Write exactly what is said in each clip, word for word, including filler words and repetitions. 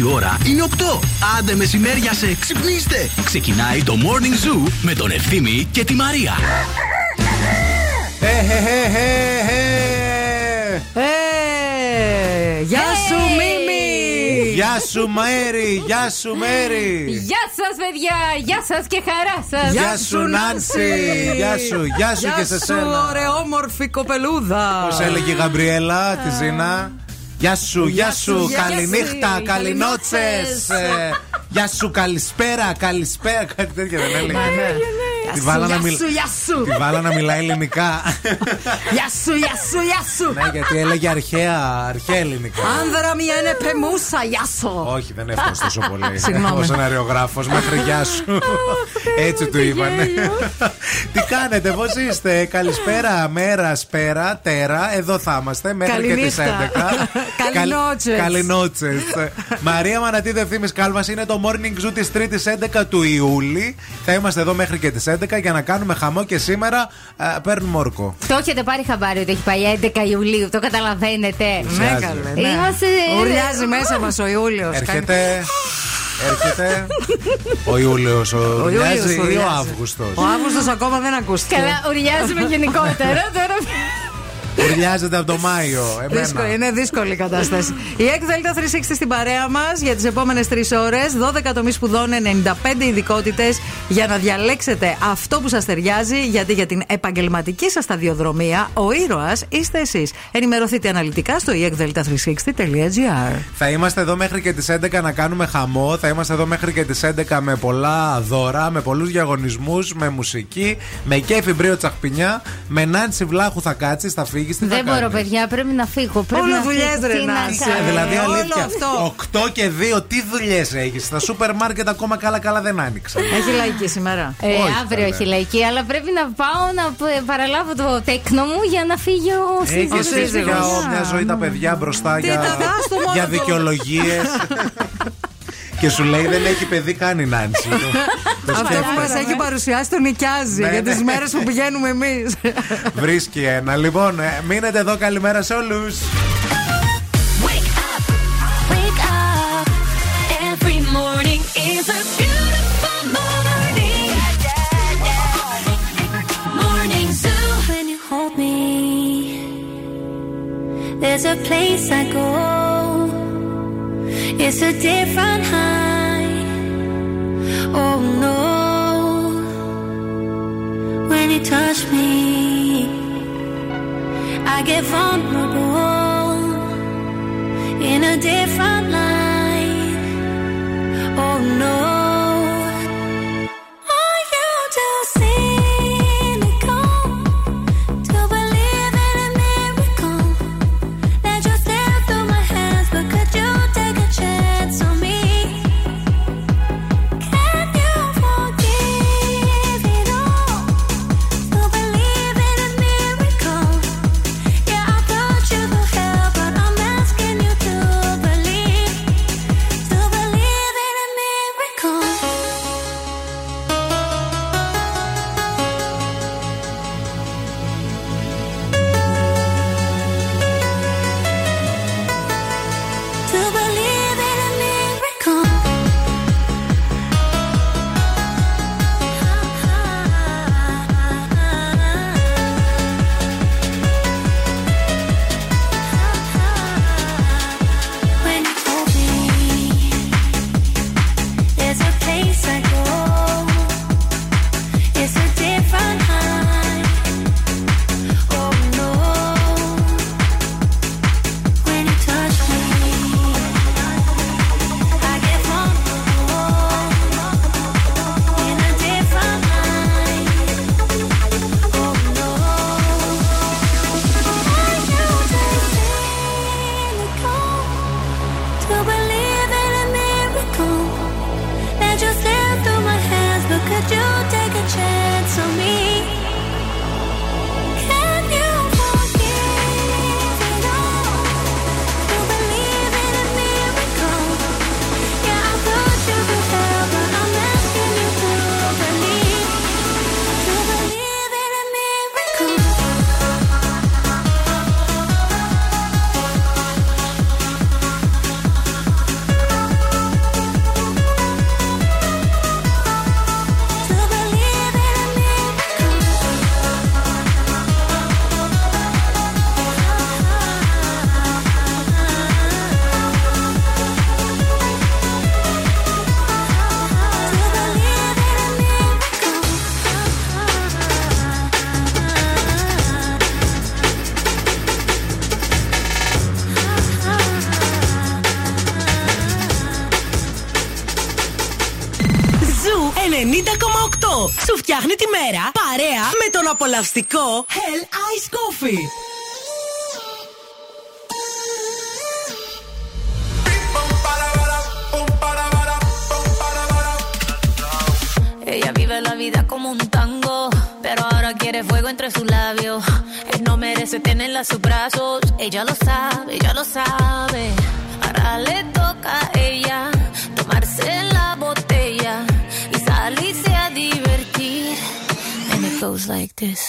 Η ώρα είναι οκτώ. Άντε μεσημέρια σε ξυπνήστε. Ξεκινάει το Morning Zoo με τον Ευθύμη και τη Μαρία. Ε, ε, ε, ε, ε. Ε, γεια σου Μίμη. Γεια σου Μέρη. Γεια σου Μέρη. Γεια σας παιδιά. Γεια σας και χαρά σας. Γεια σου Νάνση. Γεια σου. Γεια σου και σε σένα. Γεια σου ωραιόμορφη κοπελούδα. Πώς έλεγε η Γαμπριέλα τη Ζήνα. Γεια σου, γεια σου, καληνύχτα, καληνότσες. Γεια σου, καλησπέρα, καλησπέρα. Κάτι τέτοιο δεν έλεγε. Τη βάλα να μιλάει ελληνικά. Γεια σου, γεια σου, γεια σου. Ναι, γιατί έλεγε αρχαία, αρχαία ελληνικά. Άνδρα μια είναι πεμούσα, γεια σου. Όχι, δεν έφτασε τόσο πολύ. Συγγνώμη. Ως ένα αερογράφος, μέχρι γεια σου. Έτσι του είπανε. Τι κάνετε, πώς είστε? Καλησπέρα, μέρα, σπέρα, τέρα. Εδώ θα είμαστε μέχρι και τις έντεκα. Καληνότσες. Καληνότσες. Μαρία Μαναντίδου, Ευθύμης Σκάλφας. Είναι το Morning Zoo της τρίτης έντεκα του Ιούλη. Θα είμαστε εδώ μέχρι και τις έντεκα για να κάνουμε χαμό και σήμερα α, παίρνουμε όρκο. Το έχετε πάρει χαμπάρι ότι έχει πάει έντεκα Ιουλίου, το καταλαβαίνετε. Μέγαλε. Ναι. Είμαστε... Ουρλιάζει μέσα μας ο Ιούλιος. Έρχεται. Έρχεται ο Ιούλιος, ουρλιάζει ή ο Αύγουστος. Ο Αύγουστος ακόμα δεν ακούστηκε. Καλά, ουρλιάζουμε γενικότερα τώρα. Ουρλιάζεται από το Μάιο. Εμένα. Είναι δύσκολη η κατάσταση. Η EKDELTA τριακόσια εξήντα στην παρέα μας για τις επόμενες τρεις ώρες. δώδεκα τομείς σπουδών, ενενήντα πέντε ειδικότητες για να διαλέξετε αυτό που σας ταιριάζει. Γιατί για την επαγγελματική σας σταδιοδρομία ο ήρωας είστε εσείς. Ενημερωθείτε αναλυτικά στο ι εκ δέλτα τριακόσια εξήντα τελεία τζι άρ. Θα είμαστε εδώ μέχρι και τις έντεκα να κάνουμε χαμό. Θα είμαστε εδώ μέχρι και τις έντεκα με πολλά δώρα, με πολλούς διαγωνισμούς, με μουσική, με κέφι μπρίο τσαχπινιά, με Νάνση Βλάχου θα κάτσει, θα φύγει. Δεν μπορώ, παιδιά, πρέπει να φύγω. Πρέπει όλο να δουλειές ρε Νάση. Δηλαδή, αλήθεια. οκτώ και δύο, τι δουλειές έχεις? Στα σούπερ μάρκετ ακόμα καλά, καλά δεν άνοιξα. Έχει λαϊκή σήμερα. Ε, όχι, αύριο έχει λαϊκή, αλλά πρέπει να πάω να παραλάβω το τέκνο μου για να φύγει ο σύζυγος. Έχεις μια ζωή τα παιδιά μπροστά για, για δικαιολογίες. Και σου λέει δεν έχει παιδί, κάνει Νάνση. Αυτό που μας έχει παρουσιάσει τον νοικιάζει για τις μέρες που πηγαίνουμε εμείς. Βρίσκει ένα. Λοιπόν, μείνετε εδώ. Καλημέρα σε όλους. It's a different high. Oh no, when you touch me, I get vulnerable in a different light. Oh no. ενενήντα έξι κόμμα οκτώ. Σου φτιάχνει τη μέρα παρέα με τον απολαυστικό Hell Ice Coffee. Ella vive la vida como un tango, pero ahora quiere fuego entre sus labios. Él no merece tenerla en sus brazos. Ella lo sabe, ella lo sabe. Ahora le toca a ella tomarse la botella y salirse a divertir. And it goes like this.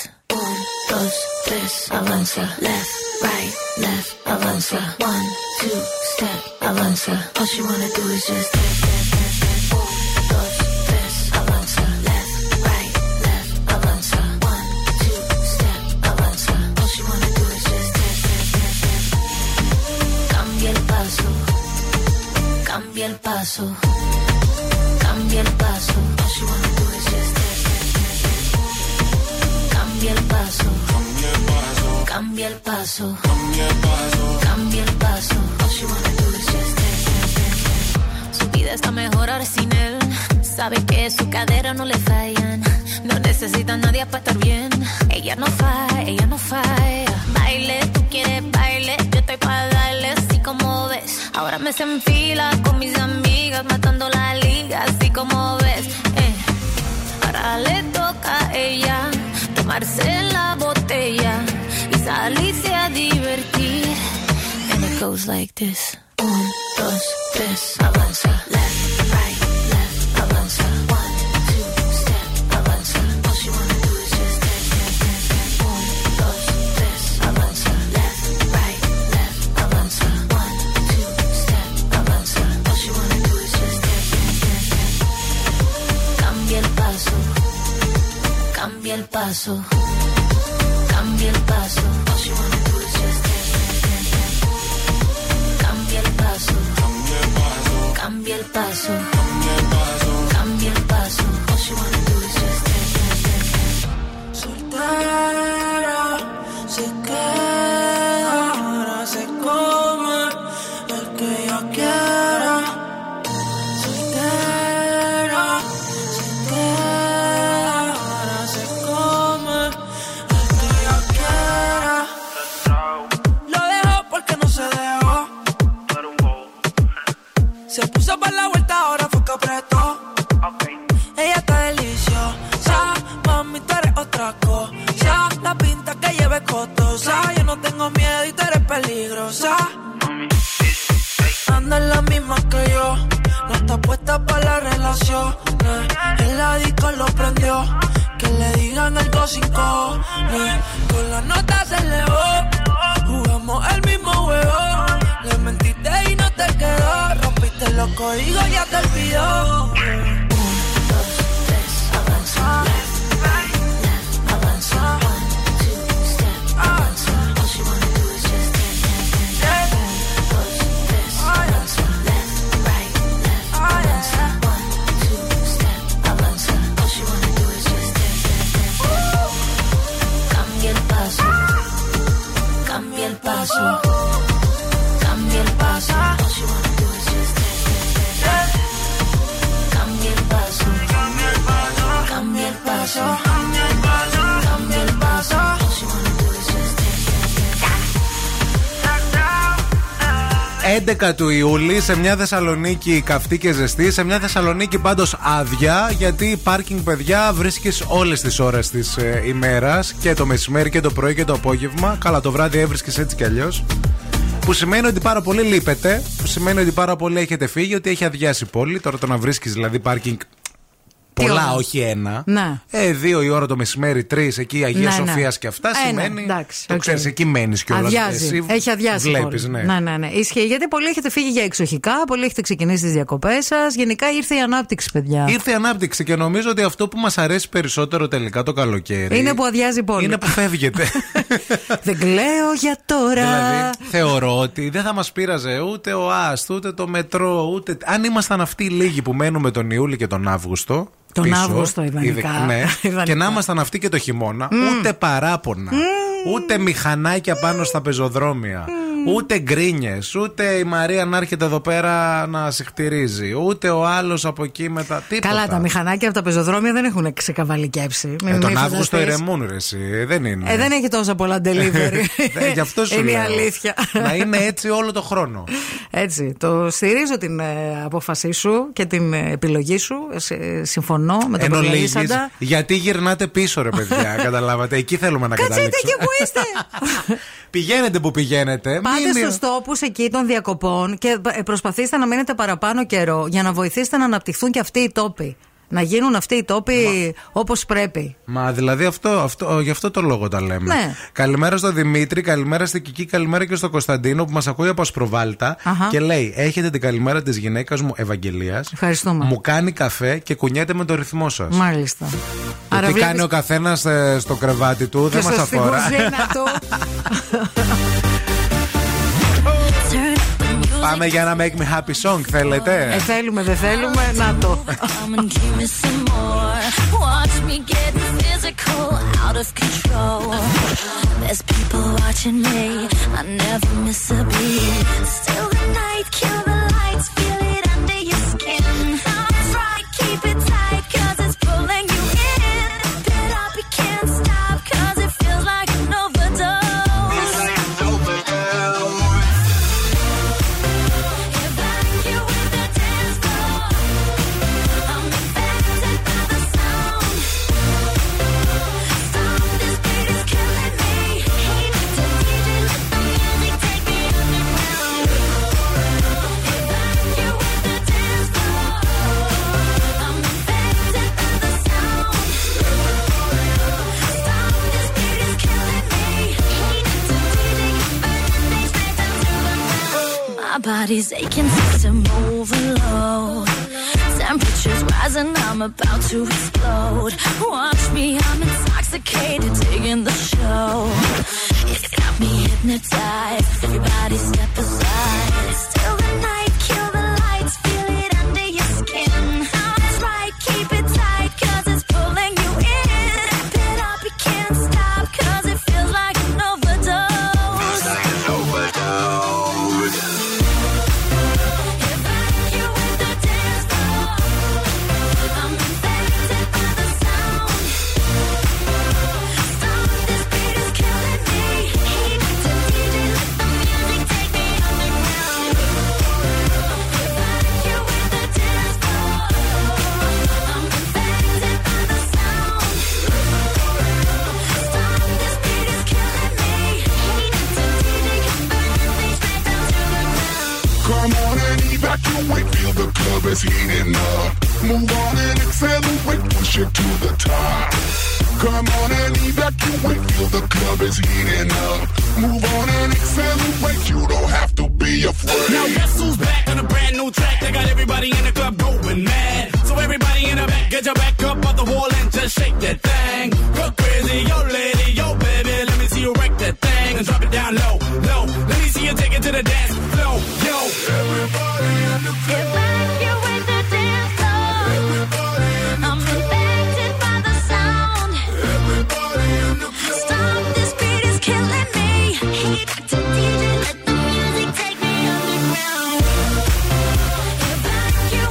One, dos, tres, avanza. Left, right, left, avanza. One, two, step, avanza. All she wanna do is just dance, dance, dance, dance. One, dos, tres, avanza. Left, right, left, avanza. One, two, step, avanza. All she wanna do is just dance, dance, dance, dance. Cambia el paso, cambia el paso, cambia el paso. All she wanna do is just dance. Cambia el paso, cambia el paso, cambia el paso, cambia el paso. All she wanna do is just dance, dance, dance. Su vida está mejor ahora sin él. Sabe que su cadera no le fallan. No necesita nadie para estar bien. Ella no falla, ella no falla. Baile, tú quieres baile, yo estoy para darle así como ves. Ahora me se enfila con mis amigas matando la liga así como ves. Eh. Ahora le toca a ella tomarse la botella y salirse a divertir. And it goes like this. Un, dos, tres, avanza. Left, right, left, avanza. One, two, step, avanza. All she wanna do is just dance, dance, dance, dance. Un, dos, tres, avanza. Left, right, left, avanza. One, two, step, avanza. All she wanna do is just dance, dance, dance, dance. Cambia el paso. Cambia el paso, cambia el paso. All she wanna do is just dance, dance, dance. Cambia el paso, cambia el paso, cambia el paso, cambia el paso. All she wanna do is just dance, dance, dance. Soltera, se queda, ahora se come el que yo quiera. Soltera, se queda. Se puso pa' la vuelta, ahora fue que apretó. Okay. Ella está deliciosa, mami, tú eres otra cosa. La pinta que lleva es costosa, yo no tengo miedo y tú eres peligrosa. Anda en la misma que yo, no está puesta pa' la relación. En la disco lo prendió, que le digan algo sin cojones. Con la nota se elevó, jugamos el mismo juego. Le mentiste y no te quedó. Te lo código ya te olvidó. Un, dos, tres, avanza. Left, right, left, avanza. One, two, step, avanza. All she wanna do is just dance, dance, dance. Un, dos, tres, avanza. Left, right, left, avanza. One, two, step, avanza. All she wanna do is just dance, dance, dance. Cambia el paso, cambia el paso, cambia el paso. All she wanna do is just dance. Cambia el paso, cambia el paso, cambia el paso, cambia el paso, cambia el paso. έντεκα του Ιούλη, σε μια Θεσσαλονίκη καυτή και ζεστή, σε μια Θεσσαλονίκη πάντως άδεια, γιατί η πάρκινγκ, παιδιά, βρίσκεις όλες τις ώρες της ε, ημέρας, και το μεσημέρι και το πρωί και το απόγευμα. Καλά, το βράδυ έβρισκες έτσι κι αλλιώς. Που σημαίνει ότι πάρα πολύ λείπετε, που σημαίνει ότι πάρα πολύ έχετε φύγει, ότι έχει αδειάσει πολύ. Τώρα το να βρίσκεις δηλαδή πάρκινγκ πολλά, ώρα. Όχι ένα. Να. Ε, δύο η ώρα το μεσημέρι, τρεις εκεί, Αγία να, Σοφία ναι. Και αυτά ένα, σημαίνει. Εντάξει, το okay. Ξέρεις, εκεί μένεις κιόλας. Αδειάζει. Έχει αδειάσει. Βλέπεις, ναι. Να, ναι, ναι. Ισχύει, γιατί πολλοί έχετε φύγει για εξοχικά, πολλοί έχετε ξεκινήσει τις διακοπές σας. Γενικά ήρθε η ανάπτυξη, παιδιά. Ήρθε η ανάπτυξη και νομίζω ότι αυτό που μας αρέσει περισσότερο τελικά το καλοκαίρι είναι που αδειάζει πολύ. Είναι που φεύγετε. Δεν κλαίω για τώρα. Δηλαδή, θεωρώ ότι δεν θα μας πείραζε ούτε ο Άστ, ούτε το μετρό, ούτε. Αν ήμασταν αυτοί οι λίγοι που μένουμε τον Ιούλιο και τον Αύγουστο. Τον πίσω, Αύγουστο, ιδανικά. Ναι, ιδανικά. Και να ήμασταν αυτοί και το χειμώνα. Mm. Ούτε παράπονα. Mm. Ούτε μηχανάκια mm. πάνω στα πεζοδρόμια. Mm. Ούτε γκρίνιες, ούτε η Μαρία να έρχεται εδώ πέρα να συχτηρίζει, ούτε ο άλλος από εκεί μετά. Τίποτα. Καλά, τα μηχανάκια από τα πεζοδρόμια δεν έχουν ξεκαβαλικέψει. Ε, τον Αύγουστο ηρεμούν, ρε, εσύ. Δεν είναι. Ε, δεν έχει τόσα πολλά delivery. Γι' αυτό σου είναι λέω. Αλήθεια. Να είναι έτσι όλο το χρόνο. Έτσι. Το στηρίζω την ε, απόφασή σου και την ε, επιλογή σου. Ε, συμφωνώ με τον Παπαδίσαντα. Γιατί γυρνάτε πίσω, ρε παιδιά, καταλάβατε. Εκεί θέλουμε να καταλήξουμε. Κάτσε εκεί που είστε. Πηγαίνετε που πηγαίνετε. Πάτε στους τόπους εκεί των διακοπών και προσπαθήστε να μείνετε παραπάνω καιρό για να βοηθήσετε να αναπτυχθούν και αυτοί οι τόποι. Να γίνουν αυτοί οι τόποι Μα... όπως πρέπει. Μα δηλαδή αυτό, αυτό, γι' αυτό το λόγο τα λέμε. Ναι. Καλημέρα στον Δημήτρη, καλημέρα στην Κική, καλημέρα και στον Κωνσταντίνο που μας ακούει από Ασπροβάλτα. Αχα. Και λέει: έχετε την καλημέρα της γυναίκας μου Ευαγγελίας. Ευχαριστούμε. Μου κάνει καφέ και κουνιέται με το ρυθμό σας. Μάλιστα. Τι βλέπει... κάνει ο καθένας στο κρεβάτι του, και δεν μας αφορά. Πάμε για ένα make me happy song, θέλετε? Ε, θέλουμε, δεν θέλουμε, να το. Body's aching, system overload. Temperatures rising, I'm about to explode. Watch me, I'm intoxicated, digging the show. It's got me hypnotized, everybody step aside. Still the night, kill the lights, feel it under your skin. That's right, keep it tight, cause it's pulling you in. Wrap it up, you can't stop, cause it feels like an overdose. Feels like an overdose. Feel the club is heating up. Move on and accelerate, push it to the top. Come on and evacuate, feel the club is heating up. Move on and accelerate, you don't have to be afraid. Now guess who's back on a brand new track? They got everybody in the club going mad. So everybody in the back, get your back up off the wall and just shake that thing. Go crazy, yo lady, yo baby, let me see you wreck that thing and drop it down low, low. Let me see you take it to the dance floor, yo. Everybody in the club. Evacuate the dance floor. Everybody in the club. I'm infected by the sound. Everybody in the club. Stop, this beat is killing me. Hit the D J, let the music take me underground. You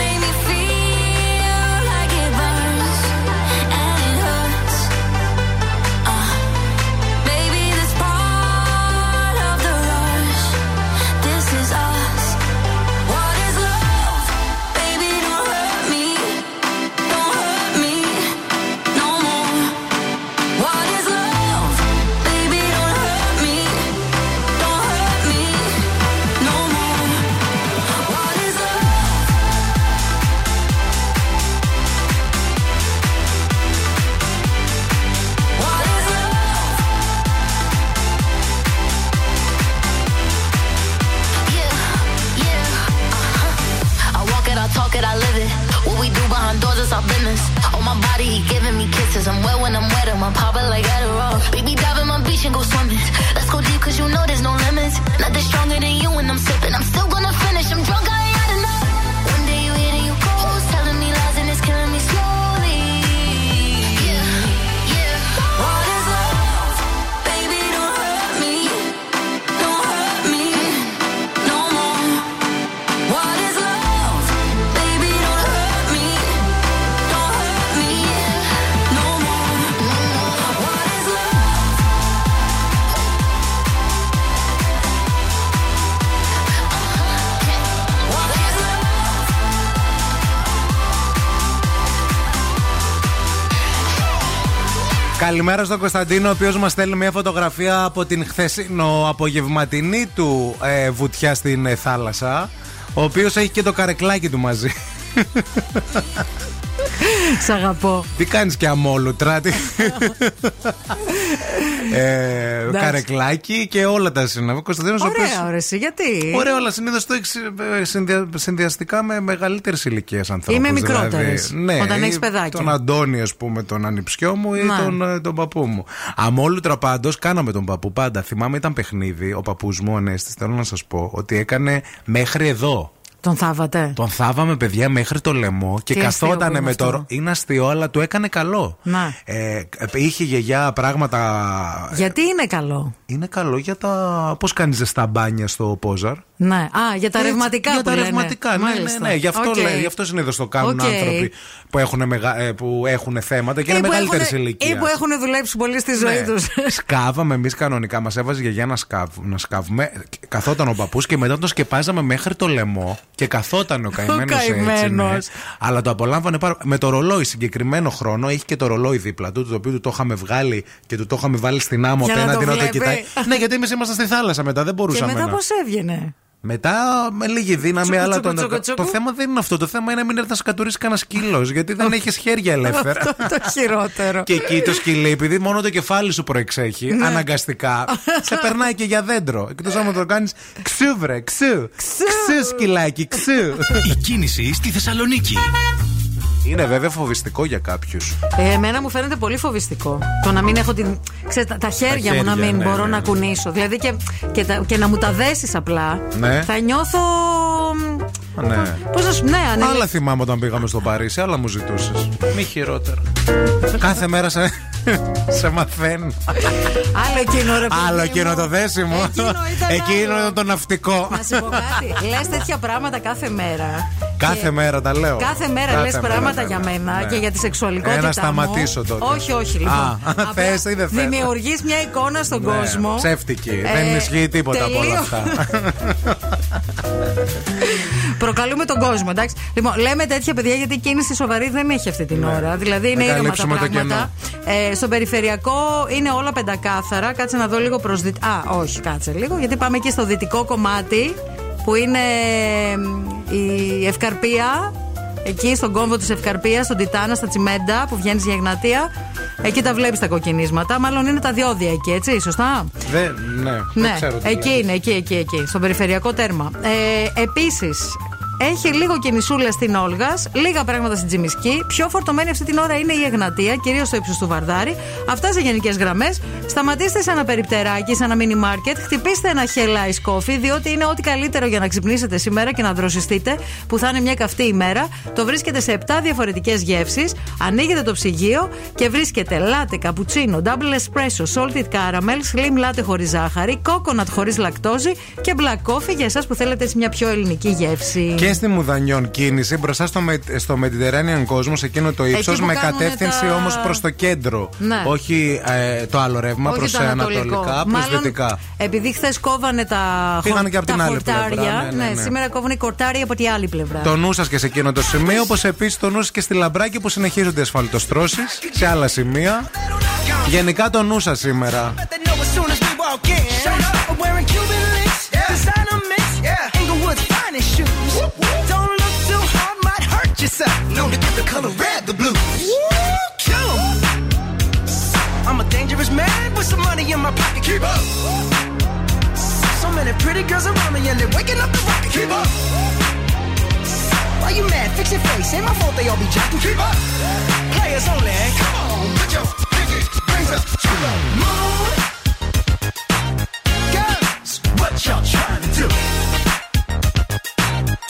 made body, he giving me kisses. I'm wet when I'm wetter, my papa like Adderall. Baby, dive in my beach and go swimming. Let's go deep, cause you know there's no limits. Nothing stronger than you when I'm sipping. I'm still gonna finish, I'm drunk, I ain't had enough. One day you hit and you ghost, telling me lies and it's killing me slowly. Yeah, yeah. What is love? Baby, don't hurt me. Don't hurt me no more. What is love? Baby, don't hurt me. Don't hurt me no more. No more. What is love? What is love? Καλημέρα στον Κωνσταντίνο, ο οποίος μας στέλνει μια φωτογραφία από την χθεσινο απογευματινή του ε, βουτιά στην ε, θάλασσα, ο οποίος έχει και το καρεκλάκι του μαζί. Σ' αγαπώ. Τι κάνεις και αμόλου, τράτη. ε, καρεκλάκι και όλα τα συνέβη. Κωνσταντίνος, ωραία, οποίος... ωραία, γιατί. Ωραία, αλλά συνήθως το έχεις συνδυα... συνδυαστικά με μεγαλύτερες ηλικίες ανθρώπους. Ή με μικρότερες. Δηλαδή, ναι, όταν έχεις παιδάκι. Τον Αντώνη, ας πούμε, τον ανιψιό μου ή τον, τον παππού μου. Αμόλουτρα πάντως, κάναμε τον παππού πάντα. Θυμάμαι, ήταν παιχνίδι. Ο παππούς μου, Ανέστης, θέλω να σας πω ότι έκανε μέχρι εδώ. Τον θάβατε. Τον θάβαμε, παιδιά, μέχρι το λαιμό και καθότανε με αυτό. Το. Είναι αστείο, αλλά του έκανε καλό. Να. Ε, είχε γιαγιά πράγματα. Γιατί είναι καλό. Είναι καλό για τα. Πώς κάνει ζεστά μπάνια στο Πόζαρ. Ναι, α, για τα έτσι, ρευματικά. Για που τα λένε. Ρευματικά, ναι, ναι, ναι. Γι' αυτό, okay. αυτό συνήθως το κάνουν okay. άνθρωποι που έχουν, μεγα... που έχουν θέματα και είναι μεγαλύτερης ηλικίας. Ή που έχουν δουλέψει πολύ στη ζωή ναι. τους. Σκάβαμε εμείς κανονικά, μας έβαζε γιαγιά να, σκάβ... να σκάβουμε. Καθόταν ο παππούς και μετά τον σκεπάζαμε μέχρι το λαιμό. Και καθόταν ο καημένος έτσι, ναι. Αλλά το απολάμβανε πάρα... με το ρολόι συγκεκριμένο χρόνο. Έχει και το ρολόι δίπλα του, το οποίο του το είχαμε βγάλει και του το είχαμε βάλει στην άμμο απέναντι να το κοιτάει. Ναι, γιατί εμείς ήμασταν στη θάλασσα μετά, δεν μπορούσαμε. Και μετά πώς έβγαινε. Μετά με λίγη δύναμη, τσουκου, αλλά τσουκου, το, τσουκου, τσουκου. Το θέμα δεν είναι αυτό. Το θέμα είναι να μην έρθει να σκατουρίσει κανένα σκύλο, γιατί δεν έχει χέρια ελεύθερα. Αυτό το χειρότερο. Και εκεί το σκυλί, επειδή μόνο το κεφάλι σου προεξέχει, ναι. αναγκαστικά, σε περνάει και για δέντρο. Εκτός άμα το κάνει ξου, βρε, ξου. Ξου, σκυλάκι, ξου. Η κίνηση στη Θεσσαλονίκη. Είναι βέβαια φοβιστικό για κάποιους. Ε, εμένα μου φαίνεται πολύ φοβιστικό. Το να μην έχω την, ξέρετε, τα, τα χέρια μου, χέρια, να μην ναι, μπορώ ναι. να κουνήσω. Δηλαδή και, και, τα, και να μου τα δέσεις απλά. Ναι. Θα νιώθω. Ναι. Πώς να σου. Ναι, ανέλη... Άλλα θυμάμαι όταν πήγαμε στο Παρίσι, άλλα μου ζητούσες. Μη χειρότερα. Κάθε μέρα σε, σε μαθαίνει. Άλλο εκείνο, ρε, άλλο εκείνο το δέσιμο. Εκείνο ήταν, εκείνο ήταν το ναυτικό. Να σου πω κάτι. Λες τέτοια πράγματα κάθε μέρα. Κάθε και... μέρα τα λέω. Κάθε μέρα κάθε λες μέρα, πράγματα μέρα, για μένα ναι. και για τη σεξουαλικότητά μου. Ένα σταματήσω τότε. Όχι, όχι λοιπόν. Θες ή δεν θες. Δημιουργείς μια εικόνα στον ναι, κόσμο. Ψεύτικη. Ε, δεν ισχύει τίποτα τελείω. Από όλα αυτά. Προκαλούμε τον κόσμο, εντάξει. Λοιπόν, λέμε τέτοια παιδιά γιατί η κίνηση σοβαρή δεν έχει αυτή την ναι. ώρα. Δηλαδή είναι ήρεμα τα πράγματα. Ε, στον περιφερειακό είναι όλα πεντακάθαρα. Κάτσε να δω λίγο προς δυτικό. Α, όχι, κάτσε λίγο. Γιατί πάμε εκεί στο δυτικό κομμάτι που είναι η Ευκαρπία. Εκεί στον κόμβο της Ευκαρπίας, στον Τιτάνα, στα τσιμέντα που βγαίνεις για Εγνατία. Εκεί τα βλέπεις τα κοκκινίσματα. Μάλλον είναι τα διόδια εκεί, έτσι, σωστά. Δε, ναι, ναι, δεν ξέρω τι εκεί λέει. Είναι, εκεί, εκεί, εκεί. Στον περιφερειακό τέρμα. Ε, επίσης, έχει λίγο κινησούλα στην Όλγας, λίγα πράγματα στην Τσιμισκή. Πιο φορτωμένη αυτή την ώρα είναι η Εγνατία, κυρίως στο ύψος του Βαρδάρι. Αυτά σε γενικές γραμμές. Σταματήστε σε ένα περιπτεράκι, σε ένα μίνι μάρκετ. Χτυπήστε ένα χελάι σκόφι, διότι είναι ό,τι καλύτερο για να ξυπνήσετε σήμερα και να δροσιστείτε, που θα είναι μια καυτή ημέρα. Το βρίσκεται σε επτά διαφορετικές γεύσεις. Ανοίγετε το ψυγείο και βρίσκεται λάτε, καπουτσίνο, double espresso, salted caramel, slim latte χωρίς ζάχαρη, coconut χωρίς λακτόζη και black coffee για εσάς που θέλετε μια πιο ελληνική γεύση. Και στη Μουδανιών κίνηση μπροστά στο, με, στο Mediterranean κόσμο, σε εκείνο το ύψος, με κατεύθυνση τα... όμως προς το κέντρο. Ναι. Όχι ε, το άλλο ρεύμα, όχι προς ανατολικά, προς δυτικά. Επειδή χθες κόβανε τα, χο... και από την τα άλλη χορτάρια, ναι, ναι, ναι. Ναι, σήμερα κόβουν οι κορτάρια από την άλλη πλευρά. Το νου σας και σε εκείνο το σημείο, όπως επίσης το νου σας και στη Λαμπράκη που συνεχίζονται οι ασφαλτοστρώσεις σε άλλα σημεία. Γενικά το νου σας σήμερα. Known to get the color red, the blues. Woo, kill 'em. I'm a dangerous man with some money in my pocket. Keep up. So many pretty girls around me and they're waking up the rocket. Keep up. Why you mad? Fix your face. Ain't my fault they all be jacking. Keep up. Players only. Come on, put your pinky rings up to the moon. Girls, what y'all trying to do?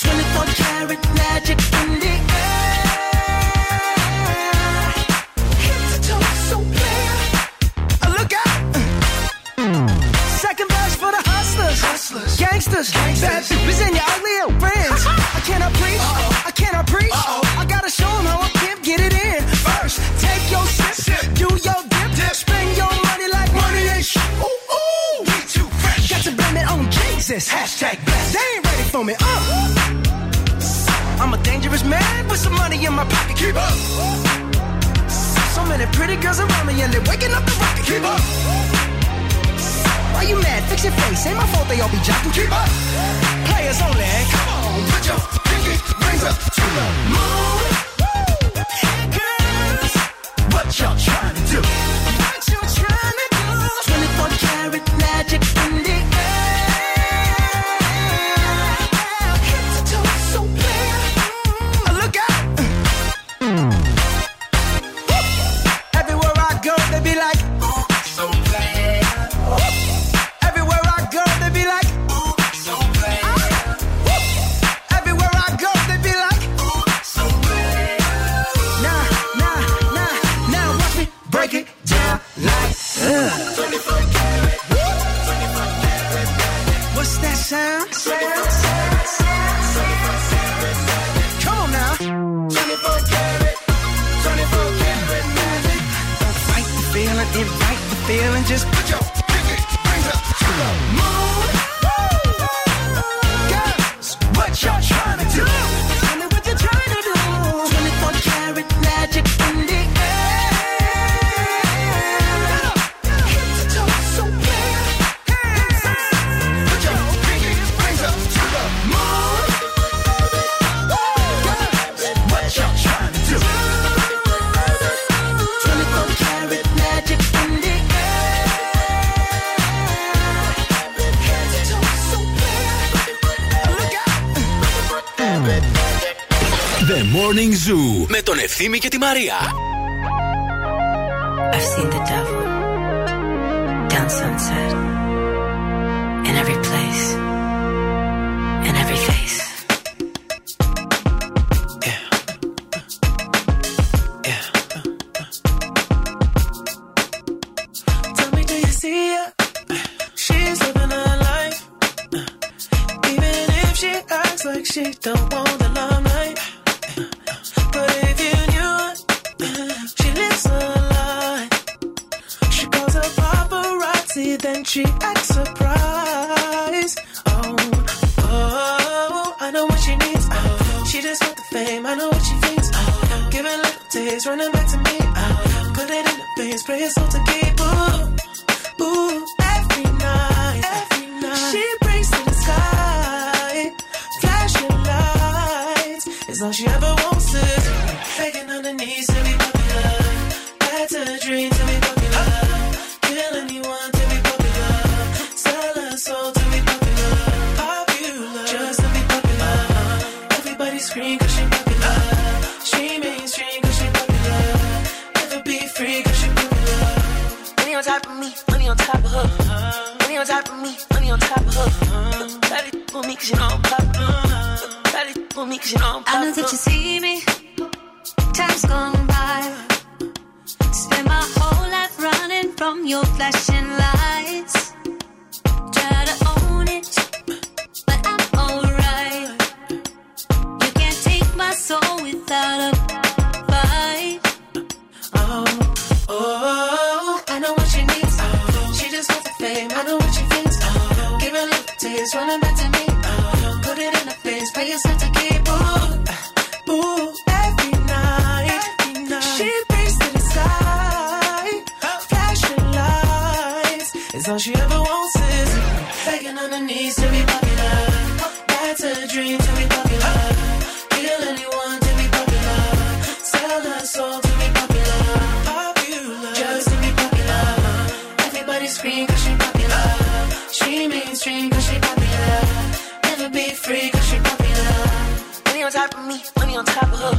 twenty-four karat magic in the air. Hit to toe so clear. Oh, look out. Mm. Second verse for the hustlers. Hustlers. Gangsters. Gangsters. Bad bitches in your ugly old friends. I cannot preach. Uh-oh. I cannot preach. Uh-oh. I gotta show them how I can get it in. First, take your sip. Sip. Do your dip. Dip. Spend your money like money ain't shit. Ooh, ooh. We too fresh. Got to blame it on Jesus. Hashtag blessed. They ain't ready for me. Uh. I'm a dangerous man with some money in my pocket. Keep up. So many pretty girls around me and they're waking up the rocket. Keep up. Why you mad? Fix your face. Ain't my fault they all be jocking. Keep up. Players only. Come on, put your pinky rings up to the moon. Hey girls, what y'all trying to do? What you trying to do? twenty-four karat magic in the air. Hit to toe so clear. Look out! Everywhere I go, they be like, ooh, so clear. Everywhere I go, they be like, ooh, so clear. Everywhere I go, they be like, ooh, so clear. Nah, nah, nah, now watch me break it down like. twenty-four karat, twenty-four karat. What's that sound? Sound, sound, sound, sound, sound, sound. Come on now. twenty-four karat, twenty-four karat magic. Don't fight the feeling, invite the feeling. Just put your pinky rings up to the moon. Girls, what y'all trying to do? Tell me what you're trying to do. twenty-four karat magic in the air. Hit to toe so clear. Put your pinky rings up to the moon. Girls, what y'all trying to do? twenty-four karat magic in the air. Hit to toe so clear. Look out. The Morning Zoo με τον Ευθύμη και τη Μαρία. I've seen the devil down Sunset in every place, in every face. Tell me, do you see her? She's living her life. Even if she acts like she don't want the limelight. But if you knew her, she lives a lie. She calls her paparazzi, then she acts surprised. Oh, oh, I know what she needs. Oh, she just wants the fame. I know what she thinks. Oh, giving little tears, running back to me. Oh, put it in the face, pray it's all to keep. Ooh, ooh, every night, every night she brings to the sky, flashing lights. It's all she ever wants to do. Begging on her knees to be popular, that's her dream to be popular. Kill anyone to be popular, sell her soul to be popular, popular, just to be popular. Everybody scream 'cause she popular, she mainstream 'cause she popular. Never be free 'cause she popular. Money on top of me, money on top of her. Money on top of me, money on top of her. Try to f- with me 'cause you know I'm popular. Try to f- with me 'cause you know I'm popular. I know that you see me. Time's gone by. Spend my whole life running from your flashing lights. Try to own it, but I'm alright. You can't take my soul without a fight. Oh, oh, I know what she needs. Oh, she just wants the fame. I know what she thinks. Oh, give her little tears, running back to me. Oh, put it in her face, pay yourself to keep. Ooh, ooh, every night, every night she brings to the sky, flashing lights. It's all she ever wants is begging on her knees to be popular. That's her dream to be popular. Kill anyone to be popular, sell her soul to be popular, popular, just to be popular. Everybody scream 'cause she popular, she mainstream 'cause she popular. Never be free 'cause she popular. On top of me, money on top of her.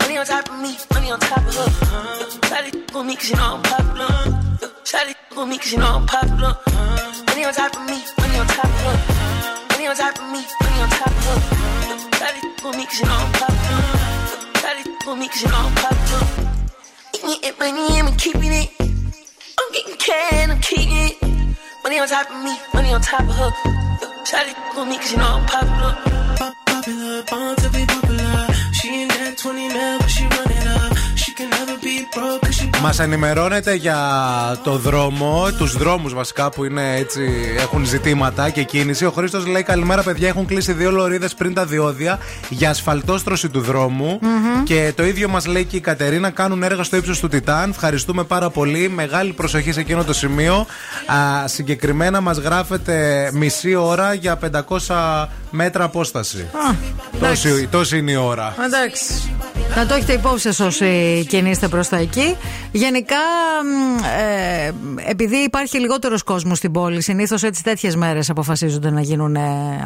Money on top of me, money on top of her. Shawty with me 'cause you know I'm popular. Shawty with me 'cause you know I'm popular. Money on top of me, money on top of her. Money on top of me, money on top of her. Shawty with me 'cause you know I'm popular. Shawty with me 'cause you know I'm popular. Eating it, money, I'm keeping it. I'm getting cash, I'm keeping it. Money on top of me, money on top of her. Shawty with me 'cause you know I'm popular. Born to be popular. She ain't that twenty mil, but she run it up. She can never be broke 'cause she... Μας ενημερώνετε για το δρόμο, τους δρόμους βασικά που είναι έτσι, έχουν ζητήματα και κίνηση. Ο Χρήστος λέει καλημέρα παιδιά, έχουν κλείσει δύο λωρίδες πριν τα διόδια για ασφαλτόστρωση του δρόμου. Mm-hmm. Και το ίδιο μας λέει και η Κατερίνα, κάνουν έργα στο ύψος του Τιτάν. Ευχαριστούμε πάρα πολύ, μεγάλη προσοχή σε εκείνο το σημείο. Α, συγκεκριμένα μας γράφεται μισή ώρα για πεντακόσια μέτρα απόσταση. Α, τόση, τόση είναι η ώρα. Εντάξει. Να το έχετε υπόψη σας όσοι κινείστε προς τα εκεί. Γενικά, ε, επειδή υπάρχει λιγότερος κόσμος στην πόλη, συνήθως έτσι τέτοιες μέρες αποφασίζονται να γίνουν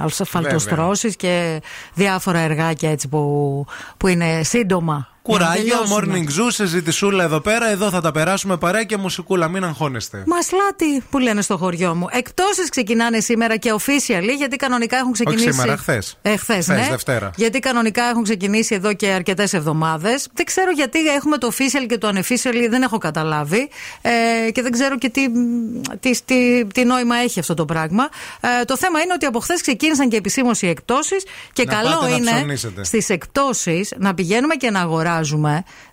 ασφαλτοστρώσεις και διάφορα εργάκια έτσι που, που είναι σύντομα. Κουράγιο, Morning Zoo, συζητησούλα εδώ πέρα. Εδώ θα τα περάσουμε παρέα και μουσικούλα, μην αγχώνεστε. Μασλάτι που λένε στο χωριό μου. Εκπτώσεις ξεκινάνε σήμερα και officially, γιατί κανονικά έχουν ξεκινήσει. Όχι σήμερα, χθες. Ε, χθες, ναι. Δευτέρα. Γιατί κανονικά έχουν ξεκινήσει εδώ και αρκετές εβδομάδες. Δεν ξέρω γιατί έχουμε το official και το unofficial, δεν έχω καταλάβει. Ε, και δεν ξέρω και τι, τι, τι, τι νόημα έχει αυτό το πράγμα. Ε, το θέμα είναι ότι από χθες ξεκίνησαν και επισήμως οι εκπτώσεις. Και να καλό είναι στις εκπτώσεις να πηγαίνουμε και να αγοράζουμε.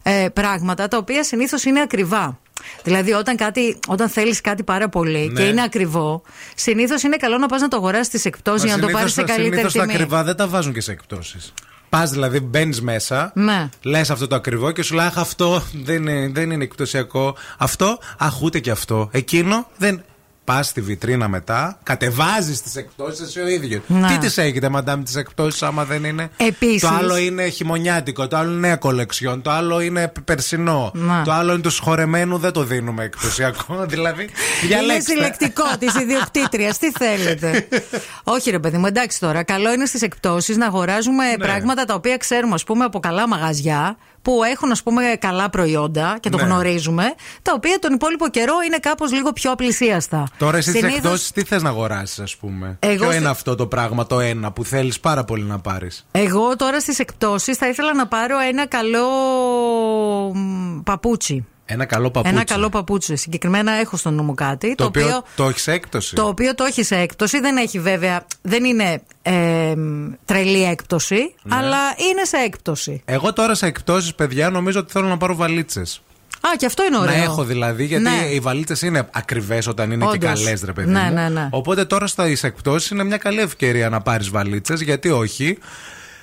Ε, πράγματα τα οποία συνήθως είναι ακριβά. Δηλαδή όταν, κάτι, όταν θέλεις κάτι πάρα πολύ, ναι, και είναι ακριβό, συνήθως είναι καλό να πας να το αγοράσεις στις εκπτώσεις για να το πάρεις σε καλύτερη τιμή. Συνήθως τα ακριβά δεν τα βάζουν και σε εκπτώσεις. Πας δηλαδή, μπαίνεις μέσα, ναι, λες αυτό το ακριβό και σου λέει αχ, αυτό δεν είναι, δεν είναι εκπτωσιακό. Αυτό, αχ, ούτε και αυτό. Εκείνο δεν... Πας στη βιτρίνα μετά, κατεβάζεις τις εκπτώσεις εσύ ο ίδιος. Να. Τι τις έχετε, μαντάμ, τις εκπτώσεις, άμα δεν είναι. Επίσης, το άλλο είναι χειμωνιάτικο, το άλλο είναι κολεξιόν, το άλλο είναι περσινό. Να. Το άλλο είναι του σχορεμένου, δεν το δίνουμε εκπτωσιακό. Δηλαδή, διαλέξτε. Είναι συλλεκτικό της ιδιοκτήτριας, τι θέλετε. Όχι, ρε παιδί μου, εντάξει τώρα. Καλό είναι στις εκπτώσεις να αγοράζουμε, ναι, πράγματα τα οποία ξέρουμε, ας πούμε, από καλά μαγαζιά, που έχουν, ας πούμε, καλά προϊόντα και το, ναι, γνωρίζουμε, τα οποία τον υπόλοιπο καιρό είναι κάπως λίγο πιο απλησίαστα. Τώρα εσύ συνήθως... τις εκδόσεις τι θες να αγοράσεις, ας πούμε. Εγώ ποιο στι... είναι αυτό το πράγμα, το ένα που θέλεις πάρα πολύ να πάρεις. Εγώ τώρα στις εκπτώσεις θα ήθελα να πάρω ένα καλό παπούτσι. Ένα καλό παπούτσι. Ένα καλό παπούτσι. Συγκεκριμένα έχω στο νου μου κάτι. Το, το οποίο, οποίο το έχει σε έκπτωση. Το οποίο το έχει σε έκπτωση. Δεν έχει βέβαια. Δεν είναι ε, τρελή έκπτωση. Ναι. Αλλά είναι σε έκπτωση. Εγώ τώρα σε εκπτώσεις, παιδιά, νομίζω ότι θέλω να πάρω βαλίτσες. Α, και αυτό είναι ωραίο. Να έχω δηλαδή, γιατί, ναι, οι βαλίτσες είναι ακριβές όταν είναι. Όντως. Και καλές, ρε παιδί, ναι, μου. Ναι, ναι. Οπότε τώρα στις εκπτώσεις είναι μια καλή ευκαιρία να πάρεις βαλίτσες. Γιατί όχι.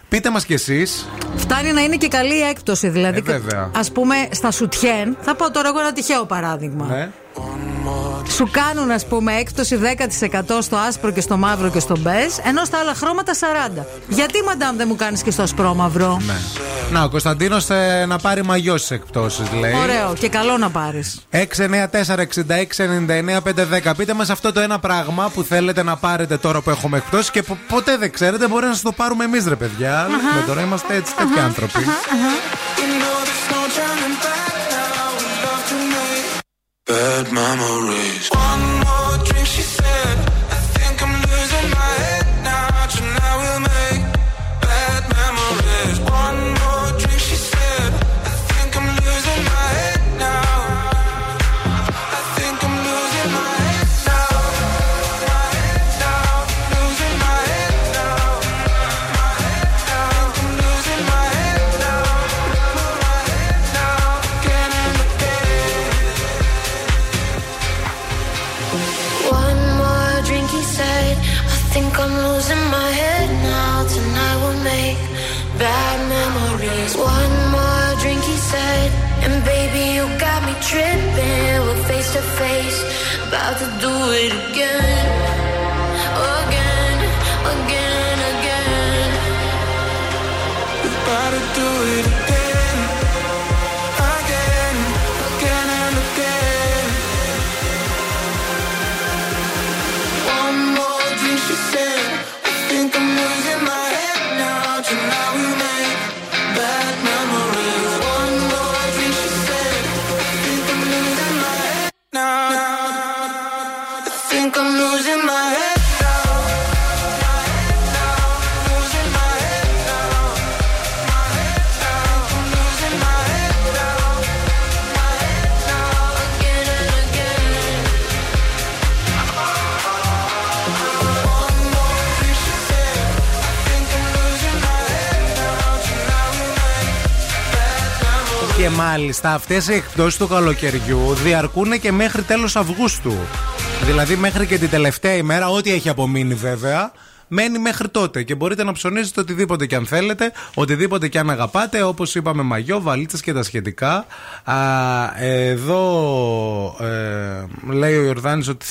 Πείτε μας κι εσείς. Φτάνει να είναι και καλή έκπτωση, δηλαδή. Ε, ας πούμε στα σουτιέν, θα πω τώρα εγώ ένα τυχαίο παράδειγμα. Ναι. Σου κάνουν, ας πούμε, έκπτωση δέκα τοις εκατό στο άσπρο και στο μαύρο και στο μπέζ, ενώ στα άλλα χρώματα σαράντα τοις εκατό. Γιατί, μαντάμ, δεν μου κάνεις και στο ασπρόμαυρο. Ναι. Να, ο Κωνσταντίνος ε, να πάρει μαγιό στις εκπτώσεις, λέει. Ωραίο, και καλό να πάρεις. έξι εννιά τέσσερα εξήντα έξι ενενήντα εννέα πεντακόσια δέκα. Πείτε μας αυτό το ένα πράγμα που θέλετε να πάρετε τώρα που έχουμε εκπτώσεις και που ποτέ δεν ξέρετε, μπορεί να σας το πάρουμε εμείς, ρε παιδιά. Uh-huh. Με τώρα είμαστε έτσι, τέτοιοι uh-huh. άνθρωποι. Uh-huh. Uh-huh. Bad memories. One more drink, she said. I think I'm losing my head now. Tonight we'll make bad memories. One more drink, she said. I think I'm losing my head now. I think I'm losing my head now. My head now, losing my head now. My head now, I think I'm losing my head now. My head now, again and again. Said, I think I'm losing my head now. Tonight we'll make bad memories. One more drink, he said, and baby you got me tripping. We're face to face, about to do it again, again, again, again. We're about to do it again, again, again and again. She said, I think I'm losing my head now. Tonight we made Και μάλιστα αυτές οι εκπτώσεις του καλοκαιριού διαρκούν και μέχρι τέλος Αυγούστου. Δηλαδή μέχρι και την τελευταία ημέρα, ό,τι έχει απομείνει βέβαια, μένει μέχρι τότε. Και μπορείτε να ψωνίζετε οτιδήποτε και αν θέλετε, οτιδήποτε και αν αγαπάτε, όπως είπαμε, μαγιό, βαλίτσες και τα σχετικά. Α, εδώ ε, λέει ο Ιορδάνης ότι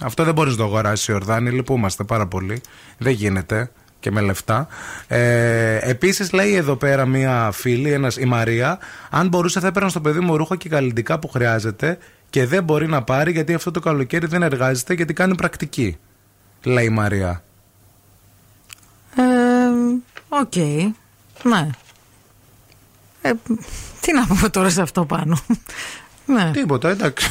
αυτό δεν μπορείς να το αγοράσει, Ιορδάνη, λυπούμαστε πάρα πολύ. Δεν γίνεται. Και με λεφτά. Ε, Επίσης, λέει εδώ πέρα μία φίλη, ένας, η Μαρία, αν μπορούσε θα έπαιρνα στο παιδί μου ρούχα και καλλιτικά που χρειάζεται και δεν μπορεί να πάρει γιατί αυτό το καλοκαίρι δεν εργάζεται γιατί κάνει πρακτική. Λέει η Μαρία. Οκ. Ε, okay. Ναι. Ε, τι να πούμε τώρα σε αυτό πάνω. Ναι. Τίποτα, εντάξει.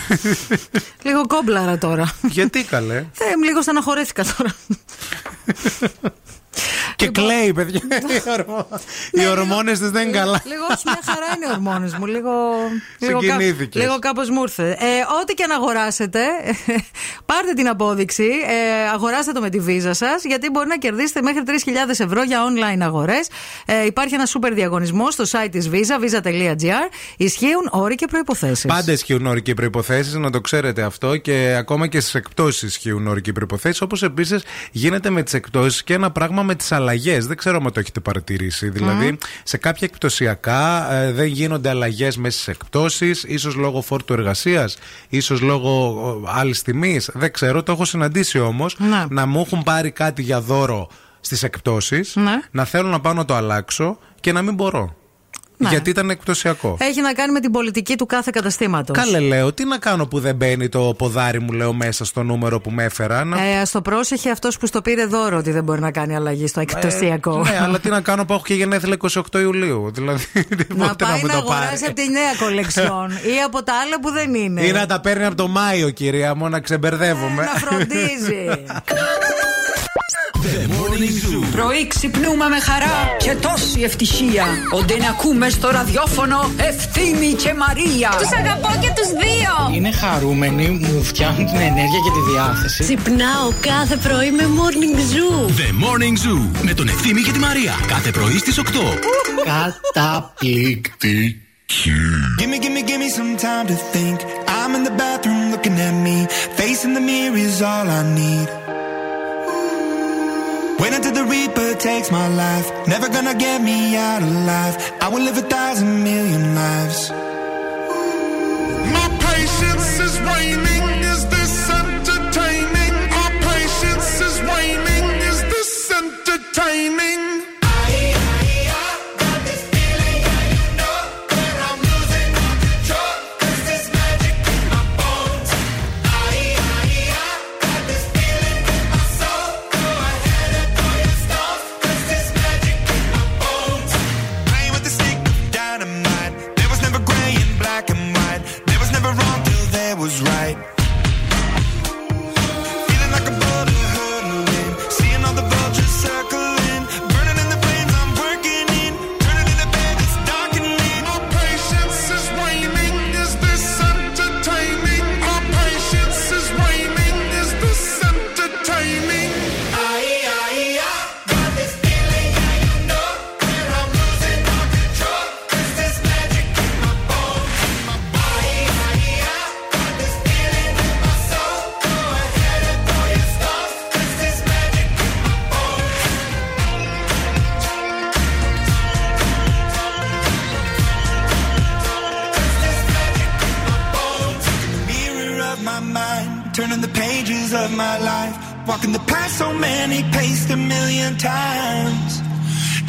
Λίγο κόμπλαρα τώρα. Γιατί καλέ. Ε, λίγο στεναχωρέθηκα τώρα. Και λοιπόν, κλαίει, παιδιά. Οι ορμόνες της δεν είναι καλά. Λίγο, μια χαρά είναι οι ορμόνες μου. Λίγο, λίγο, κάπ, λίγο κάπως μου ήρθε. Ε, ό,τι και να αγοράσετε, πάρτε την απόδειξη. Ε, αγοράστε το με τη βίζα σας, γιατί μπορεί να κερδίσετε μέχρι τρεις χιλιάδες ευρώ για online αγορές. Ε, υπάρχει ένα σούπερ διαγωνισμό στο site της Visa, βίζα τελεία τζι άρ. Ισχύουν όροι και προϋποθέσεις. Πάντα ισχύουν όροι και προϋποθέσεις, να το ξέρετε αυτό. Και ακόμα και στις εκπτώσεις ισχύουν όροι και προϋποθέσεις. Όπως επίσης γίνεται με τις εκπτώσεις και ένα πράγμα με τις αλλαγές. Δεν ξέρω αν το έχετε παρατηρήσει. Δηλαδή, mm. σε κάποια εκπτωσιακά ε, δεν γίνονται αλλαγές μέσα στις εκπτώσεις, ίσως λόγω φόρτου εργασίας, ίσως λόγω άλλης τιμής. Δεν ξέρω, το έχω συναντήσει όμως. Mm. Να μου έχουν πάρει κάτι για δώρο στις εκπτώσεις, mm. να θέλω να πάω να το αλλάξω και να μην μπορώ. Ναι. Γιατί ήταν εκπτωσιακό. Έχει να κάνει με την πολιτική του κάθε καταστήματος. Καλέ, λέω, τι να κάνω που δεν μπαίνει το ποδάρι μου, λέω, μέσα στο νούμερο που με έφεραν. Ε, στο πρόσεχε αυτός που στο πήρε δώρο ότι δεν μπορεί να κάνει αλλαγή στο εκπτωσιακό. Ε, ναι, αλλά τι να κάνω που έχω και γενέθλια εικοστή ογδόη Ιουλίου. Δηλαδή, να πάει να, να αγοράσει από τη νέα κολεξιόν ή από τα άλλα που δεν είναι. Ή να τα παίρνει από το Μάιο, κυρία μου, να ξεμπερδεύομαι. Ε, να φροντίζει. Πρωί ξυπνούμε με χαρά και τόση ευτυχία. Όντε να ακούμε στο ραδιόφωνο Ευθύμη και Μαρία. Τους αγαπώ και τους δύο. Είναι χαρούμενοι, μου φτιάχνουν την ενέργεια και τη διάθεση. Ξυπνάω κάθε πρωί με Morning Zoo. The Morning Zoo με τον Ευθύμη και τη Μαρία. Κάθε πρωί στις οκτώ. Καταπληκτική. Gimme, gimme, gimme some time to think. I'm in the bathroom looking at me. Facing the mirror is all I need. Wait until the Reaper takes my life. Never gonna get me out alive. I will live a thousand million lives. My patience is waning. Is this entertaining? Our patience is waning. Is this entertaining?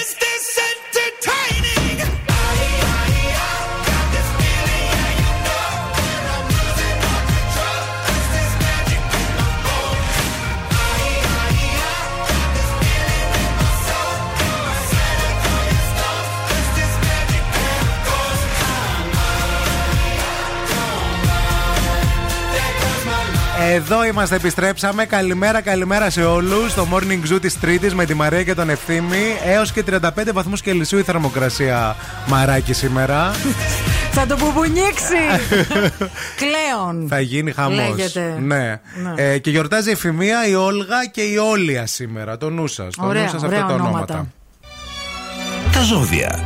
Is this entertaining? Εδώ είμαστε, επιστρέψαμε. Καλημέρα, καλημέρα σε όλους. Το Morning Zoo της Τρίτης με τη Μαρία και τον Ευθύμη. Έως και τριάντα πέντε βαθμούς Κελσίου η θερμοκρασία, μαράκι, σήμερα. Θα το μπουμπουνίξει! Κλέον! Θα γίνει χαμός. Ναι. Ναι. Ε, και γιορτάζει η Εφημεία, η Όλγα και η Όλια σήμερα. Το νου σας. Το νου σας, αυτά τα ονόματα. Τα ζώδια.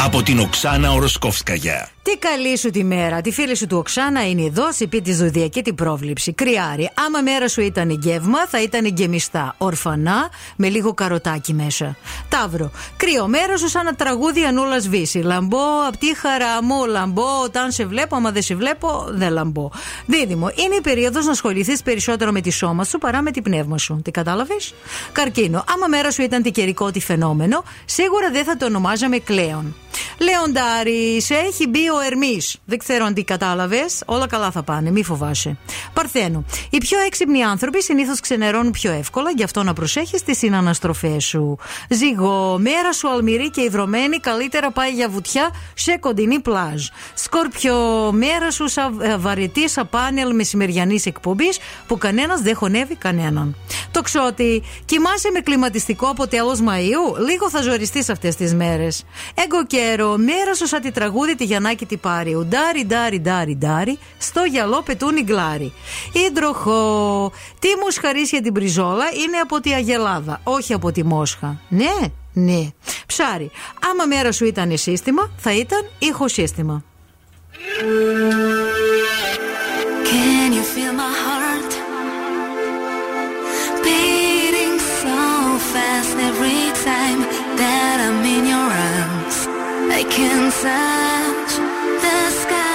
Από την Οξάνα Οροσκόφσκαγια. Τι καλή σου τη μέρα. Τη φίλη σου του Οξάνα είναι εδώ. Σου πει τη ζωδιακή την πρόβληψη. Κρυάρι. Άμα μέρα σου ήταν γεύμα, θα ήταν γεμιστά. Ορφανά, με λίγο καροτάκι μέσα. Ταύρο. Κρύο. Μέρα σου σαν να τραγούδι Ανούλα Βίσση. Λαμπώ, απ' τη χαρά μου. Λαμπώ, όταν σε βλέπω. Άμα δεν σε βλέπω, δεν λαμπώ. Δίδυμο. Είναι η περίοδο να ασχοληθεί περισσότερο με τη σώμα σου παρά με την πνεύμα σου. Τι κατάλαβε. Καρκίνο. Άμα μέρα σου ήταν τικερικό τι φαινόμενο, σίγουρα δεν θα το ονομάζαμε κλέον. Λεοντάρι, σε έχει μπει ο Ερμής. Δεν ξέρω αν τι κατάλαβες. Όλα καλά θα πάνε, μη φοβάσαι. Παρθένο. Οι πιο έξυπνοι άνθρωποι συνήθως ξενερώνουν πιο εύκολα, γι' αυτό να προσέχεις τις συναναστροφές σου. Ζυγό. Μέρα σου αλμυρή και ιδρωμένη, καλύτερα πάει για βουτιά σε κοντινή πλάζ. Σκόρπιο. Μέρα σου σα... βαρετή σαν πάνελ μεσημεριανής εκπομπής που κανένας δεν χωνεύει κανέναν. Τοξότη. Κοιμάσαι με κλιματιστικό από τέλος Μαΐου. Λίγο θα ζοριστείς αυτές τις μέρες. Εγκοκέρο. Μέρα σου σαν τη τραγούδι τη Γιαννάκη τη Πάριου. Ντάρι, ντάρι, ντάρι, ντάρι. Στο γυαλό πετούν οι γκλάρι. Ήντροχο. Τι μοσχαρίσια για την πριζόλα είναι από τη Αγελάδα, όχι από τη Μόσχα. Ναι, ναι. Ψάρι. Άμα μέρα σου ήταν σύστημα, θα ήταν ήχο-σύστημα. Can you feel my heart beating so fast every time that I'm in your arms? I can touch the sky.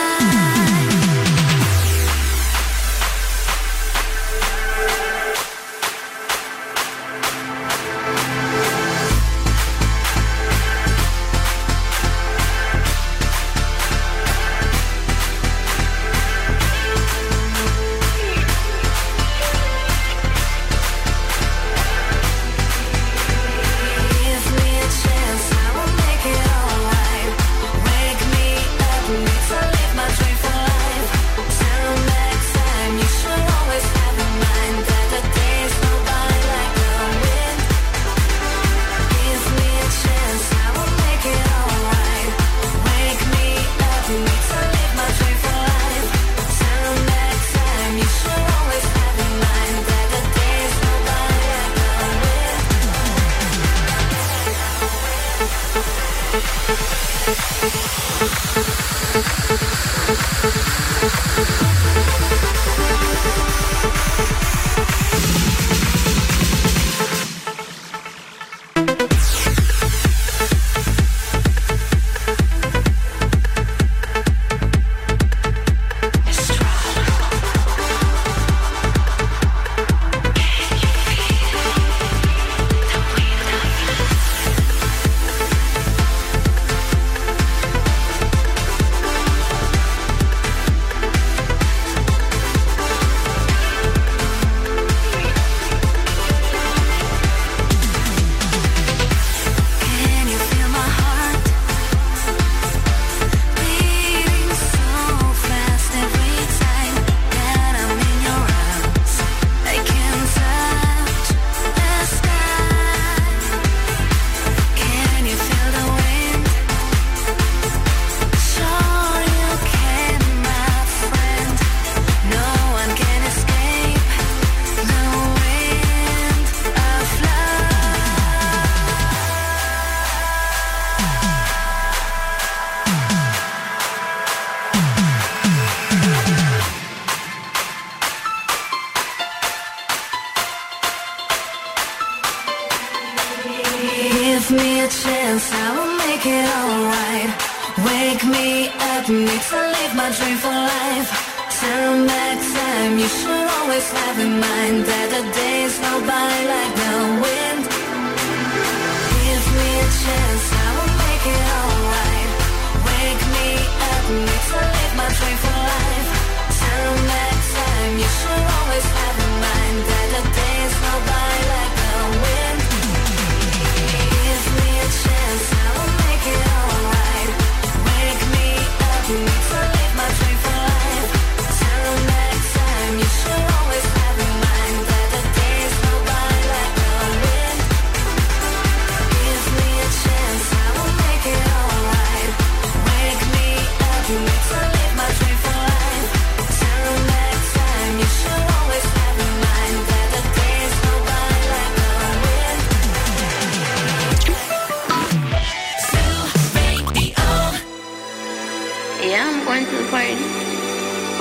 Always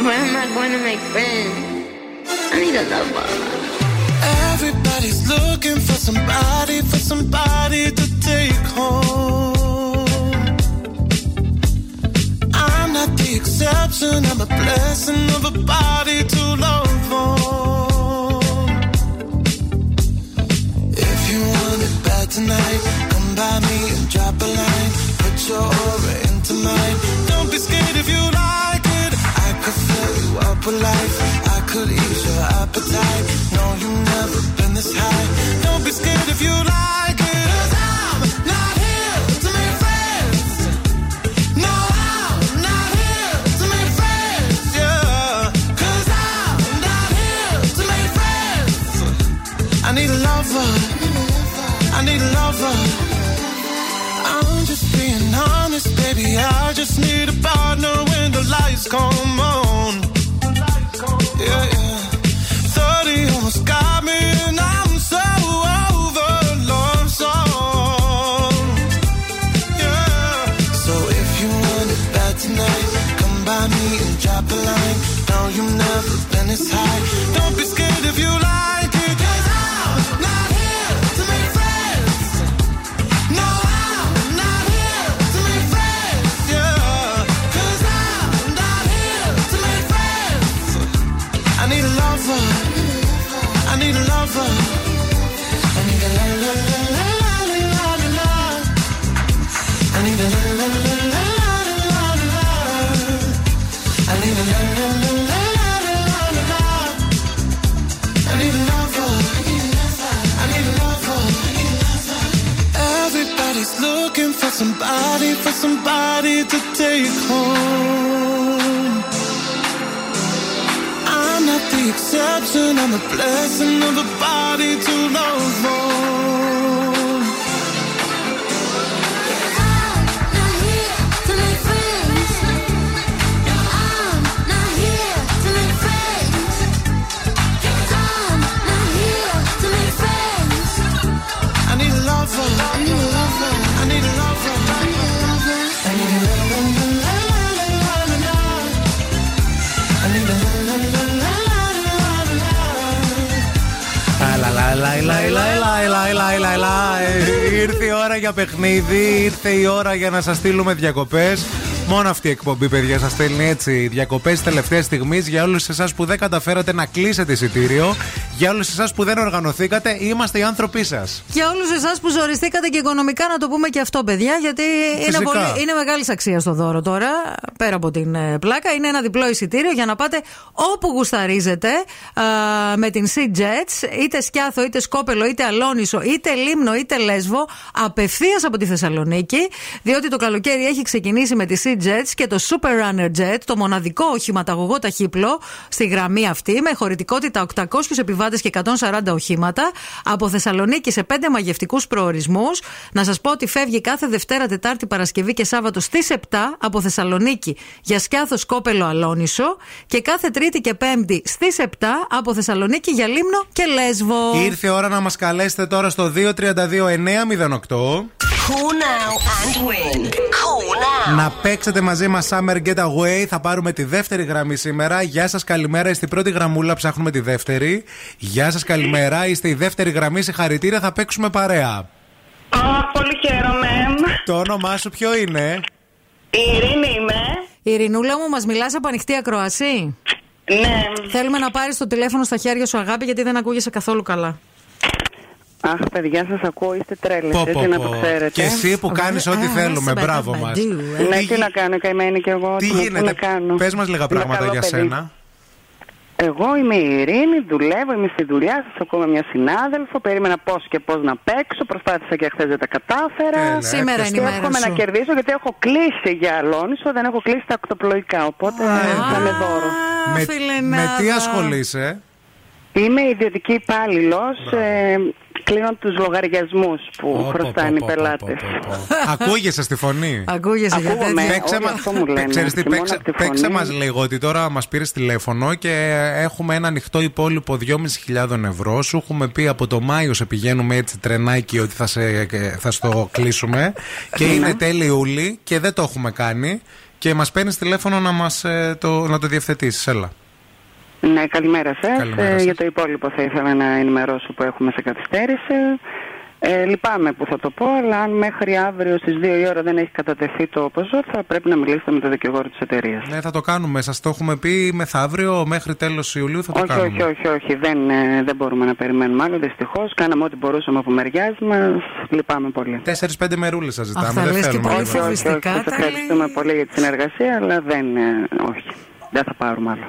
When am I going to make friends? I need a lover. Everybody's looking for somebody, for somebody to take home. I'm not the exception, I'm a blessing of a body to love on. If you want it bad tonight, come by me and drop a line. Put your aura into mine. Don't be scared if you like it. I could fill you up with life. I could ease your appetite. No, you've never been this high. Don't be scared if you like it. 'Cause I'm not here to make friends. No, I'm not here to make friends. Yeah. 'Cause I'm not here to make friends. I need a lover. I need a lover. I'm just being honest, baby. I just need a partner when the lights come on. Yeah, yeah. thirty almost got me, and I'm so over love songs. Yeah. So if you want it bad tonight, come by me and drop a line. No, you've never been this high. Don't be scared if you like it. 'Cause I'm not here to make friends. No, I'm not here to make friends. Yeah. 'Cause I'm not here to make friends. I need a lover. I need a lover. I need a la la la la la la la. I need a la la la la la la. I need a la la la la la la. I need a lover. I need a lover. Everybody's looking for somebody, for somebody to take home. I'm not the exception, I'm a blessing of a body to love on. I'm not here to make friends. No, I'm not here to make friends. 'Cause I'm not here to make friends. I need a lover. I need a lover. I need a lover. I need a lover. I need a lover. La la la la la la. I need a la la la la la la. Ήρθε η ώρα για παιχνίδι, ήρθε η ώρα για να σας στείλουμε διακοπές. Μόνο αυτή η εκπομπή, παιδιά, σας στέλνει έτσι διακοπές τελευταίας στιγμής για όλους εσάς που δεν καταφέρατε να κλείσετε εισιτήριο. Για όλους εσάς που δεν οργανωθήκατε, είμαστε οι άνθρωποι σας. Για όλους εσάς που ζοριστήκατε και οικονομικά, να το πούμε και αυτό, παιδιά, γιατί είναι, πολύ, είναι μεγάλης αξίας το δώρο τώρα, πέρα από την πλάκα. Είναι ένα διπλό εισιτήριο για να πάτε όπου γουσταρίζετε με την Sea Jets, είτε Σκιάθο, είτε Σκόπελο, είτε Αλόνισο, είτε Λίμνο, είτε Λέσβο, απευθείας από τη Θεσσαλονίκη, διότι το καλοκαίρι έχει ξεκινήσει με τη Sea Jets και το Super Runner Jet, το μοναδικό οχηματαγωγό ταχύπλο στη γραμμή αυτή, με χωρητικότητα οκτακόσιους επιβάτες και εκατόν σαράντα οχήματα, από Θεσσαλονίκη σε πέντε μαγευτικούς προορισμούς. Να σας πω ότι φεύγει κάθε Δευτέρα, Τετάρτη, Παρασκευή και Σάββατο στις επτά από Θεσσαλονίκη για Σκιάθο, Σκόπελο, Αλόνισο, και κάθε Τρίτη και Πέμπτη στις επτά από Θεσσαλονίκη για Λίμνο και Λέσβο. Ήρθε η ώρα να μας καλέσετε τώρα στο δύο τρία δύο εννιά μηδέν οκτώ. Να παίξετε μαζί μας Summer Getaway. Θα πάρουμε τη δεύτερη γραμμή σήμερα. Γεια σας, καλημέρα. Στην πρώτη γραμμούλα ψάχνουμε τη δεύτερη. Γεια σας, καλημέρα. Είστε η δεύτερη γραμμή. Συγχαρητήρια, θα παίξουμε παρέα. Oh, πολύ χαίρομαι. Το όνομά σου ποιο είναι? Η Ειρήνη είμαι. Η Ειρηνούλα μου, μας μιλάς από ανοιχτή ακρόαση. Ναι. Θέλουμε να πάρεις το τηλέφωνο στα χέρια σου, αγάπη, γιατί δεν ακούγεσαι καθόλου καλά. Αχ, παιδιά, σας ακούω, είστε τρέλες, πω, έτσι πω, να το ξέρετε. Και εσύ που κάνεις ό,τι α, θέλουμε, α, μπράβο μας. Ναι, τι να κάνω, καημένη κι εγώ. Τι γίνεται, πες μας λίγα πράγματα για σένα. Εγώ είμαι η Ειρήνη, δουλεύω, είμαι στη δουλειά, σας ακούω με μια συνάδελφο, περίμενα πώς και πώς να παίξω, προσπάθησα και χθες δεν τα κατάφερα. Έλα, σήμερα είναι η μέρα σου. Εύχομαι να κερδίσω, γιατί έχω κλείσει για Αλόνισο, δεν έχω κλείσει τα οκτωπλοϊκά, οπότε θα με δώρο. Με τι ασχολείσαι? Είμαι ιδιωτική υπάλληλος, κλείνω τους λογαριασμούς που χρωστάνε οι πελάτες. Ακούγεσαι στη φωνή. Ακούγεσαι, γιατί παίξε μας λίγο ότι τώρα μας πήρες τηλέφωνο και έχουμε ένα ανοιχτό υπόλοιπο δυόμισι χιλιάδες ευρώ. Σου έχουμε πει από το Μάιο σε πηγαίνουμε έτσι τρενάκι ότι θα στο κλείσουμε και είναι τέλη Ιούλη και δεν το έχουμε κάνει. και μας παίρνεις τηλέφωνο να, μας, το, να το διευθετήσεις. Έλα. Ναι, καλημέρα σας. Καλημέρα σας. Ε, για το υπόλοιπο θα ήθελα να ενημερώσω που έχουμε σε καθυστέρηση. Ε, λυπάμαι που θα το πω, αλλά αν μέχρι αύριο στις δύο η ώρα δεν έχει κατατεθεί το ποσό, θα πρέπει να μιλήσετε με τον δικηγόρο της εταιρείας. Ναι, θα το κάνουμε. Σας το έχουμε πει μεθαύριο, μέχρι τέλος Ιουλίου θα το όχι, κάνουμε. Όχι, όχι, όχι. Δεν, ε, δεν μπορούμε να περιμένουμε άλλο. Δυστυχώς, κάναμε ό,τι μπορούσαμε από μεριάς μας. Λυπάμαι πολύ. τέσσερις πέντε μερούλες σας ζητάμε. Δεν θέλουμε. Όχι, όχι, όχι, όχι. Σας ευχαριστούμε πολύ για τη συνεργασία, αλλά δεν, ε, όχι. δεν θα πάρουμε άλλο.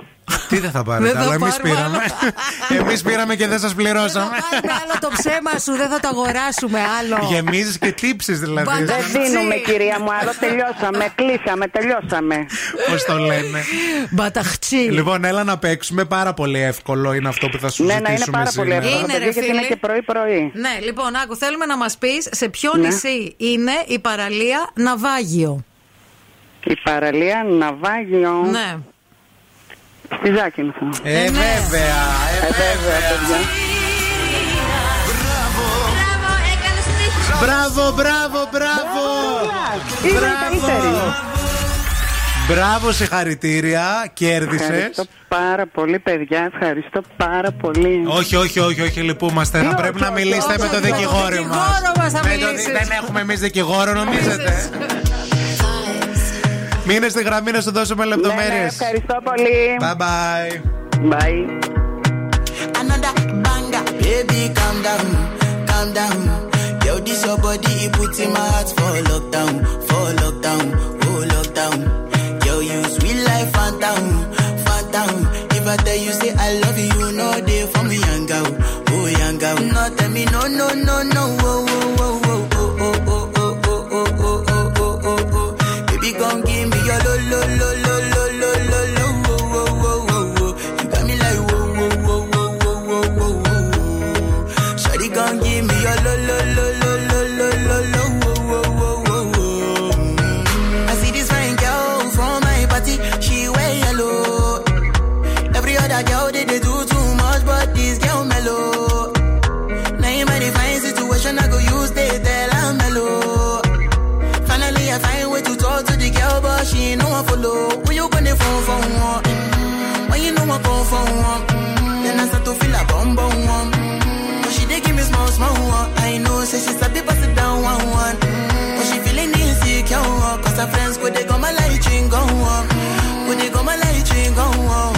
Τι δεν θα πάρετε, δεν αλλά εμείς πήραμε. Εμείς πήραμε και δεν σας πληρώσαμε. Δεν θα άλλο το ψέμα σου, δεν θα το αγοράσουμε άλλο. Γεμίζεις και τύψεις δηλαδή. Δεν δίνουμε κυρία μου, άλλο τελειώσαμε, κλείσαμε, τελειώσαμε. Πώς το λένε. Μπαταχτσί. Λοιπόν, έλα να παίξουμε, πάρα πολύ εύκολο είναι αυτό που θα σου ζητήσουμε. Ναι, είναι πάρα πολύ εύκολο, γιατί είναι και πρωί-πρωί. Ναι, λοιπόν, άκου, θέλουμε να μας πεις σε ποιο νησί είναι η παραλία Ναβάγιο. Η παραλία Ναβάγιο. Ναι. Στη Ζάκυνθο. Ε, ε, βέβαια, ε, βέβαια. Μπράβο. Μπράβο, έκανες τύχη. Μπράβο, μπράβο, μπράβο. Μπράβο. Μπράβο, συγχαρητήρια, κέρδισες. Ευχαριστώ πάρα πολύ, παιδιά, ευχαριστώ πάρα πολύ. Όχι, όχι, όχι, όχι, λυπούμαστε. Να πρέπει να μιλήσετε με τον δικηγόρο μας. Δεν έχουμε εμείς δικηγόρο, νομίζετε. Μείνε στη γραμμή να σου δώσουμε λεπτομέρειες. Ναι, ναι, ευχαριστώ πολύ. Bye bye. Bye. Another banger, baby, calm down, calm down. Yo, this your body, it puts in my heart for lockdown, for lockdown, oh lockdown. Yo, you sweet life, phantom, phantom. If I tell you say I love you, you know they for me, young girl, oh young girl. No, tell me no, no, no, no, oh, oh, oh, oh, oh, oh, oh, oh, oh, oh, oh. Gon' give me your lo lo lo lo lo lo lo lo wo wo wo wo wo. You got me like wo wo wo wo wo wo wo wo. Shawty gon' give me your lo lo lo lo lo lo lo lo wo wo wo wo wo. I see this fine girl from my party, she wear yellow. Every other girl they they do too much, but this girl mellow. Now in my divine situation, I go use they tell I'm mellow. Finally I find way to talk to the girl, but she ain't no one follow. When you gonna phone for one? When you know I phone for one? Then I start to feel a bum bum one. But she dey give me small small one. I know, say she's a bit pass it down one one. But she feeling insecure, cause her friends go they go my light drink on one. Go they go my light drink on one.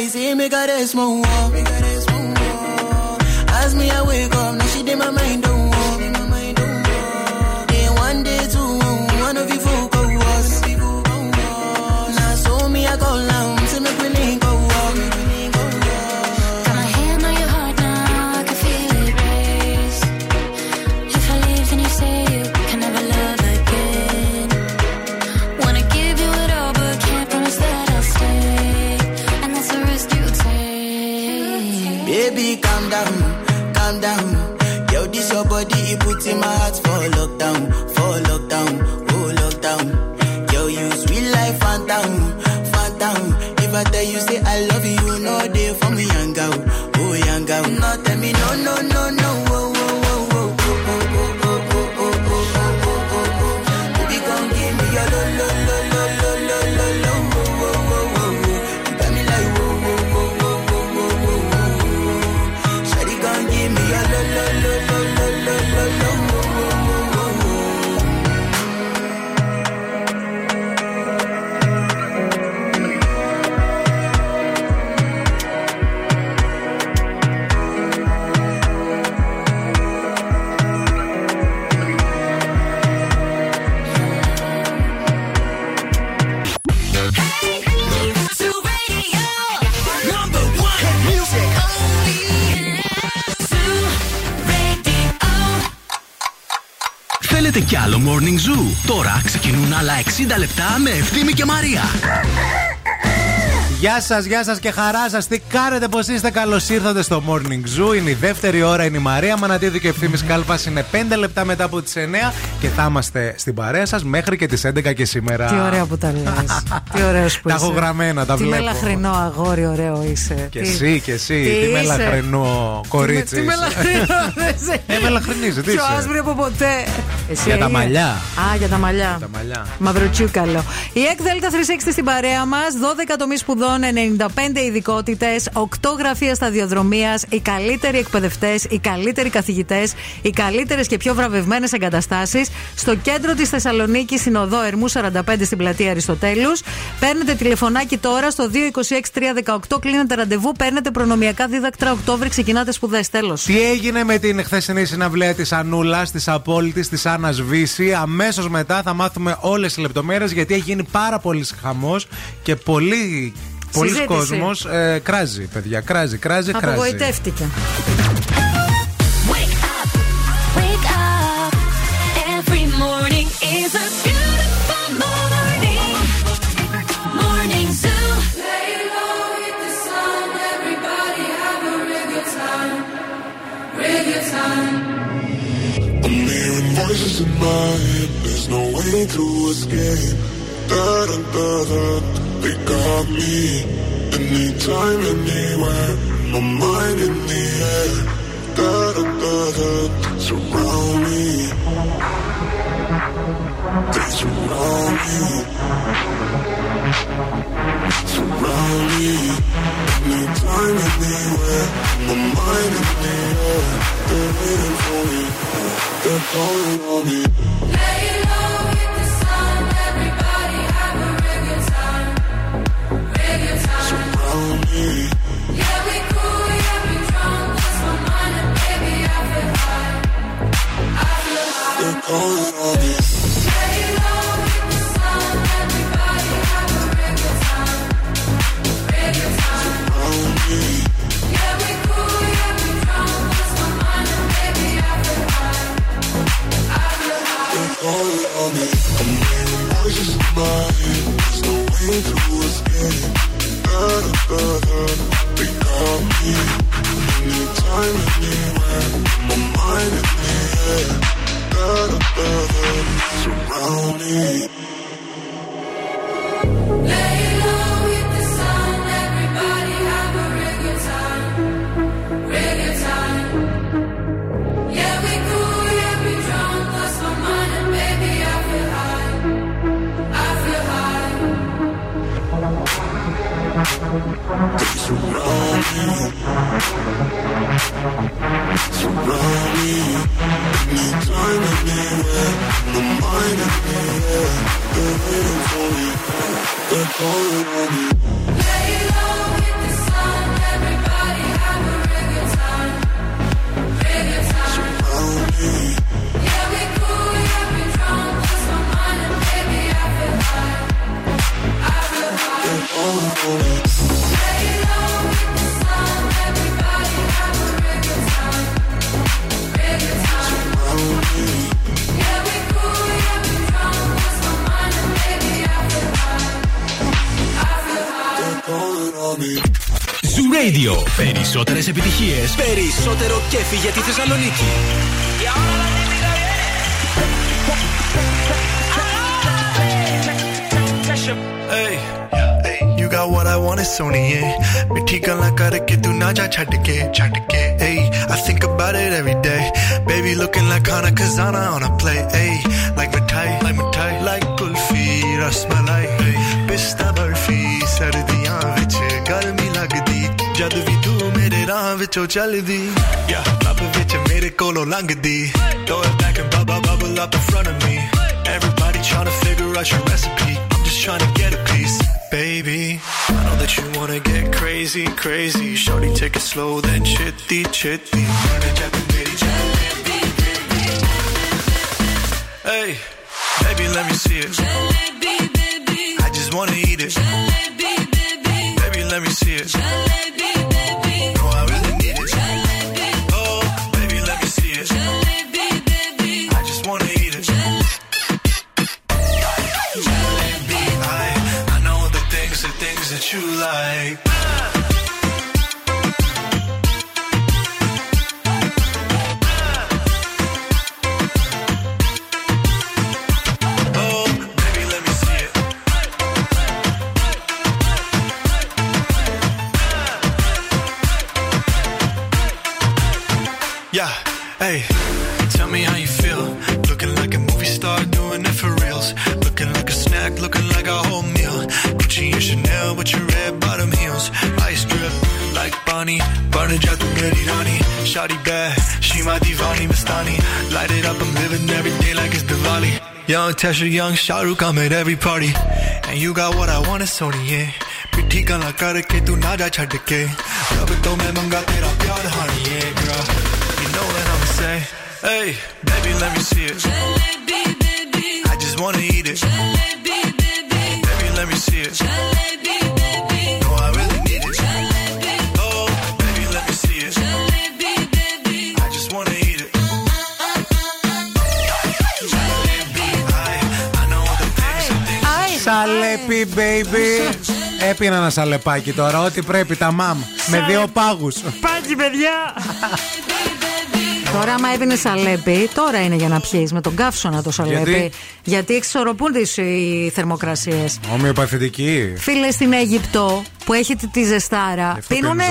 I say, make her a small walk. Ask me, I wake up. Now she did my mind don't walk. Then one day, two, one of you folk go us. Now so me, I go long. Say, make we link go walk. Got my hand on your heart now. I can feel it race. If I leave, then you say you can never love again. Wanna give you it all, but can't promise that I'll stay. Baby, calm down, calm down. Yo, this your body, it puts in my heart for lockdown, for lockdown, oh lockdown. Yo, you sweet life, phantom, phantom. If I tell you say I love you, you know they for me, young girl, oh young girl. No, tell me no, no, no, no, oh, oh, oh, oh, oh, oh, oh. Θέλετε κι άλλο Morning Zoo? Τώρα ξεκινούν άλλα εξήντα λεπτά με Ευθύμη και Μαρία. Γεια σας, γεια σας και χαρά σας. Τι κάνετε, πως είστε? Καλώς ήρθατε στο Morning Zoo. Είναι η δεύτερη ώρα, είναι η Μαρία Μαναντίδου και Ευθύμης Σκάλφας. Είναι πέντε λεπτά μετά από τις εννιά και θα είμαστε στην παρέα σας μέχρι και τις έντεκα και σήμερα. Τι ωραία που τα λες. Τι ωραίος που είσαι. Τα έχω γραμμένα, τα τι βλέπω. Τι μελαχρινό αγόρι, ωραίο είσαι. Και τι... εσύ, και εσύ. Τι, τι μελαχρινό κορίτσι. Τι μελαχρινίζε, τι είσαι. Πιο άσπρη από ποτέ. Εσύ για τα μαλλιά. Α, για τα μαλλιά. μαλλιά. Μαυροτσιούκαλο. Η EKDELTA τριακόσια εξήντα στην παρέα μας, δώδεκα τομείς σπουδών, ενενήντα πέντε ειδικότητες, οκτώ γραφεία σταδιοδρομίας, οι καλύτεροι εκπαιδευτές, οι καλύτεροι καθηγητές, οι καλύτερες και πιο βραβευμένες εγκαταστάσεις. Στο κέντρο της Θεσσαλονίκης, στην οδό Ερμού σαράντα πέντε, στην πλατεία Αριστοτέλους. Παίρνετε τηλεφωνάκι τώρα στο δύο είκοσι έξι τριακόσια δεκαοκτώ, κλείνετε ραντεβού, παίρνετε προνομιακά δίδακτρα Οκτώβρη, ξεκινάτε σπουδές. Τέλος. Τι έγινε με την χθεσινή συναυλία της Ανούλας, της Απόλυτης, της Άννας Βίσση? Αμέσως μετά θα μάθουμε όλες τις λεπτομέρειες, γιατί έχει γίνει πάρα πολύ χαμός και πολύ. Πολλοί κόσμος ε, κράζει, παιδιά, κράζει, κράζει, κράζει. Απογοητεύτηκε. They got me, anytime, anywhere, my mind in the air, da-da-da-da, surround me, they surround me, surround me, anytime, anywhere, my mind in the air, they're waiting for me, they're calling on me, lay low with the sun, everybody have a regular time. Surround me. Yeah, we cool, yeah, we drunk. Lost my mind and baby, I feel high. I feel high. They're calling on me. Lay low with the sun. Everybody have a regular time. Regular time. Surround me. Yeah, we cool, yeah, we drunk. Lost my mind and baby, I feel high. I feel high. They're calling on me. I'm hearing voices in my head. There's no way through escape. Da da da, they got me. Anytime, anywhere, my mind in the air. Da da da, surround me. Lay low with the sun, everybody have a real good time, real good time. Yeah, we cool, yeah, we drunk, lost my mind and baby, I feel high, I feel high. They surround me. Surround me. Anytime, anywhere. My mind in the air. They're waiting for me. They're calling on me. Lay low with the sun. Everybody have a real good time. Real good time. Surround me. Yeah, we cool. Yeah, we drunk. Lost my mind and baby, I feel high. They're all for me. Lay low with the sun. Everybody have a real good time. Real good time. Surround me. Yeah, we cool, yeah, we drunk. Lost my mind and baby, I feel high. I feel high. They're calling on me. Zoo Radio. Περισσότερες επιτυχίες. Περισσότερο κέφι για τη Θεσσαλονίκη. Για όλα τα Hey. You got what I want, it's on it. Mithi galan karke tu na ja chhad ke, chhad ke. Ayy, I think about it every day. Baby looking like Hana Kazana on a play. Ayy, like mithai, like mithai, like kulfi, rasmalai. Ayy, pista barfi, sardiyan vich garmi lagdi. Jad vi tu mere raah vichon chaldi. Yeah, club vich mere kolo langdi. Throw it back and bubble bubble up in front of me. Everybody tryna figure out your recipe. I'm just tryna get a piece. Baby, I know that you wanna get crazy, crazy. Shorty, take it slow, then chitty, chitty. Hey, baby, let me see it. Jalebi, baby. I just wanna eat it. Jalebi, baby. Baby, let me see it. Jalebi, baby. No, I really need it. Jalebi. Oh, baby, let me see it. Jalebi, baby. I just wanna eat it. già tu me ridoni. Shawty bad, she my divani Vistani. Light it up, I'm living every day like it's Diwali. Young Tesha, young Shah Rukh, I'm at every party. And you got what I want, it's Sony, yeah. Pithi gala karke tu na ja chhad ke. Ab to main manga tera pyar, honey, yeah, girl. You know what I'ma say? Hey, baby, let me see it. Jalebi, baby, I just wanna eat it. Jalebi, baby, baby, let me see it. Jalebi, baby, no, I really need it. Jalebi, oh, baby, let me see it. Jalebi, baby, I just wanna eat it. Jalebi, I, I know all the things. Jalebi, baby. Έπινα ένα σαλεπάκι τώρα, ό,τι πρέπει, τα μαμ. Με δύο πάγους. Πάκι, παιδιά! Τώρα, άμα έδινε σαλέπι, τώρα είναι για να πιείς με τον καύσωνα το σαλέπι. Γιατί, Γιατί εξορροπούνται οι θερμοκρασίες. Ομοιοπαθητική. Φίλε, στην Αίγυπτο που έχει τη ζεστάρα, πίνουνε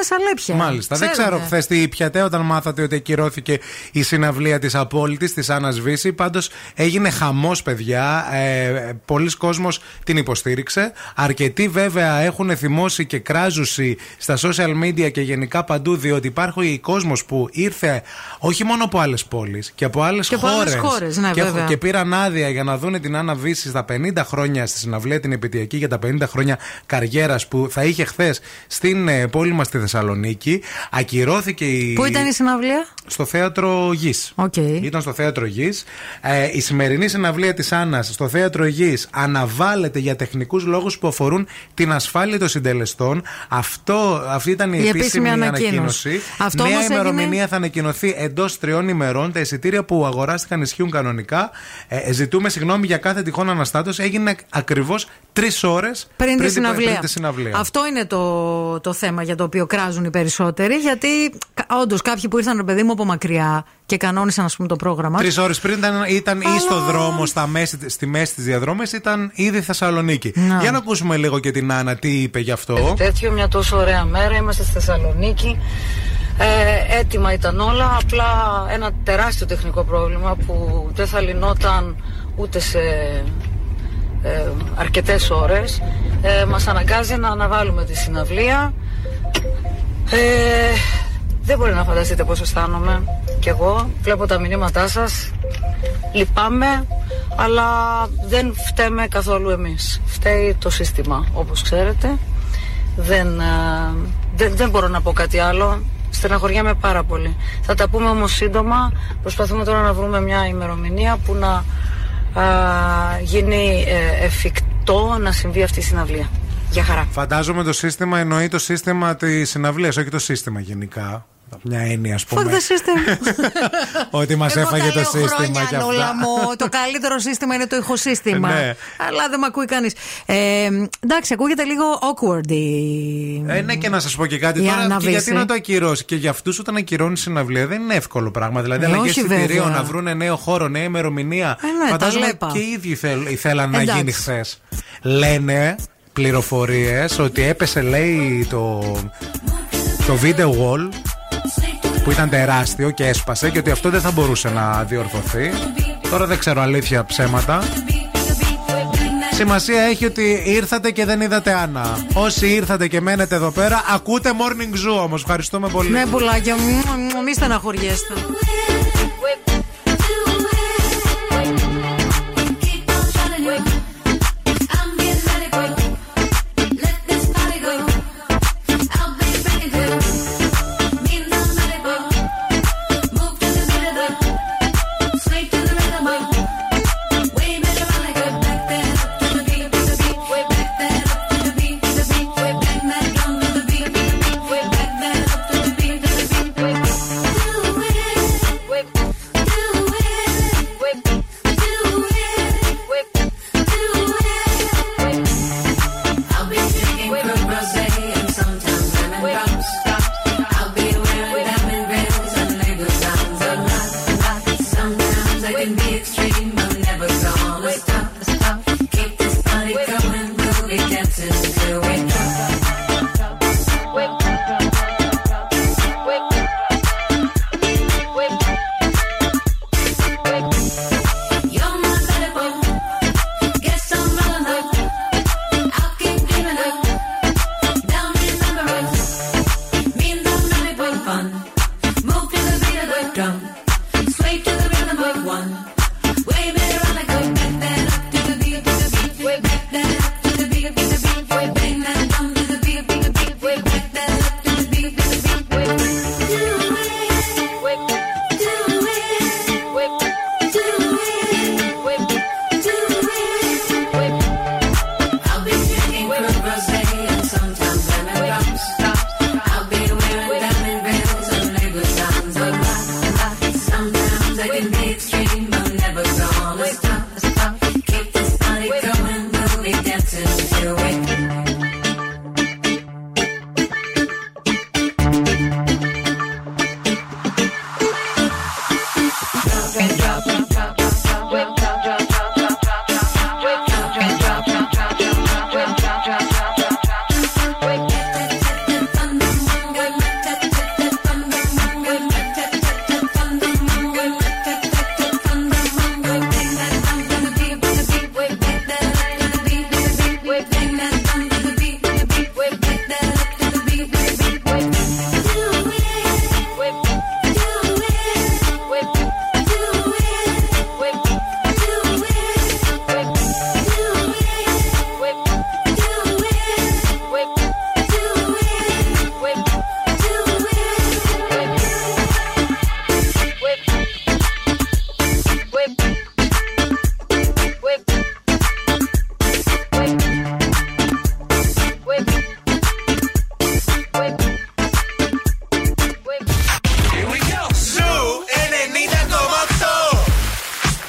σαλέπια. Μάλιστα. Ξέρετε. Δεν ξέρω χθες τι πιατε όταν μάθατε ότι ακυρώθηκε η συναυλία της Απόλυτης της Άννας Βίσση. Πάντως έγινε χαμός, παιδιά. Ε, πολλοί κόσμος την υποστήριξε. Αρκετοί βέβαια έχουν θυμώσει και κράζουση στα social media και γενικά παντού, διότι υπάρχει κόσμος που ήρθε. Όχι μόνο από άλλες πόλεις και από άλλες χώρες. Ναι, και, και πήραν άδεια για να δουν την Άννα Βίσση στα πενήντα χρόνια, στη συναυλία την επαιτειακή για τα πενήντα χρόνια καριέρας που θα είχε χθες στην πόλη μας στη Θεσσαλονίκη. Ακυρώθηκε η. Πού ήταν η συναυλία? Στο Θέατρο Γης. Okay. Ήταν στο Θέατρο Γης. Ε, η σημερινή συναυλία της Άννας στο Θέατρο Γης αναβάλλεται για τεχνικούς λόγους που αφορούν την ασφάλεια των συντελεστών. Αυτό, αυτή ήταν η, η επίσημη ανακοίνωση. Νέα ημερομηνία έγινε... θα ανακοινωθεί εντός τριών ημερών. Τα εισιτήρια που αγοράστηκαν ισχύουν κανονικά. Ε, ζητούμε συγγνώμη για κάθε τυχόν αναστάτωση. Έγινε ακριβώς τρεις ώρες πριν, πριν, πριν, πριν τη συναυλία. Αυτό είναι το, το θέμα για το οποίο κράζουν οι περισσότεροι. Γιατί όντως κάποιοι που ήρθαν, ρε παιδί μου, από μακριά και κανόνισαν, ας πούμε, το πρόγραμμα. Τρεις ώρες πριν ήταν, ήταν Αλλά... ή στο δρόμο, στα μέση, στη μέση της διαδρομής, ήταν ήδη Θεσσαλονίκη. Να. Για να ακούσουμε λίγο και την Άννα τι είπε γι' αυτό. Ε, τέτοιο, μια τόσο ωραία μέρα, είμαστε στη Θεσσαλονίκη. Ε, έτοιμα ήταν όλα, απλά ένα τεράστιο τεχνικό πρόβλημα που δεν θα λυνόταν ούτε σε ε, αρκετές ώρες. Ε, μας αναγκάζει να αναβάλουμε τη συναυλία. Ε, δεν μπορεί να φανταστείτε πώς αισθάνομαι κι εγώ. Βλέπω τα μηνύματά σας, λυπάμαι, αλλά δεν φταίμε καθόλου εμείς. Φταίει το σύστημα, όπως ξέρετε. Δεν, ε, δεν, δεν μπορώ να πω κάτι άλλο. Στεναχωριάμαι πάρα πολύ. Θα τα πούμε όμως σύντομα. Προσπαθούμε τώρα να βρούμε μια ημερομηνία που να α, γίνει ε, εφικτό να συμβεί αυτή η συναυλία. Για χαρά. Φαντάζομαι το σύστημα εννοεί το σύστημα της συναυλίας, όχι το σύστημα γενικά. Μια έννοια, ας πούμε. Ότι μας έφαγε το σύστημα κι αυτά. Το καλύτερο σύστημα είναι το ηχοσύστημα. Αλλά δεν με ακούει κανείς. Εντάξει, ακούγεται λίγο awkward. Ναι, και να σας πω και κάτι τώρα. Γιατί να το ακυρώσει. Και για αυτούς όταν ακυρώνει συναυλία δεν είναι εύκολο πράγμα. Δηλαδή, αλλαγές εισιτηρίων, να βρουν νέο χώρο, νέα ημερομηνία. Φαντάζομαι και οι ίδιοι ήθελαν να γίνει χθες. Λένε πληροφορίες ότι έπεσε, λέει, το video wall, που ήταν τεράστιο και έσπασε, και ότι αυτό δεν θα μπορούσε να διορθωθεί. Τώρα δεν ξέρω, αλήθεια, ψέματα. Σημασία έχει ότι ήρθατε και δεν είδατε Άννα. Όσοι ήρθατε και μένετε εδώ πέρα, ακούτε Morning Zoo όμως. Ευχαριστούμε πολύ. Ναι, πουλάκια μου, μη στεναχωριέστε.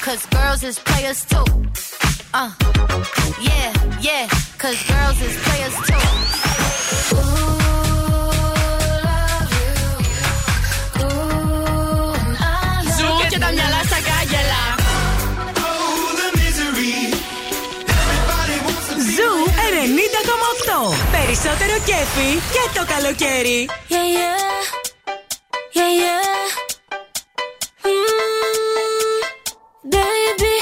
'cause girls is players too. Uh, yeah, yeah, 'cause girls is players too. Ooh. Περισσότερο κέφι και το καλοκαίρι. Yeah, yeah. Yeah, yeah. Mm, baby,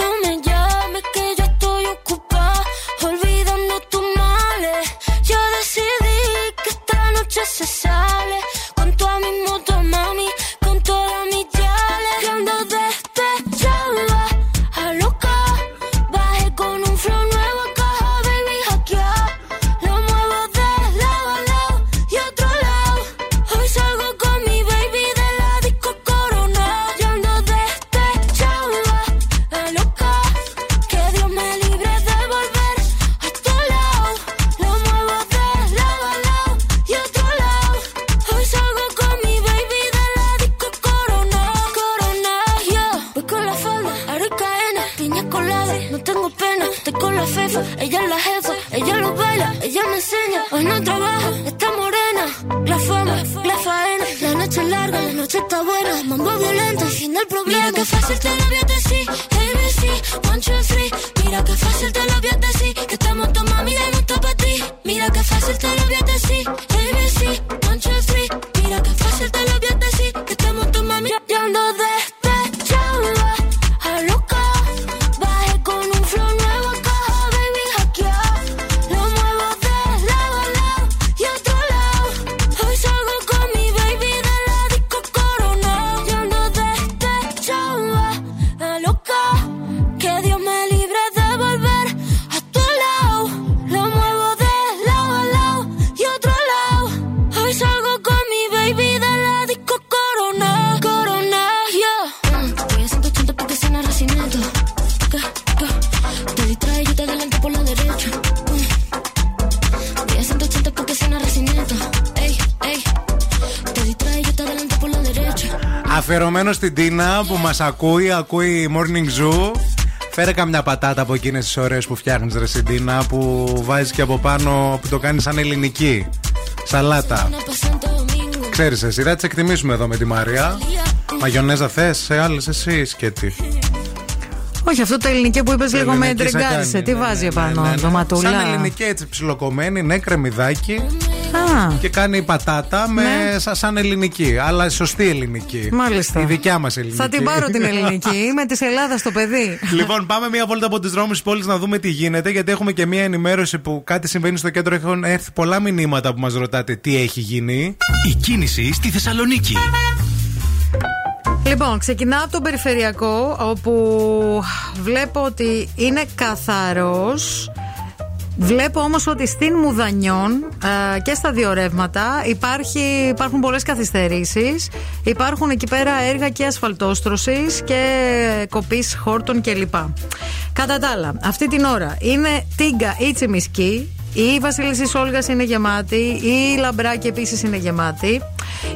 no me llames que yo estoy ocupada olvidando tus males. Yo decidí que esta noche se sale con toda mi moto, mami, con toda mi chale. Yo ando despechada, a loca, bajé con un flow nuevo. Ella es la jefa, ella lo baila, ella me enseña. Hoy no trabaja, está morena. La fama, la faena. La noche es larga, la noche está buena. Mambo violento, el fin del problema. Mira que fácil te lo voy a decir, έι μπι σι, one, two, three. Mira que fácil te lo voy a decir, que estamos tu mami de nuestro pa' ti. Mira que fácil te lo voy a decir, έι μπι σι, one, two, three. Mira que fácil te lo voy a decir, que estamos tu mami. Yo ando despechada, a loca. Bajé con un flow nuevo. Αφιερωμένο στην Τίνα που μας ακούει, ακούει Morning Zoo. Φέρε καμιά πατάτα από εκείνες τις ωραίες που φτιάχνεις, ρε Συντίνα, που βάζεις και από πάνω, που το κάνεις σαν ελληνική σαλάτα. Ξέρεις εσύ, θα τις εκτιμήσουμε εδώ με τη Μαρία. Μαγιονέζα θες, σε άλλες εσύ σκέτη. Όχι, αυτό το ελληνικό που είπες λίγο με εντριγκάρισε. Τι βάζει επάνω, ντοματούλα. Σαν ελληνική έτσι ψιλοκομμένη, ναι, κρεμμυδάκι. Ah. Και κάνει πατάτα με ναι. σαν ελληνική, αλλά σωστή ελληνική. Μάλιστα. Η δικιά μας ελληνική. Θα την πάρω την ελληνική. Είμαι της Ελλάδας το παιδί. Λοιπόν, πάμε μία βόλτα από τις δρόμους της πόλης να δούμε τι γίνεται. Γιατί έχουμε και μία ενημέρωση που κάτι συμβαίνει στο κέντρο. Έχουν έρθει πολλά μηνύματα που μας ρωτάτε τι έχει γίνει. Η κίνηση στη Θεσσαλονίκη. Λοιπόν, ξεκινάω από τον Περιφερειακό, όπου βλέπω ότι είναι καθαρός. Βλέπω όμως ότι στην Μουδανιών ε, και στα δύο ρεύματα υπάρχει, υπάρχουν πολλές καθυστερήσεις. Υπάρχουν εκεί πέρα έργα και ασφαλτόστρωσης και κοπής χόρτων κλπ. Κατά τα άλλα, αυτή την ώρα είναι τίγκα ή Τσιμισκή. Η Βασίλισσης Όλγας είναι γεμάτη. Η Λαμπράκη επίσης είναι γεμάτη.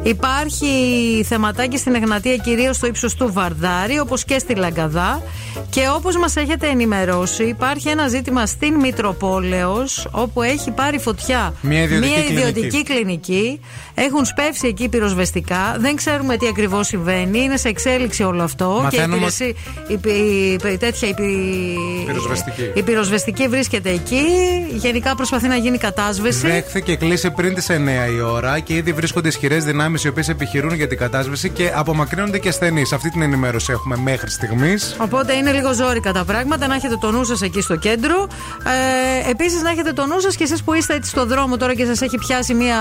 Υπάρχει θεματάκι στην Εγνατία, κυρίως στο ύψος του Βαρδάρι, όπως και στη Λαγκαδά. Και όπως μας έχετε ενημερώσει, υπάρχει ένα ζήτημα στην Μητροπόλεως, όπου έχει πάρει φωτιά μια ιδιωτική, μια ιδιωτική κλινική. κλινική. Έχουν σπεύσει εκεί πυροσβεστικά. Δεν ξέρουμε τι ακριβώς συμβαίνει. Είναι σε εξέλιξη όλο αυτό. Μαθαίνουμε... Και η, υπηρεσία, η, η, τέτοια, η, πυροσβεστική. η πυροσβεστική βρίσκεται εκεί. Γενικά προσπαθεί να γίνει κατάσβεση. Δέχθηκε κλείσει πριν τις εννιά η ώρα και ήδη βρίσκονται ισχυρές δυνάμεις οι οποίες επιχειρούν για την κατάσβεση και απομακρύνονται και ασθενείς. Αυτή την ενημέρωση έχουμε μέχρι στιγμής. Οπότε είναι λίγο ζόρικα τα πράγματα. Να έχετε το νου σας εκεί στο κέντρο. Ε, επίσης, να έχετε το νου σας και εσείς που είστε έτσι στο δρόμο τώρα και σας έχει πιάσει μία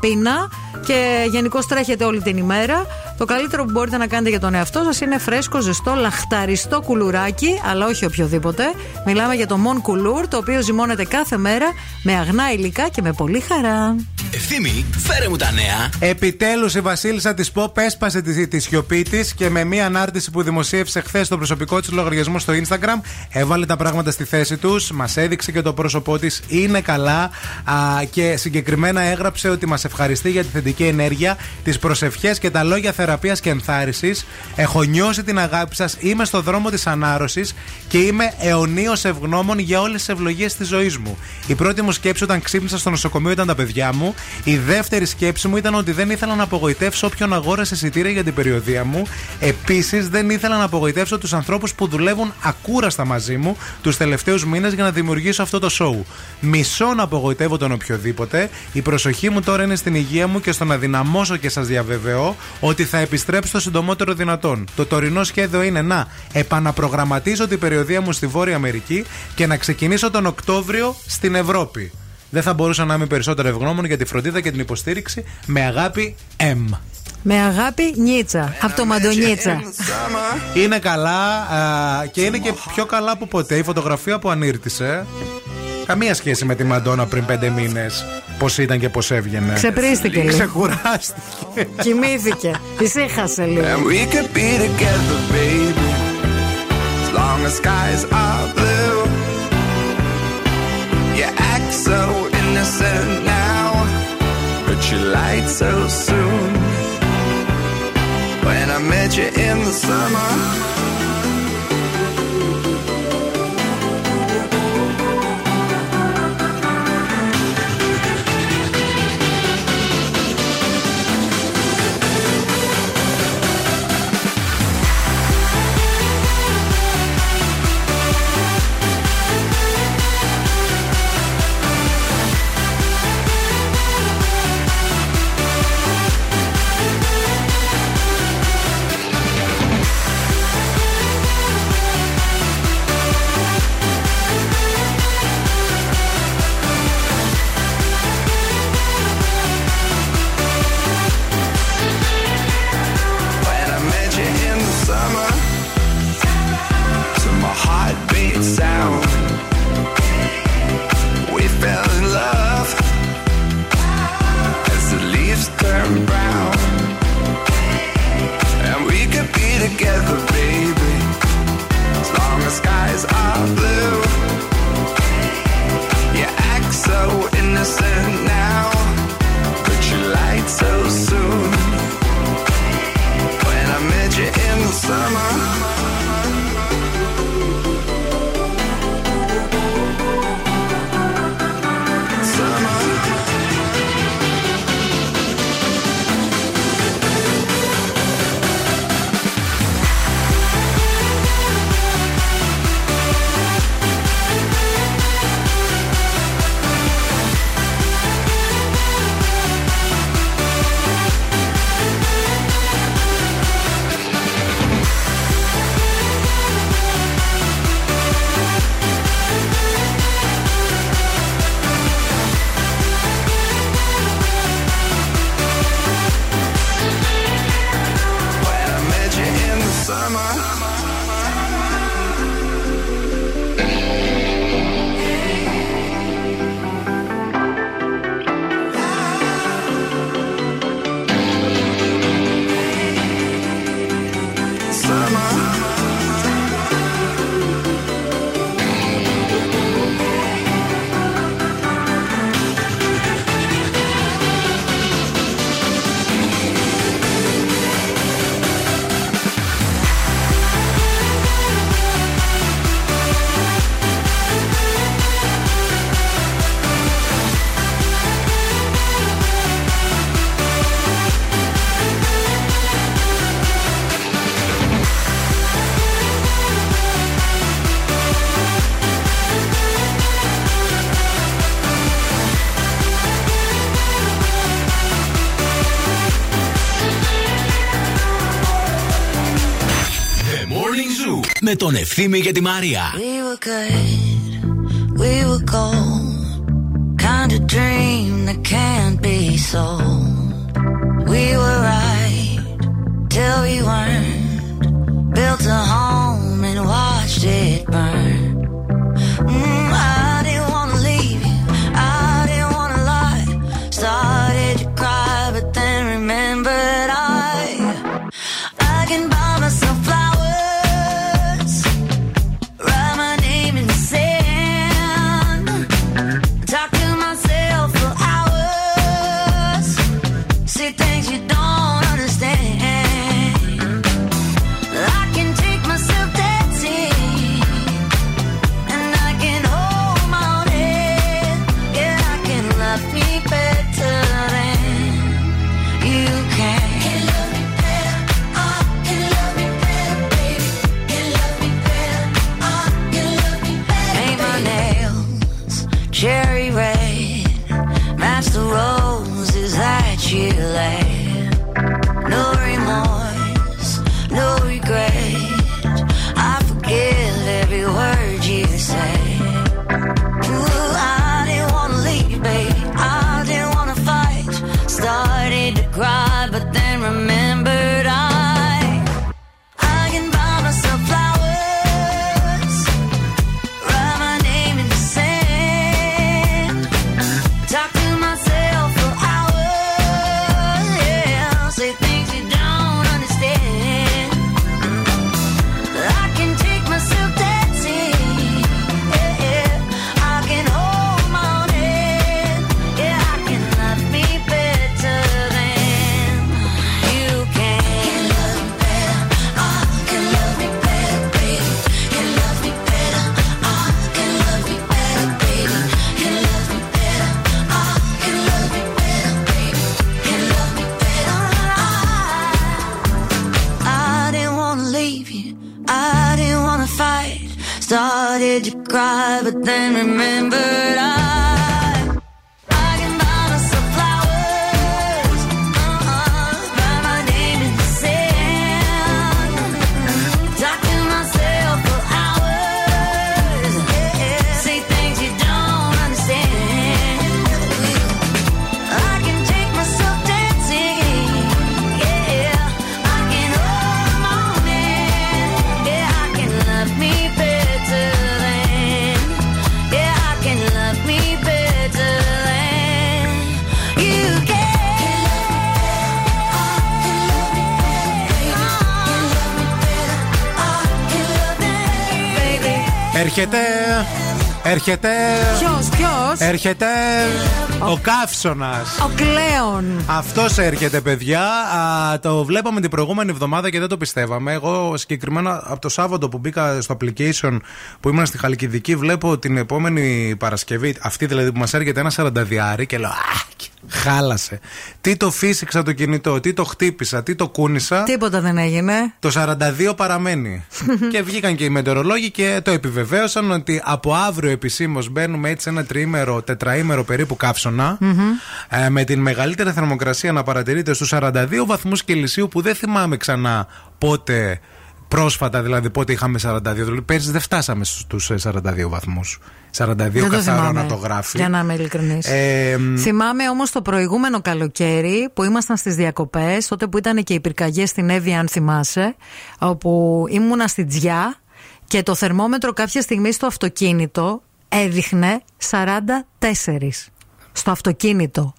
πείνα και γενικώς τρέχετε όλη την ημέρα. Το καλύτερο που μπορείτε να κάνετε για τον εαυτό σας είναι φρέσκο, ζεστό, λαχταριστό κουλουράκι, αλλά όχι οποιοδήποτε. Μιλάμε για το Mon Κουλούρ, το οποίο ζυμώνεται κάθε μέρα με αγνά υλικά και με πολύ χαρά. Ευθύμη, φέρε μου τα νέα. Επιτέλους η βασίλισσα της Pop έσπασε τη, τη σιωπή της και με μία ανάρτηση που δημοσίευσε χθες στο προσωπικό της λογαριασμό στο Instagram, έβαλε τα πράγματα στη θέση τους, μας έδειξε και το πρόσωπό της είναι καλά α, και συγκεκριμένα έγραψε ότι μας ευχαριστεί για τη θετική ενέργεια, τις προσευχές και τα λόγια θεραπείας θεραπείας και ενθάρρυνσης. Έχω νιώσει την αγάπη σας, είμαι στο δρόμο της ανάρρωσης και είμαι αιωνίως ευγνώμων για όλες τις ευλογίες της ζωής μου. Η πρώτη μου σκέψη όταν ξύπνησα στο νοσοκομείο ήταν τα παιδιά μου. Η δεύτερη σκέψη μου ήταν ότι δεν ήθελα να απογοητεύσω όποιον αγόρασε εισιτήρια για την περιοδία μου. Επίσης, δεν ήθελα να απογοητεύσω τους ανθρώπους που δουλεύουν ακούραστα μαζί μου τους τελευταίους μήνες για να δημιουργήσω αυτό το σόου. Μισώ να απογοητεύω τον οποιοδήποτε. Η προσοχή μου τώρα είναι στην υγεία μου και στο να δυναμώσω και σας διαβεβαιώ ότι θα επιστρέψω το συντομότερο δυνατόν. Το τωρινό σχέδιο είναι να επαναπρογραμματίζω την περιοδία μου στη Βόρεια Αμερική και να ξεκινήσω τον Οκτώβριο στην Ευρώπη. Δεν θα μπορούσα να είμαι περισσότερο ευγνώμων για τη φροντίδα και την υποστήριξη. Με αγάπη, M. Με αγάπη, Νίτσα. Από το Μαντονίτσα. Είναι καλά α, και είναι και πιο καλά από ποτέ. Η φωτογραφία που ανήρτησε. Καμία σχέση με τη Μαντόνα πριν πέντε μήνες. Πώς ήταν και πώς έβγαινε. Ξεπρίστηκε. Ξεκουράστηκε. Κοιμήθηκε. Ησύχασε λίγο. So innocent now, but you lied so soon. When I met you in the summer, με τον Ευθύμη και τη Μαρία. We were good, we were gold, kind of dream that can't be sold. We were right till we weren't, built a home and watched it burn. Mm, I didn't wanna leave you, I didn't wanna lie. Started to cry, but then remembered I, I can buy myself flowers. Things you don't understand. started to cry, but then remembered I Έρχεται, έρχεται, ποιος, ποιος? Έρχεται ο, ο Καύσωνας, ο Κλέον. Αυτός έρχεται, παιδιά. Α, το βλέπαμε την προηγούμενη εβδομάδα και δεν το πιστεύαμε. Εγώ συγκεκριμένα από το Σάββατο που μπήκα στο application που ήμουν στη Χαλκιδική, βλέπω την επόμενη Παρασκευή, αυτή δηλαδή που μας έρχεται, ένα σαρανταδιάρι και λέω χάλασε. Τι το φύσηξα το κινητό, τι το χτύπησα, τι το κούνησα. Τίποτα δεν έγινε. Το σαράντα δύο παραμένει. Και βγήκαν και οι μετεωρολόγοι και το επιβεβαίωσαν ότι από αύριο επισήμως μπαίνουμε έτσι ένα τριήμερο, τετραήμερο περίπου καύσωνα. Mm-hmm. ε, με την μεγαλύτερη θερμοκρασία να παρατηρείται στους σαράντα δύο βαθμούς Κελσίου, που δεν θυμάμαι ξανά πότε, πρόσφατα δηλαδή, πότε είχαμε σαράντα δύο. Δηλαδή πέρσι δεν φτάσαμε στους σαράντα δύο βαθμούς. σαράντα δύο καθαρό να το γράφει. Για να είμαι ειλικρινής. Ε, θυμάμαι όμως το προηγούμενο καλοκαίρι που ήμασταν στις διακοπές, τότε που ήταν και οι πυρκαγιές στην Εύβοια, αν θυμάσαι, όπου ήμουνα στην Τζιά και το θερμόμετρο κάποια στιγμή στο αυτοκίνητο έδειχνε σαράντα τέσσερα. Στο αυτοκίνητο.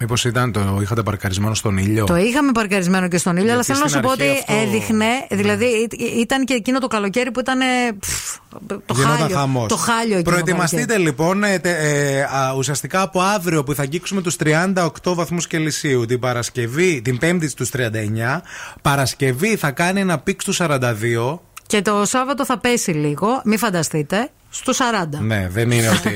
Μήπως ήταν το είχατε παρκαρισμένο στον ήλιο. Το είχαμε παρκαρισμένο και στον ήλιο, γιατί αλλά θέλω να σου πω ότι αυτό... έδειχνε. Δηλαδή ναι. Ήταν και εκείνο το καλοκαίρι που ήταν. Το χάλιο, το χάλιο. Προετοιμαστείτε λοιπόν ε, ε, α, ουσιαστικά από αύριο που θα αγγίξουμε τους τριάντα οκτώ βαθμούς Κελσίου. Την Παρασκευή, την Πέμπτη στους τριάντα εννιά. Παρασκευή θα κάνει ένα πικ στους σαράντα δύο. Και το Σάββατο θα πέσει λίγο, μη φανταστείτε. Στους σαράντα. Ναι, δεν είναι ότι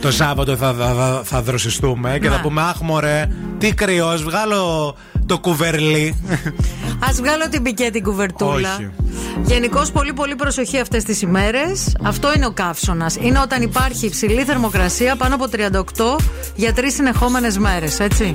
το Σάββατο θα, θα, θα δροσιστούμε και θα πούμε αχ μωρέ, τι κρυός, βγάλω το κουβερλί. Ας βγάλω την πικέ την κουβερτούλα. Όχι. Γενικώς πολύ πολύ προσοχή αυτές τις ημέρες. Αυτό είναι ο καύσωνας. Είναι όταν υπάρχει υψηλή θερμοκρασία πάνω από τριάντα οκτώ για τρεις συνεχόμενες μέρες, έτσι.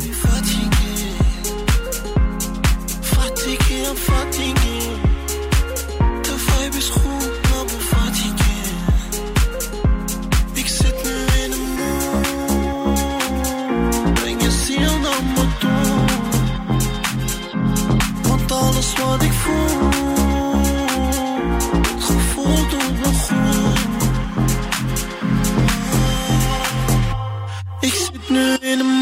Alles wat ik voel, gevoel doet me goed. Ik zit nu in een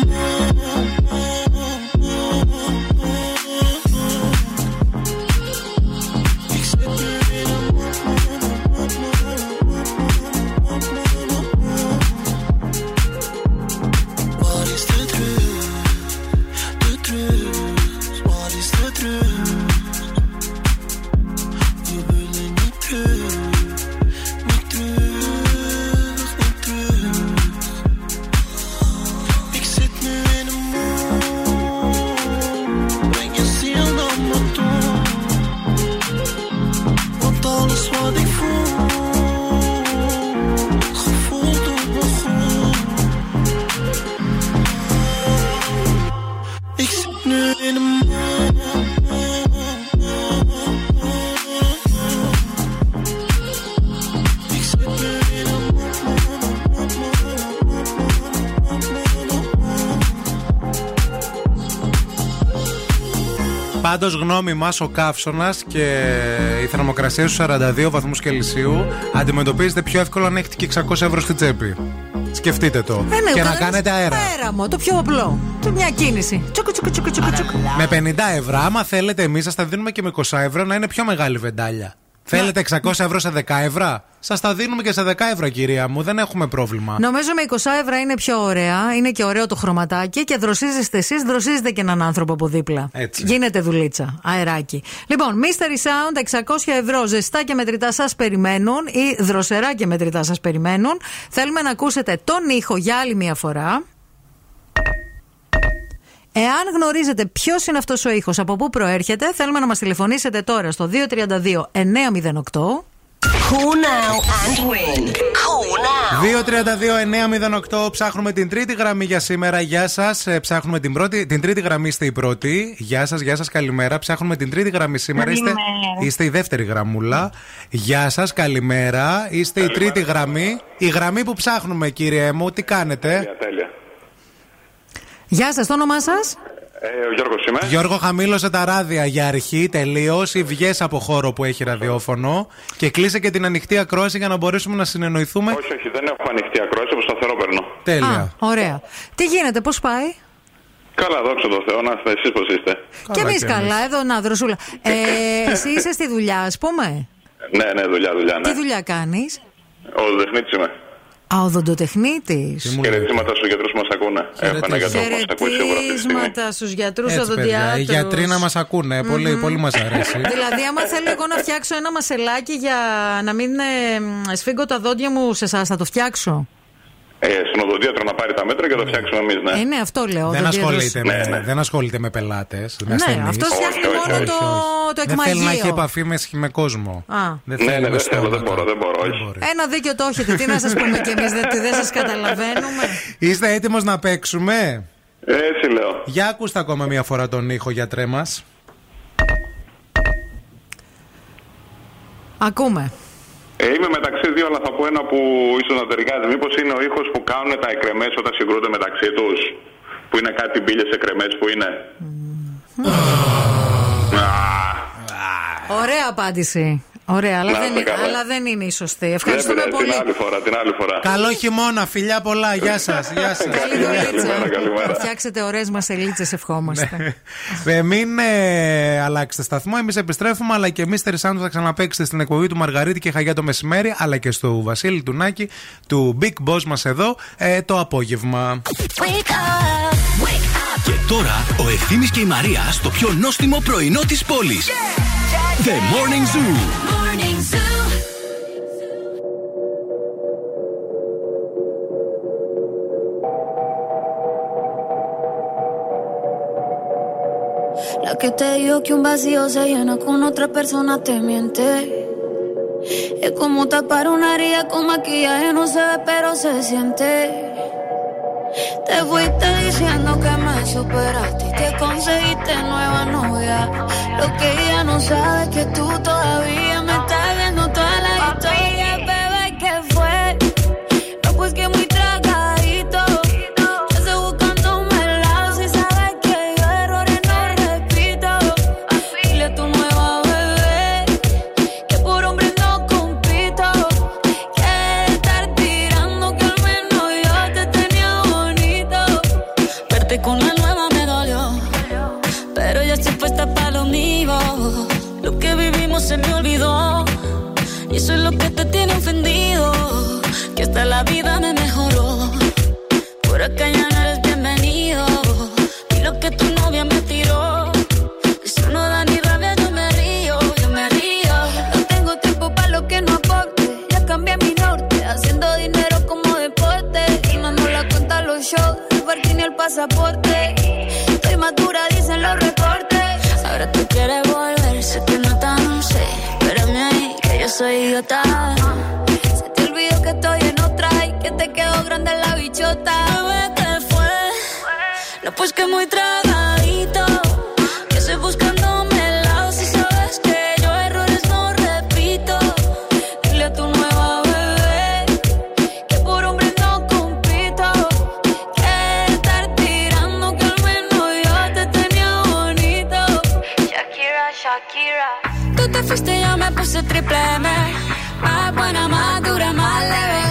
Πάντως γνώμη μας ο καύσωνας και η θερμοκρασία στους σαράντα δύο βαθμούς Κελσίου αντιμετωπίζεται πιο εύκολα αν έχετε και εξακόσια ευρώ στη τσέπη. Σκεφτείτε το. Ε, ναι, και να κάνετε αέρα. Πέραμο, το πιο απλό. Και μια κίνηση. Τσουκ, τσουκ, τσουκ, τσουκ, τσουκ. Με πενήντα ευρώ, άμα θέλετε, εμείς σας τα δίνουμε και με είκοσι ευρώ να είναι πιο μεγάλη βεντάλια. Θέλετε εξακόσια ευρώ σε δέκα ευρώ. Σας τα δίνουμε και σε δέκα ευρώ, κυρία μου. Δεν έχουμε πρόβλημα. Νομίζω με είκοσι ευρώ είναι πιο ωραία. Είναι και ωραίο το χρωματάκι και δροσίζεστε εσείς, δροσίζετε και έναν άνθρωπο από δίπλα. Έτσι. Γίνεται δουλίτσα. Αεράκι. Λοιπόν, Mystery Sound, εξακόσια ευρώ ζεστά και μετρητά σας περιμένουν ή δροσερά και μετρητά σας περιμένουν. Θέλουμε να ακούσετε τον ήχο για άλλη μια φορά. Εάν γνωρίζετε ποιος είναι αυτός ο ήχος, από πού προέρχεται, θέλουμε να μας τηλεφωνήσετε τώρα στο δύο τρία δύο εννιά μηδέν οκτώ. Call now and win. Call now. δύο τριάντα δύο εννιακόσια οκτώ. Ψάχνουμε την τρίτη γραμμή για σήμερα. Γεια σας. Ψάχνουμε την, πρώτη, την τρίτη γραμμή. Είστε η πρώτη. Γεια σας, γεια σας, καλημέρα. Ψάχνουμε την τρίτη γραμμή σήμερα. Είστε, είστε η δεύτερη γραμμούλα. Γεια σας, καλημέρα. Είστε καλημέρα. Η τρίτη γραμμή. Η γραμμή που ψάχνουμε, κύριε μου, τι κάνετε. Τέλεια, τέλεια. Γεια σας, το όνομά σας. Ε, ο Γιώργος είμαι. Γιώργο, χαμήλωσε τα ράδια για αρχή, τελείωσε. Βγες από χώρο που έχει ραδιόφωνο και κλείσε και την ανοιχτή ακρόαση για να μπορέσουμε να συνεννοηθούμε. Όχι, όχι, δεν έχω ανοιχτή ακρόαση, όπως σταθερό περνώ. Τέλεια. Α, ωραία. Τι γίνεται, πώς πάει? Καλά, δόξα τω Θεώ, να είστε εσείς πώς είστε. Καλά, και εμείς καλά, εδώ να δροσούλα. Ε, εσύ είσαι στη δουλειά, ας πούμε. Ναι, ναι, δουλειά, δουλειά. Ναι. Τι δουλειά κάνεις? Ο δεσμίτης είμαι. Α, οδοντοτεχνίτης. Χαιρετίσματα στους γιατρούς που μας ακούνε. Χαιρετίσματα στους γιατρούς, οδοντιάτρους. Οι γιατροί να μας ακούνε, mm-hmm. πολύ, πολύ μας αρέσει. Δηλαδή, άμα θέλω εγώ να φτιάξω ένα μασελάκι για να μην ε, σφίγγω τα δόντια μου σε εσάς, θα το φτιάξω. Ε, στον οδοντίατρο να πάρει τα μέτρα και θα το φτιάξουμε εμείς, ναι. Ε, ναι, αυτό λέω. Δεν ασχολείται, ναι, με, ναι. Δεν ασχολείται με πελάτες. Με ναι, αυτό φτιάχνει μόνο όχι, το, το εκμαγείο. Δεν θέλει να έχει επαφή με, με κόσμο. Α. Δεν ναι, ναι, ναι, δεν θέλω, δεν μπορώ, δεν μπορώ. Όχι. Ένα δίκιο το έχετε. Τι να σας πούμε κι εμείς, δεν, δεν σας καταλαβαίνουμε. Είστε έτοιμος να παίξουμε? Έτσι λέω. Για ακούστε ακόμα μία φορά τον ήχο, γιατρέ μας. Ακούμε. Ε, είμαι μεταξύ δύο, αλλά θα πω ένα που ίσως να ταιριάζει. Μήπως είναι ο ήχος που κάνουν τα εκρεμές όταν συγκρούνται μεταξύ τους, που είναι κάτι μπύλες εκρεμές που είναι. Ωραία απάντηση. Ωραία, αλλά, δεν, αλλά δεν είναι η σωστή. Ευχαριστούμε ναι, πολύ. Την άλλη φορά, την άλλη φορά. Καλό χειμώνα, φιλιά πολλά. Γεια σας. Γεια σας. Καλή δουλίτσα. Φτιάξετε ωραίες μασελίτσες, ευχόμαστε. Ναι. Μην ε, αλλάξετε σταθμό. Εμείς επιστρέφουμε, αλλά και εμείς Τερισάντου θα ξαναπαίξετε στην εκπομπή του Μαργαρίτη και Χαγιά το μεσημέρι, αλλά και στο Βασίλη του Νάκη, του Big Boss μας εδώ ε, το απόγευμα. Wake up, wake up. Και τώρα ο Ευθύμης και η Μαρία στο πιο νόστιμο πρωινό της πόλης. Yeah. The Morning Zoo. Morning Zoo. La que te digo que un vacío se llena con otra persona te miente. Es como tapar una herida con maquillaje, no se ve pero se siente. Te fuiste diciendo que me superaste y que conseguiste nueva novia. Lo que ella no sabe es que tú todavía me estás viendo toda la historia, bebé, ¿qué fue? No, pues que muy tragadito. Yo estoy buscando un lado, si sabes que yo errores no repito. Dile a tu nueva bebé que por hombre no compito. Que de estar tirando que al menos yo te tenía bonito. Verte con la nueva me dolió, pero ella estoy puesta para lo mío. Lo que vivimos se me olvidó y eso es lo que te tiene ofendido, que hasta la vida me mejoró. Por acá ya no eres bienvenido y lo que tu novia me tiró, eso no da ni rabia, yo me río, yo me río. No tengo tiempo para lo que no aporte, ya cambié mi norte, haciendo dinero como deporte. Y no nos la cuentan los shows, el parking y el pasaporte. Estoy madura, dicen los reportes. Ahora tú quieres volver, sé que no tan sé. Espérame ahí, que yo soy idiota. Se te olvidó que estoy en otra y que te quedó grande la bichota. Bebé, ¿qué fue? No, pues que muy tragadito. Que estoy buscándome el lado, si sabes que yo errores no repito. Dile a tu nueva bebé que por hombre no compito. Que estar tirando que al menos yo te tenía bonito. Shakira. Tú te fuiste, yo me puse triple M. Más buena, más dura, más leve.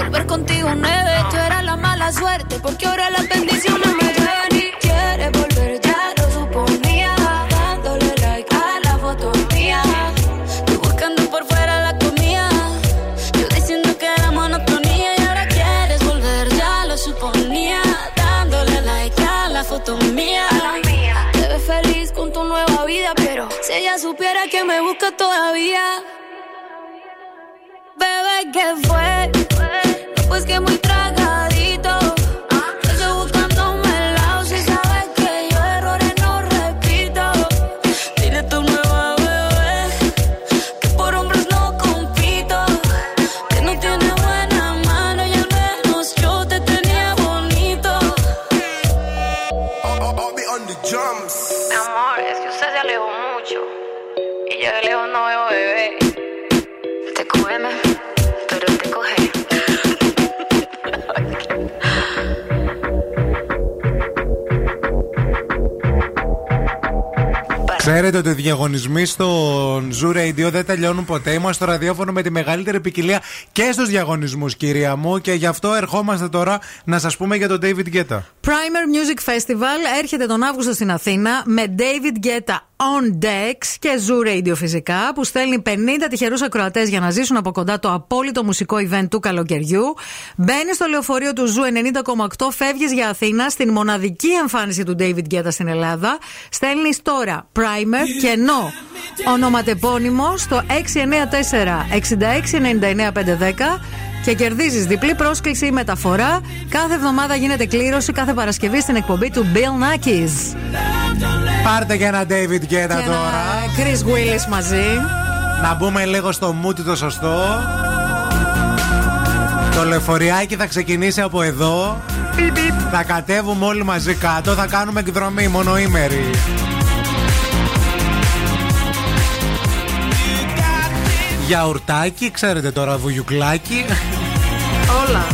Volver contigo nueve, tú eras la mala suerte, porque ahora las bendiciones me ven y quieres volver, ya lo suponía. Dándole like a la foto mía, tú buscando por fuera la comida, yo diciendo que era monotonía. Y ahora quieres volver, ya lo suponía. Dándole like a la foto mía. Te ves feliz con tu nueva vida, pero si ella supiera que me busca todavía. Bebé, ¿qué fue? No, pues que muy tragadito. Yo estoy buscando un melao, si sabes que yo errores no repito. Dile a tu nueva bebé que por hombres no compito. duermes, pero te coge. Ξέρετε ότι οι διαγωνισμοί στον Zoo Radio δεν τελειώνουν ποτέ. Είμαστε στο ραδιόφωνο με τη μεγαλύτερη ποικιλία και στους διαγωνισμούς, κυρία μου. Και γι' αυτό ερχόμαστε τώρα να σας πούμε για τον David Guetta. Primer Music Festival έρχεται τον Αύγουστο στην Αθήνα με David Guetta On Decks και Zoo Radio φυσικά, που στέλνει πενήντα τυχερούς ακροατές για να ζήσουν από κοντά το απόλυτο μουσικό event του καλοκαιριού. Μπαίνει στο λεωφορείο του Zoo ενενήντα κόμμα οκτώ, φεύγεις για Αθήνα στην μοναδική εμφάνιση του David Guetta στην Ελλάδα. Στέλνεις τώρα Primer και ενώ ονοματεπώνυμο στο έξι εννιά τέσσερα έξι έξι εννιά εννιά πέντε δέκα και κερδίζεις διπλή πρόσκληση ή μεταφορά. Κάθε εβδομάδα γίνεται κλήρωση, κάθε Παρασκευή στην εκπομπή του Bill Nackies. Πάρτε και ένα David Guetta τώρα. Ένα Chris Willis μαζί. Να μπούμε λίγο στο μούτι το σωστό. Το λεωφοριάκι θα ξεκινήσει από εδώ. Θα κατέβουμε όλοι μαζί κάτω. Θα κάνουμε εκδρομή μονοήμερη. Γιαουρτάκι, ξέρετε τώρα, βουγιουκλάκι. Όλα.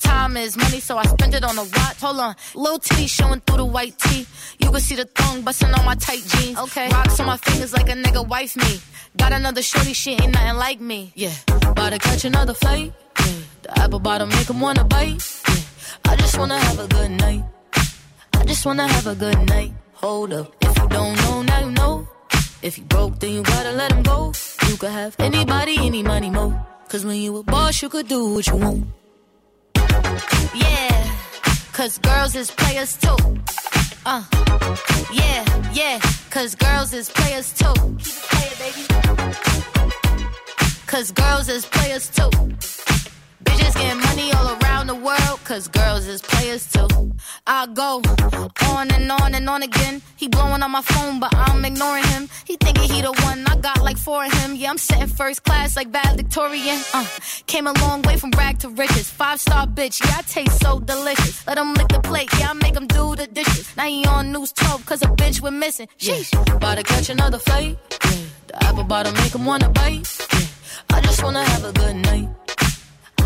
Time is money, so I spend it on a watch. Hold on, low T showing through the white tee. You can see the thong bustin' on my tight jeans. Okay, rocks on my fingers like a nigga wife me. Got another shorty, she ain't nothing like me. Yeah, about to catch another flight. Yeah. The apple bottom make 'em wanna bite. Yeah. I just wanna have a good night. I just wanna have a good night. Hold up, if you don't know, now you know. If you broke, then you gotta let 'em go. You could have anybody, any money, mo. 'Cause when you a boss, you could do what you want. Yeah, 'cause girls is players too. Uh, yeah, yeah, 'cause girls is players too. Keep it playing, baby. 'Cause girls is players too. Bitches getting money all around the world, 'cause girls is players too. I go on and on and on again. He blowing on my phone, but I'm ignoring him. He thinking he the one, I got like four of him. Yeah, I'm sitting first class like bad Victorian. Uh, came a long way from rag to riches. Five star bitch, yeah, I taste so delicious. Let him lick the plate, yeah, I make him do the dishes. Now he on news twelve, 'cause a bitch we're missing. Sheesh, yeah. About to catch another fight. Yeah. The apple bottom make him wanna bite. Yeah. I just wanna have a good night.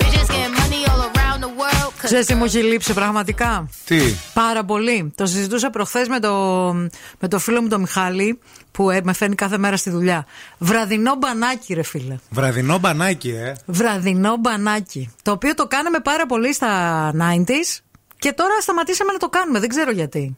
Bitches getting money all around the world. Ξέρεις τι μου έχει λείψει πραγματικά? Τι? Πάρα πολύ. Το συζητούσα προχθές με, με το φίλο μου τον Μιχάλη, που ε, με φέρνει κάθε μέρα στη δουλειά. Βραδινό μπανάκι, ρε φίλε. Βραδινό μπανάκι, ε. Βραδινό μπανάκι. Το οποίο το κάναμε πάρα πολύ στα ενενήντα και τώρα σταματήσαμε να το κάνουμε. Δεν ξέρω γιατί.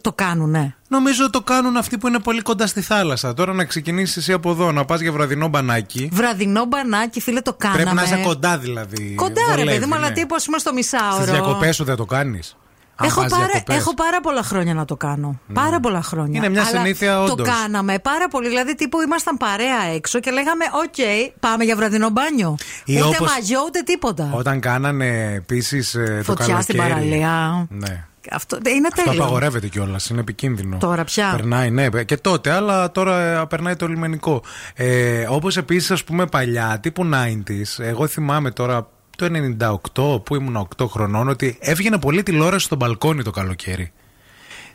Το κάνουνε. Νομίζω το κάνουν αυτοί που είναι πολύ κοντά στη θάλασσα. Τώρα να ξεκινήσεις εσύ από εδώ, να πας για βραδινό μπανάκι. Βραδινό μπανάκι, φίλε, το κάναμε. Πρέπει να είσαι κοντά δηλαδή. Κοντά, βολεύει, ρε παιδί μου, αλλά τύπος είμαι στο μισάωρο. Στις διακοπές σου δεν το κάνεις? Έχω πάρα, έχω πάρα πολλά χρόνια να το κάνω. Mm. Πάρα πολλά χρόνια. Είναι μια συνήθεια, όντως. Το κάναμε πάρα πολύ. Δηλαδή, τύπου ήμασταν παρέα έξω και λέγαμε: Οκ, okay, πάμε για βραδινό μπάνιο. Ή ούτε όπως... μαγιό, ούτε τίποτα. Όταν κάνανε επίσης. Φωτιά στην παραλία. Ναι. Αυτό, είναι αυτό απαγορεύεται κιόλας, είναι επικίνδυνο. Τώρα πια. Περνάει, ναι, και τότε, αλλά τώρα περνάει το λιμενικό. Ε, όπως επίσης, ας πούμε, παλιά, τύπου ενενήντα, εγώ θυμάμαι τώρα το ενενήντα οκτώ, που ήμουν οκτώ χρονών, ότι έβγαινε πολύ τηλεόραση στο μπαλκόνι το καλοκαίρι.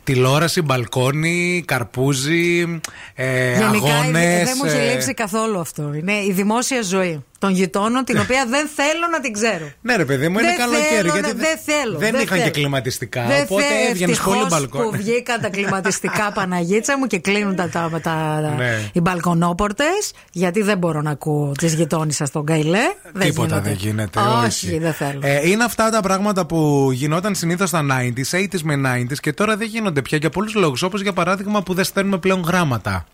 Τηλεόραση, μπαλκόνι, καρπούζι, ε, γενικά, αγώνες. Δεν μου έχει λείψει καθόλου αυτό. Είναι η δημόσια ζωή των γειτόνων, την οποία δεν θέλω να την ξέρω. Ναι, ρε παιδί μου, είναι καλοκαίρι. Γιατί δεν θέλω. Δεν είχαν και κλιματιστικά. Οπότε έβγαινε πολύ μπαλκόνι. Που βγήκαν τα κλιματιστικά, Παναγίτσα μου, και κλείνουν οι μπαλκονόπορτες. Γιατί δεν μπορώ να ακούω τις γειτόνισσες στον καηλέ. Τίποτα δεν γίνεται. Όχι, δεν θέλω. Είναι αυτά τα πράγματα που γινόταν συνήθως στα ενενήντα, ογδόντα με ενενήντα και τώρα δεν γίνονται πια για πολλούς λόγους. Όπως για παράδειγμα που δεν στέλνουμε πλέον γράμματα.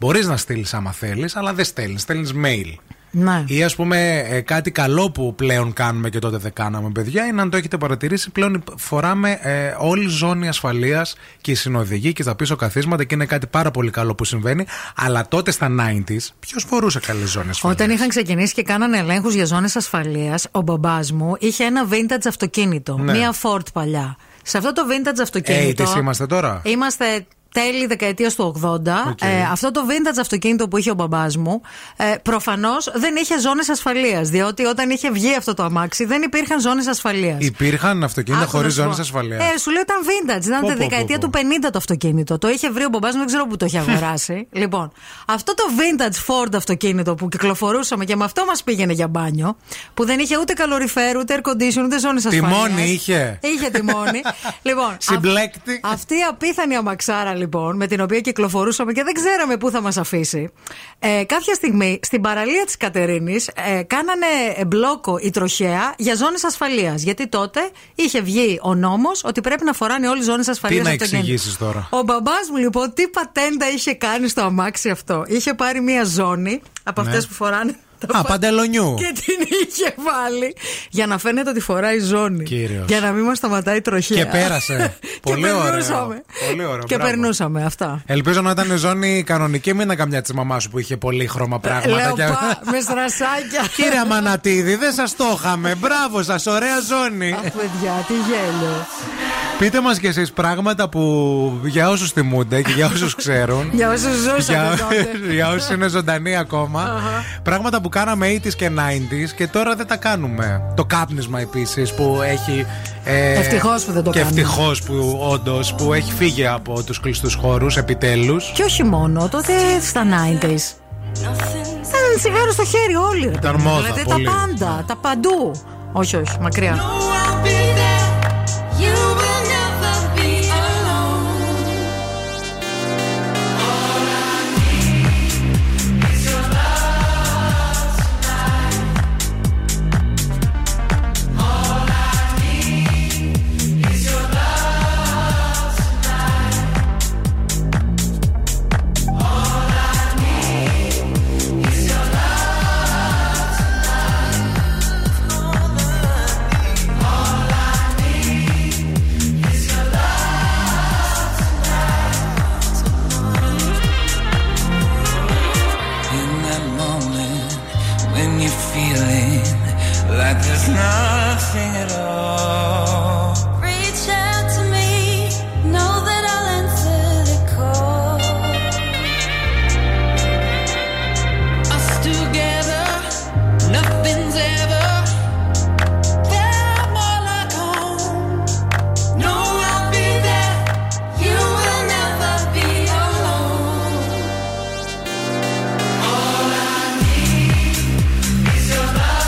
Μπορείς να στείλεις άμα θέλεις, αλλά δεν στέλνεις. Στέλνεις mail. Ναι. Ή ας πούμε κάτι καλό που πλέον κάνουμε και τότε δεν κάναμε, παιδιά, είναι, αν το έχετε παρατηρήσει, πλέον φοράμε ε, όλη ζώνη ασφαλείας και οι συνοδηγοί και τα πίσω καθίσματα, και είναι κάτι πάρα πολύ καλό που συμβαίνει. Αλλά τότε στα ενενήντα, ποιος φορούσε καλές ζώνες ασφαλείας? Όταν είχαν ξεκινήσει και κάνανε ελέγχους για ζώνες ασφαλείας, ο μπαμπάς μου είχε ένα vintage αυτοκίνητο, ναι. Μία Ford παλιά. Σε αυτό το vintage αυτοκίνητο. Hey, τι είμαστε τώρα? Είμαστε τέλη δεκαετίας του ογδόντα. Okay. ε, Αυτό το vintage αυτοκίνητο που είχε ο μπαμπάς μου ε, προφανώς δεν είχε ζώνες ασφαλείας, διότι όταν είχε βγει αυτό το αμάξι δεν υπήρχαν ζώνες ασφαλείας. Υπήρχαν αυτοκίνητα Άχω, χωρίς ζώνες ασφαλείας. ε, Σου λέω ήταν vintage, ήταν πω, τη δεκαετία πω, πω. του πενήντα το αυτοκίνητο. Το είχε βρει ο μπαμπάς μου, δεν ξέρω που το είχε αγοράσει. Λοιπόν, αυτό το vintage Ford αυτοκίνητο που κυκλοφορούσαμε και με αυτό μας πήγαινε για μπάνιο, που δεν είχε ούτε καλοριφέρ, ούτε air condition, ούτε ζώνες ασφαλείας. Τιμόνι είχε. Είχε τιμόνι. Λοιπόν, συμπλέκτη. Α, αυτή η απίθανη αμαξάρα, λοιπόν, με την οποία κυκλοφορούσαμε και δεν ξέραμε πού θα μας αφήσει. Ε, κάποια στιγμή στην παραλία της Κατερίνης ε, κάνανε μπλόκο η τροχέα για ζώνες ασφαλείας. Γιατί τότε είχε βγει ο νόμος ότι πρέπει να φοράνε όλοι ζώνες ασφαλείας. Τι να εξηγήσεις τώρα? Ο μπαμπάς μου, λοιπόν, τι πατέντα είχε κάνει στο αμάξι αυτό. Είχε πάρει μία ζώνη από αυτές, ναι, που φοράνε. Α, παντελονιού. Και την είχε βάλει για να φαίνεται ότι φοράει ζώνη. Κύριος. Για να μην μας σταματάει η τροχέα. Και πέρασε. Πολύ και περνούσαμε. Πολύ ωραίο, και μπράβο. Περνούσαμε αυτά. Ελπίζω να ήταν ζώνη κανονική, μην ήταν καμιά της μαμάς σου που είχε πολύχρωμα πράγματα. Λέω, και... πα, με στρασάκια. Κύριε Μαναντίδη, δεν σας το είχαμε. Μπράβο σας, ωραία ζώνη. Αχ, παιδιά, τι γέλιο. Πείτε μας κι εσείς πράγματα που για όσους θυμούνται και για όσους ξέρουν. Για όσους ζούσαν τότε. Για όσους είναι ζωντανοί ακόμα. Πράγματα που κάναμε ογδόντα και ενενήντα και τώρα δεν τα κάνουμε. Το κάπνισμα επίσης που έχει. Ε, ευτυχώς που δεν το κάνουμε. Και ευτυχώς που όντως που έχει φύγει από τους κλειστούς χώρους επιτέλους. Και όχι μόνο, τότε στα ενενήντα. Έναν τσιγάρο στο χέρι όλοι. Ήταν μόδα, δηλαδή, πολύ. Τα πάντα, τα παντού. Όχι, όχι, μακριά. Nothing at all. Reach out to me, know that I'll answer the call. Us together, nothing's ever felt more like home. No, I'll be there, you will never be alone. All I need is your love.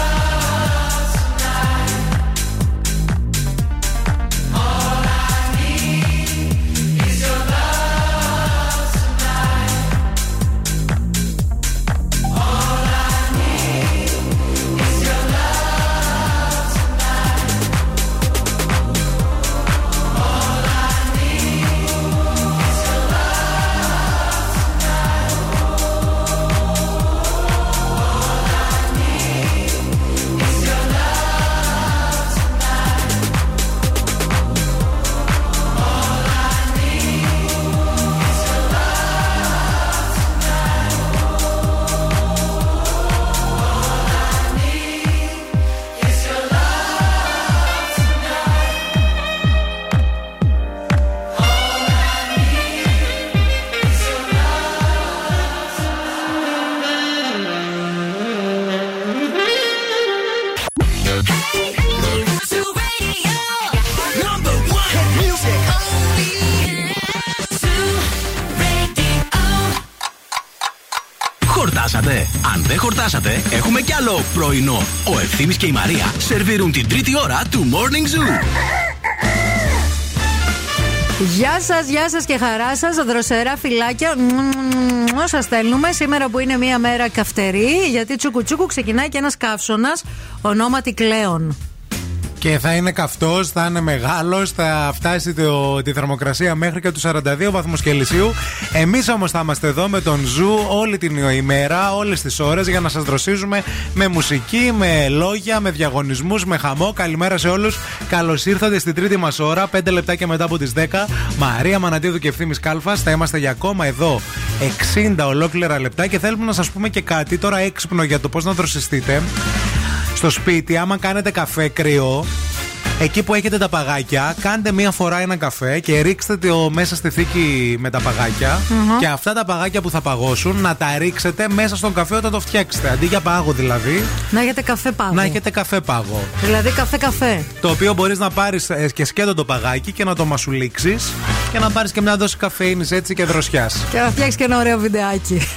Αν δεν χορτάσατε, έχουμε κι άλλο πρωινό. Ο Ευθύμης και η Μαρία σερβίρουν την τρίτη ώρα του Morning Zoo. Γεια σας, γεια σας και χαρά σας. Δροσερά φιλάκια σας στέλνουμε σήμερα που είναι μια μέρα καυτερή. Γιατί τσουκουτσούκου ξεκινάει και ένας καύσωνας ονόματι Κλέον. Και θα είναι καυτός, θα είναι μεγάλος, θα φτάσει το, τη θερμοκρασία μέχρι και τους σαράντα δύο βαθμούς Κελσίου. Εμείς όμως θα είμαστε εδώ με τον Ζου όλη την ημέρα, όλες τις ώρες για να σας δροσίζουμε με μουσική, με λόγια, με διαγωνισμούς, με χαμό. Καλημέρα σε όλους. Καλώς ήρθατε στη τρίτη μας ώρα, πέντε λεπτά και μετά από τις δέκα. Μαρία Μαναντίδου και Ευθύμης Σκάλφας. Θα είμαστε για ακόμα εδώ εξήντα ολόκληρα λεπτά και θέλουμε να σας πούμε και κάτι τώρα έξυπνο για το πώς να δροσιστείτε. Στο σπίτι, άμα κάνετε καφέ κρύο, εκεί που έχετε τα παγάκια, κάντε μία φορά ένα καφέ και ρίξτε το μέσα στη θήκη με τα παγάκια. Mm-hmm. Και αυτά τα παγάκια που θα παγώσουν να τα ρίξετε μέσα στον καφέ όταν το φτιάξετε. Αντί για πάγο δηλαδή. Να έχετε καφέ πάγο. Να έχετε καφέ πάγο. Δηλαδή καφέ-καφέ. Το οποίο μπορείς να πάρεις και σκέτο το παγάκι και να το μασουλίξεις και να πάρεις και μια δόση καφέινης έτσι και δροσιάς. Και να φτιάξεις και ένα ωραίο βιντεάκι.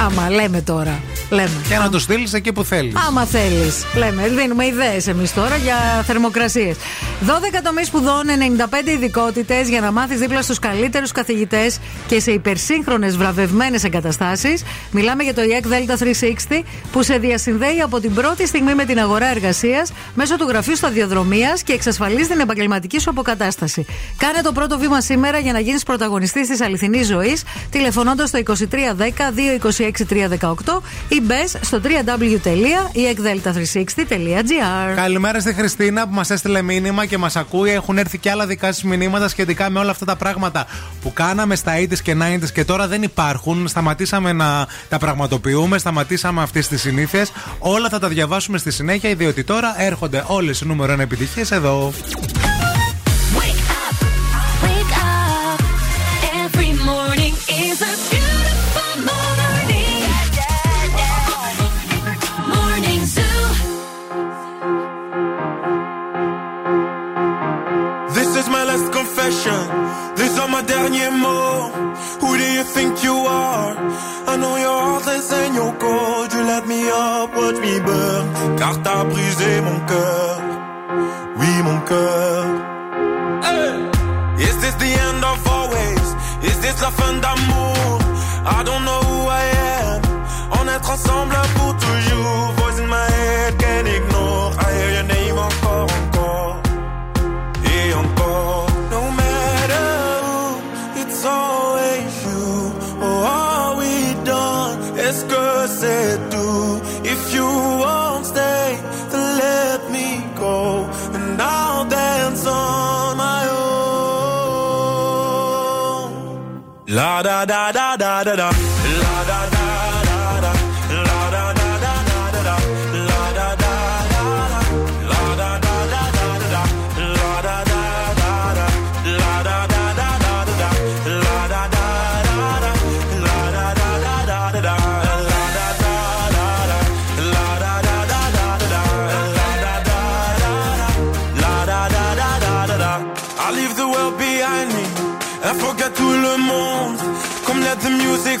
Άμα λέμε τώρα. Λέμε. Και να το στείλεις εκεί που θέλεις. Άμα θέλεις. Λέμε. Δίνουμε ιδέες εμείς τώρα για θερμοκρασίες. δώδεκα τομείς σπουδών, ενενήντα πέντε ειδικότητες για να μάθεις δίπλα στους καλύτερους καθηγητές και σε υπερσύγχρονες βραβευμένες εγκαταστάσεις. Μιλάμε για το ι κέι ντι ε ελ τι έι τριακόσια εξήντα που σε διασυνδέει από την πρώτη στιγμή με την αγορά εργασίας μέσω του γραφείου σταδιοδρομίας και εξασφαλίζει την επαγγελματική σου αποκατάσταση. Κάνε το πρώτο βήμα σήμερα για να γίνεις πρωταγωνιστής της αληθινής ζωής τηλεφωνώντας το είκοσι τρία δέκα δύο είκοσι έξι τρία δεκαοκτώ ή μπες στο double-u double-u double-u τελεία ι κέι ντι ε ελ τι έι τριακόσια εξήντα τελεία τζι άρ. Καλημέρα στη Χριστίνα που μας έστειλε μήνυμα και μας ακούει. Έχουν έρθει και άλλα δικά σας μηνύματα σχετικά με όλα αυτά τα πράγματα που κάναμε στα ογδόντα και ενενήντα και τώρα δεν υπάρχουν. Σταματήσαμε να τα πραγματοποιούμε, σταματήσαμε αυτές τις συνήθειες. Όλα θα τα διαβάσουμε στη συνέχεια, διότι τώρα έρχονται όλες οι νούμερο ένα επιτυχίες εδώ. Wake up. This is my last confession. These are my derniers mots. Who do you think you are? I know you're heartless and you're cold. You light me up, watch me burn. Car t'as brisé mon cœur. Oui, mon cœur. Hey! Is this the end of always? Is this la fin d'amour? I don't know who I am. On est ensemble pour toujours. Voice in my head, can't ignore. I hear your name encore, encore. Et encore. No matter who, it's always you. Oh, are we done? Est-ce que c'est tout? If you won't stay, then let me go. And I'll dance on my own. La da da da da da da. La da da. The music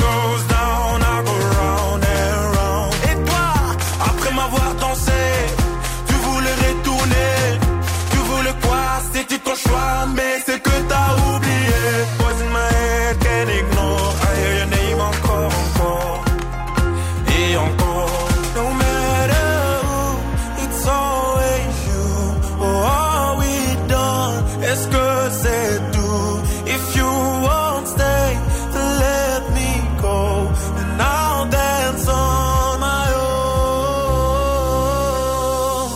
goes down. I go round and round. Et toi, après m'avoir dansé, tu voulais retourner. Tu voulais quoi? C'était ton choix, mais c'est que t'as oublié. Poison my head, can't ignore. I hear your name encore, encore. Et encore. No matter who, it's always you. Oh, are we done? Est-ce que c'est tout? If you won't stay, then let me go, and I'll dance on my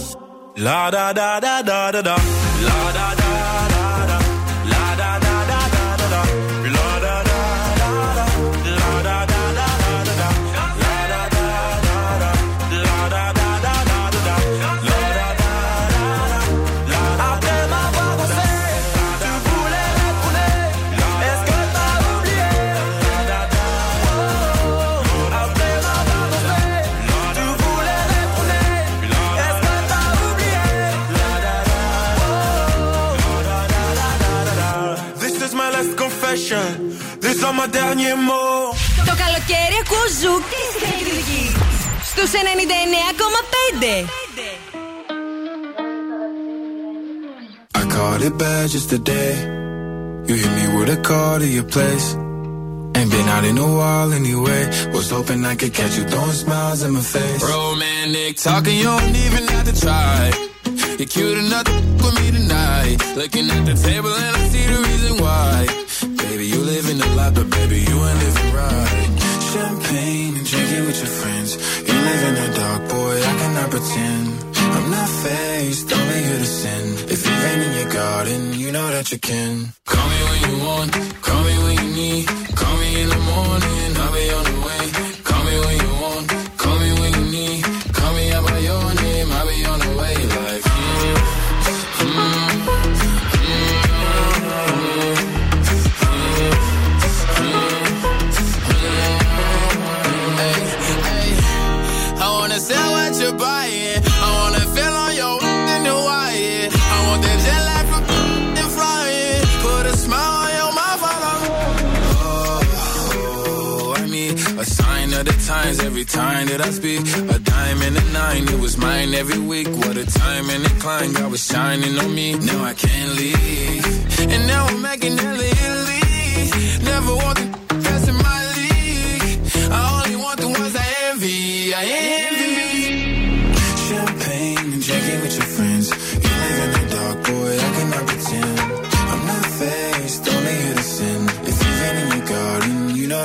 own. La da da da da da da. La da da da da. La da da da da da da. La da da da da. La da da da da da. La da da da da. La da da da da da. La da da da da. Après m'avoir dansé, tu voulais retourner. Το καλοκαίρι ακούω Ζου και στην Κυριακή στους ενενήντα εννιά κόμμα πέντε. I called it bad just today. You hit me with a call to your place. Ain't been out in a while anyway. Was hoping I could catch you throwing smiles in my face. Romantic talking, you don't even have to try. You're cute enough for me tonight. Looking at the table and I see the reason why. Baby, you living a lot, but baby, you ain't living right. Champagne and drinking with your friends. You live in the dark, boy, I cannot pretend. I'm not faced, only here to sin. If you ain't in your garden, you know that you can. Call me when you want, call me when you need. Call me in the morning, I'll be on the way. Call me when you want, call me when you need. Call me out by your name, I'll be on the way. Like, mm, mm, mm. Sell what you're buying. I wanna feel on your in Hawaii. I want that jet lag from and flying. Put a smile on your mouth while I'm. Oh, oh, I mean, a sign of the times every time that I speak. A dime and a nine, it was mine every week. What a time and a climb, God was shining on me. Now I can't leave, and now I'm making hella Italy. Never want the best in my league. I only want the ones I envy. I envy.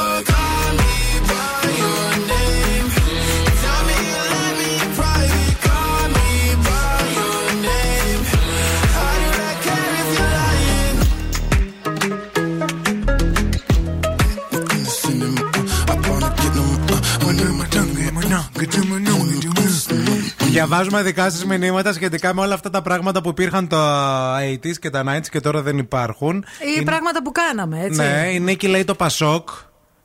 Like, call me by your name, tell me you love me in private. Call me by your name, how do I care if you're lying? I wanna get no, I wanna my tongue. Good to know you do. διαβάζουμε δικά σας μηνύματα σχετικά με όλα αυτά τα πράγματα που υπήρχαν τα ογδόντα και τα ενενήντα και τώρα δεν υπάρχουν. Ή είναι... πράγματα που κάναμε, έτσι. Ναι, η Νίκη λέει το Πασόκ.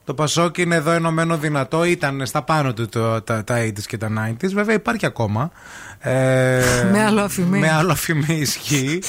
Το Πασόκ είναι εδώ ενωμένο δυνατό, ήταν στα πάνω του το, τα, τα ογδόντα και τα ενενήντα. Βέβαια υπάρχει ακόμα. Ε, με άλλο αφημί. Με άλλο αφημί ισχύει.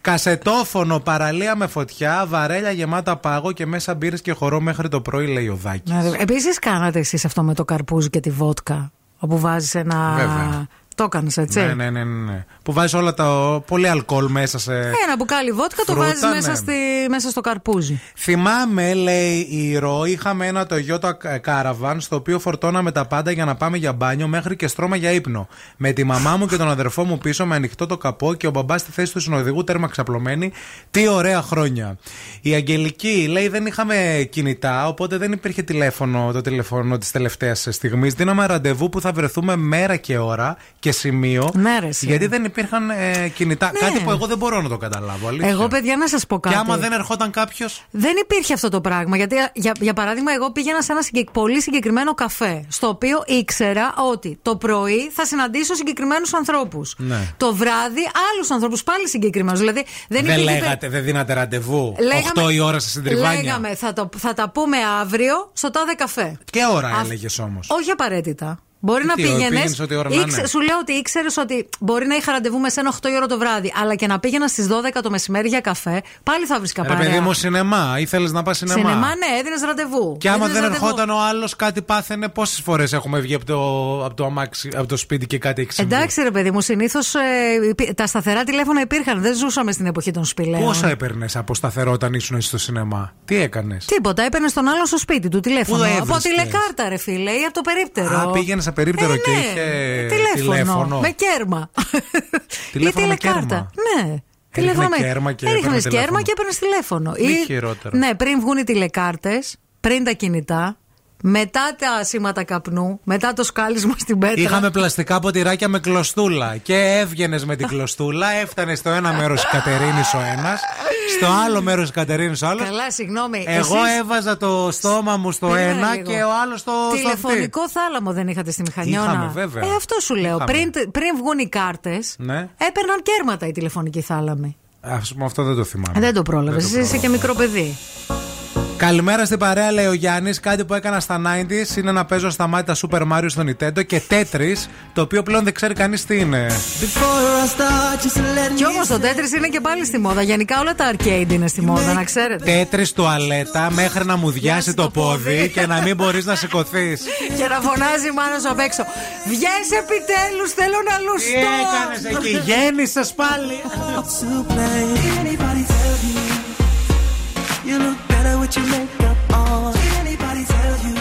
Κασετόφωνο, παραλία με φωτιά, βαρέλια γεμάτα πάγο και μέσα μπύρες και χορό μέχρι το πρωί, λέει ο Δάκης. Επίσης κάνατε εσείς αυτό με το καρπούζι και τη βότκα, όπου βάζεις ένα... Βέβαια. Το έκανες, έτσι. Ναι, ναι, ναι, ναι. Που βάζεις όλα τα. Πολύ αλκοόλ μέσα σε. Ένα μπουκάλι βότκα φρούτα, το βάζεις ναι. μέσα, στη... μέσα στο καρπούζι. Θυμάμαι, λέει η Ρο, είχαμε ένα Toyota Caravan στο οποίο φορτώναμε τα πάντα για να πάμε για μπάνιο μέχρι και στρώμα για ύπνο. Με τη μαμά μου και τον αδερφό μου πίσω με ανοιχτό το καπό και ο μπαμπάς στη θέση του συνοδηγού τέρμα ξαπλωμένη. Τι ωραία χρόνια. Η Αγγελική λέει δεν είχαμε κινητά, οπότε δεν υπήρχε τηλέφωνο το τηλέφωνο τη τελευταία στιγμή. Δίναμε ραντεβού που θα βρεθούμε μέρα και ώρα. Και σημείο. Μέρες, γιατί δεν υπήρχαν ε, κινητά. Ναι. Κάτι που εγώ δεν μπορώ να το καταλάβω. Αλήθεια. Εγώ, παιδιά, να σας πω κάτι. Και άμα δεν ερχόταν κάποιος. Δεν υπήρχε αυτό το πράγμα. Γιατί, για, για παράδειγμα, εγώ πήγαινα σε ένα συγκεκ... πολύ συγκεκριμένο καφέ. Στο οποίο ήξερα ότι το πρωί θα συναντήσω συγκεκριμένους ανθρώπους. Ναι. Το βράδυ άλλους ανθρώπους πάλι συγκεκριμένους. Δηλαδή, δεν δεν υπήρχε... λέγατε, δεν δίνατε ραντεβού. Λέγαμε, οκτώ η ώρα σε συντριβάνια. Λέγαμε, θα, το, θα τα πούμε αύριο στο τάδε καφέ. Και ώρα Α... έλεγες όμως. Όχι απαραίτητα. Μπορεί να πήγαινες. Ναι. Σου λέω ότι ήξερες ότι μπορεί να είχα ραντεβού με σένα οκτώ η ώρα το βράδυ, αλλά και να πήγαινα στις δώδεκα το μεσημέρι για καφέ, πάλι θα βρεις παρέα. Ρε παιδί μου, σινεμά, ήθελες να πας σινεμά. Σινεμά, ναι, έδινες ραντεβού. Και άμα δεν ερχόταν ο άλλος, κάτι πάθαινε. Πόσες φορές έχουμε βγει από το, από το, αμάξι, από το σπίτι και κάτι έχει συμβεί. Εντάξει, ρε παιδί μου, συνήθως ε, τα σταθερά τηλέφωνα υπήρχαν. Δεν ζούσαμε στην εποχή των σπηλαίων. Πόσα έπαιρνες από σταθερό όταν ήσουν στο σινεμά? Τι έκανες? Τίποτα, έπαιρνες τον άλλο στο σπίτι του τηλέφωνο. Από τηλεκάρτα, ρε φίλε, ή από το περίπτερο. Περίπτερο ε, και ναι. είχε τηλέφωνο, τηλέφωνο. Με κέρμα. Τηλέφωνο με κέρμα. Ναι. Τηλέφωνο κέρμα και έπαιρνες κέρμα και έπαιρνες τηλέφωνο. Ή χειρότερα. Ναι, πριν βγουν οι τηλεκάρτες, πριν τα κινητά, μετά τα σήματα καπνού, μετά το σκάλισμα στην πέτρα. Είχαμε πλαστικά ποτηράκια με κλωστούλα. Και έβγαινες με την κλωστούλα, έφτανες στο ένα μέρος Κατερίνης ο ένας, στο άλλο μέρος Κατερίνης ο άλλος. Καλά, συγγνώμη. Εγώ εσείς... έβαζα το στόμα μου στο Πέρα ένα λίγο. Και ο άλλος στο δεύτερο. Τηλεφωνικό στο θάλαμο δεν είχατε στη Μηχανιώνα? Είχαμε, βέβαια. Ε, αυτό σου λέω. Πριν, πριν βγουν οι κάρτες, ναι. έπαιρναν κέρματα οι τηλεφωνικοί θάλαμοι. Ας πούμε, αυτό δεν το θυμάμαι. Δεν το πρόλαβες. Εσύ είσαι και μικρό παιδί. Καλημέρα στην παρέα, λέει ο Γιάννης. Κάτι που έκανα στα ενενήντα είναι να παίζω στα μάτια Super Mario στο Nintendo και Tetris, το οποίο πλέον δεν ξέρει κανείς τι είναι. Κι όμως το Tetris είναι και πάλι στη μόδα. Γενικά όλα τα arcade είναι στη μόδα, να ξέρετε. Tetris τουαλέτα μέχρι να μου διάσει το πόδι και να μην μπορείς να σηκωθείς. Και να φωνάζει μάνος απ' έξω. Βγες επιτέλους, θέλω να λουστώ. Τι έκανες εκεί, γέννησες πάλι. What you make up on? Did anybody tell you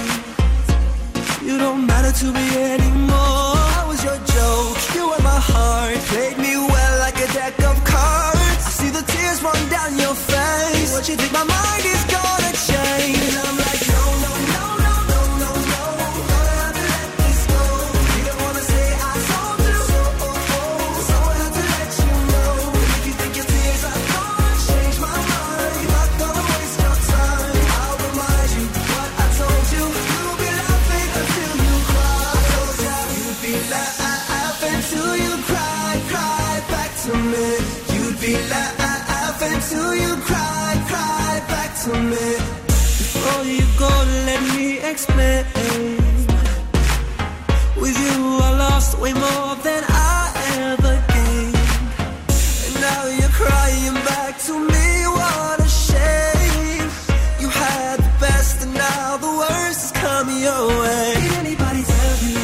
you don't matter to me anymore? I was your joke, you were my heart. Played me well like a deck of cards. I see the tears run down your face. What you think my mind is gonna change? And I'm like, no, no, no, no, no, no, no. Don't have to let this go. You don't wanna say I told you so, oh, oh. So I have to let you know. If you think your tears are gonna change my mind, you're not gonna. You'd be laughing till you cry, cry back to me. Before you go, let me explain. With you, I lost way more than I ever gained. And now you're crying back to me. What a shame. You had the best, and now the worst is coming your way. Did anybody tell you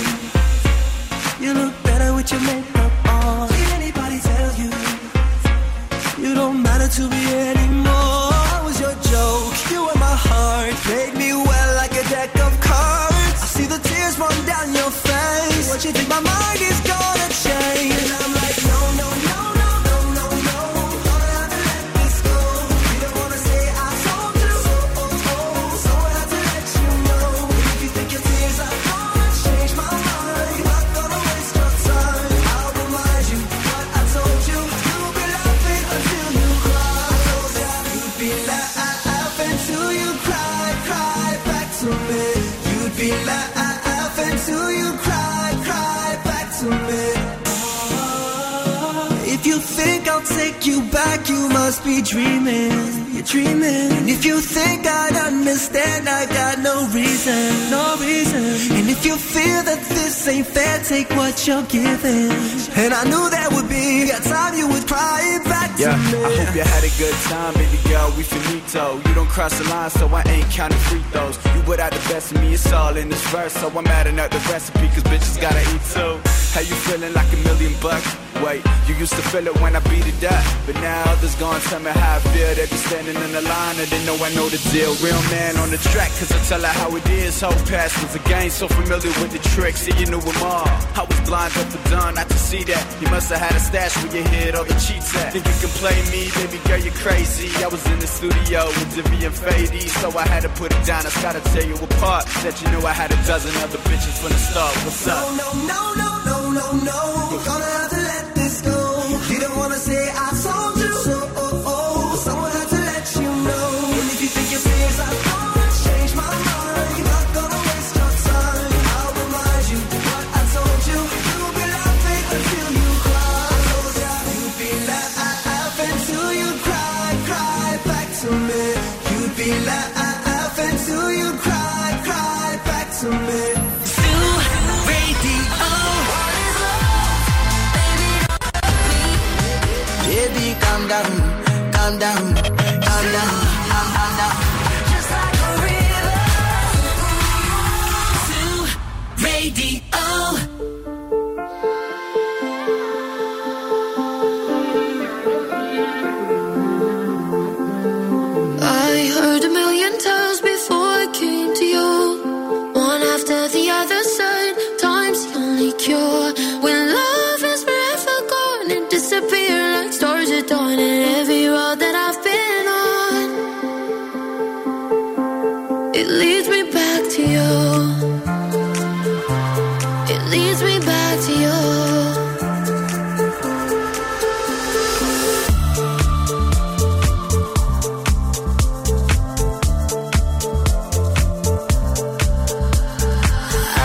you look better with your makeup on? Did anybody tell you? You don't matter to me anymore. I was your joke, you were my heart. Played me well like a deck of cards. I see the tears run down your face. What you think my mind is gonna change? And I'm like, no, no, no, no, no, no, no. Don't have to let this go. You don't wanna say I told you so, oh, oh. So I have to let you know. If you think your tears are gonna change my mind, you're not gonna waste your time. I'll remind you what I told you. You'd be laughing till you cry, cry back to me. like you must be dreaming, you're dreaming. And if you think I'd understand, I got no reason, no reason. And if you feel that this ain't fair, take what you're giving. And I knew there would be a time you would cry it back to yeah, me. I hope you had a good time, baby girl, we finito. You don't cross the line, so I ain't counting free throws. You without the best of me, it's all in this verse. So I'm adding up the recipe, cause bitches gotta eat too. How you feeling like a million bucks? Wait, you used to feel it when I beat it up, but now others gon' tell me how I feel. They be standing in the line and they know I know the deal. Real man on the track, cause I tell her how it is. Whole past was a game, so familiar with the tricks. See, you knew them all. I was blind but for dawn, not to see that. You must have had a stash where you hid all the cheats at. Think you can play me, baby girl, you're crazy. I was in the studio with Divi and Fady, so I had to put it down, I gotta tear you apart. That you knew I had a dozen other bitches from the start. What's up? No, no, no, no, no, no, no. Gonna have to let this go. You don't wanna say I told you so, oh, oh. Someone had to let you know. And if you think you're serious, I'm gonna change my mind. You're not gonna waste your time. I'll remind you what I told you. You'll be laughing until you cry. I told ya you'd be laughing until you cry, cry back to me. You'd be laughing until you cry, cry back to me. Calm down, calm down, calm down, calm, calm down. Just like a river. Zoo Radio. I heard a million times before I came to you. One after the other said, time's the only cure. When love is forever gone, it disappears. Dawn in every road that I've been on, it leads me back to you. It leads me back to you.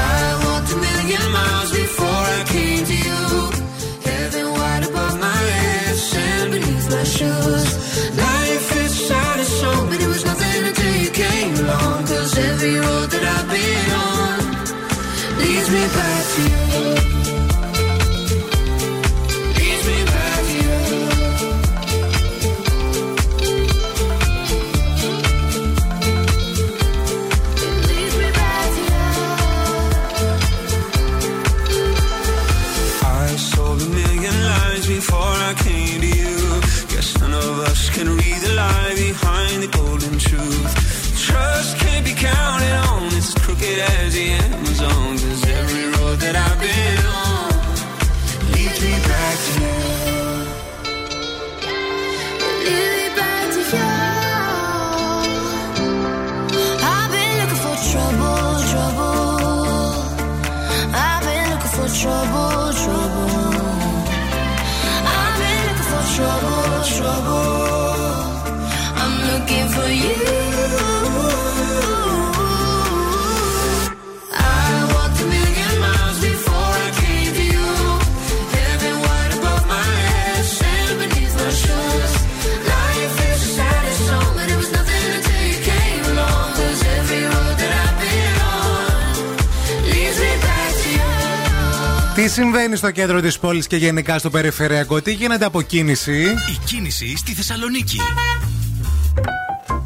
I walked a million miles before I came to you. Heaven wide above my my shoes. Life is shot and shown, but it was nothing until you came along. Cause every road that I've been on leads me back to you. Leads me back to you. It leads me back to you. I sold a million lives before I came to you. None of us can read the lie behind the golden truth. Trust can't be counted on, it's crooked as the Amazon. Cause every road that I've been on leads me back to you. Leads me back to you. I've been looking for trouble, trouble. I've been looking for trouble, trouble. I've been looking for trouble. Trouble, I'm looking for you. I walked a million miles before I came to you. Heaven wide above my head, sand beneath my shoes. Life is a sad song, but it was nothing until you came along. Cause every road that I've been on leads me back to you. Τι συμβαίνει στο κέντρο της πόλης και γενικά στο περιφερειακό, τι γίνεται από κίνηση? Κίνηση στη Θεσσαλονίκη.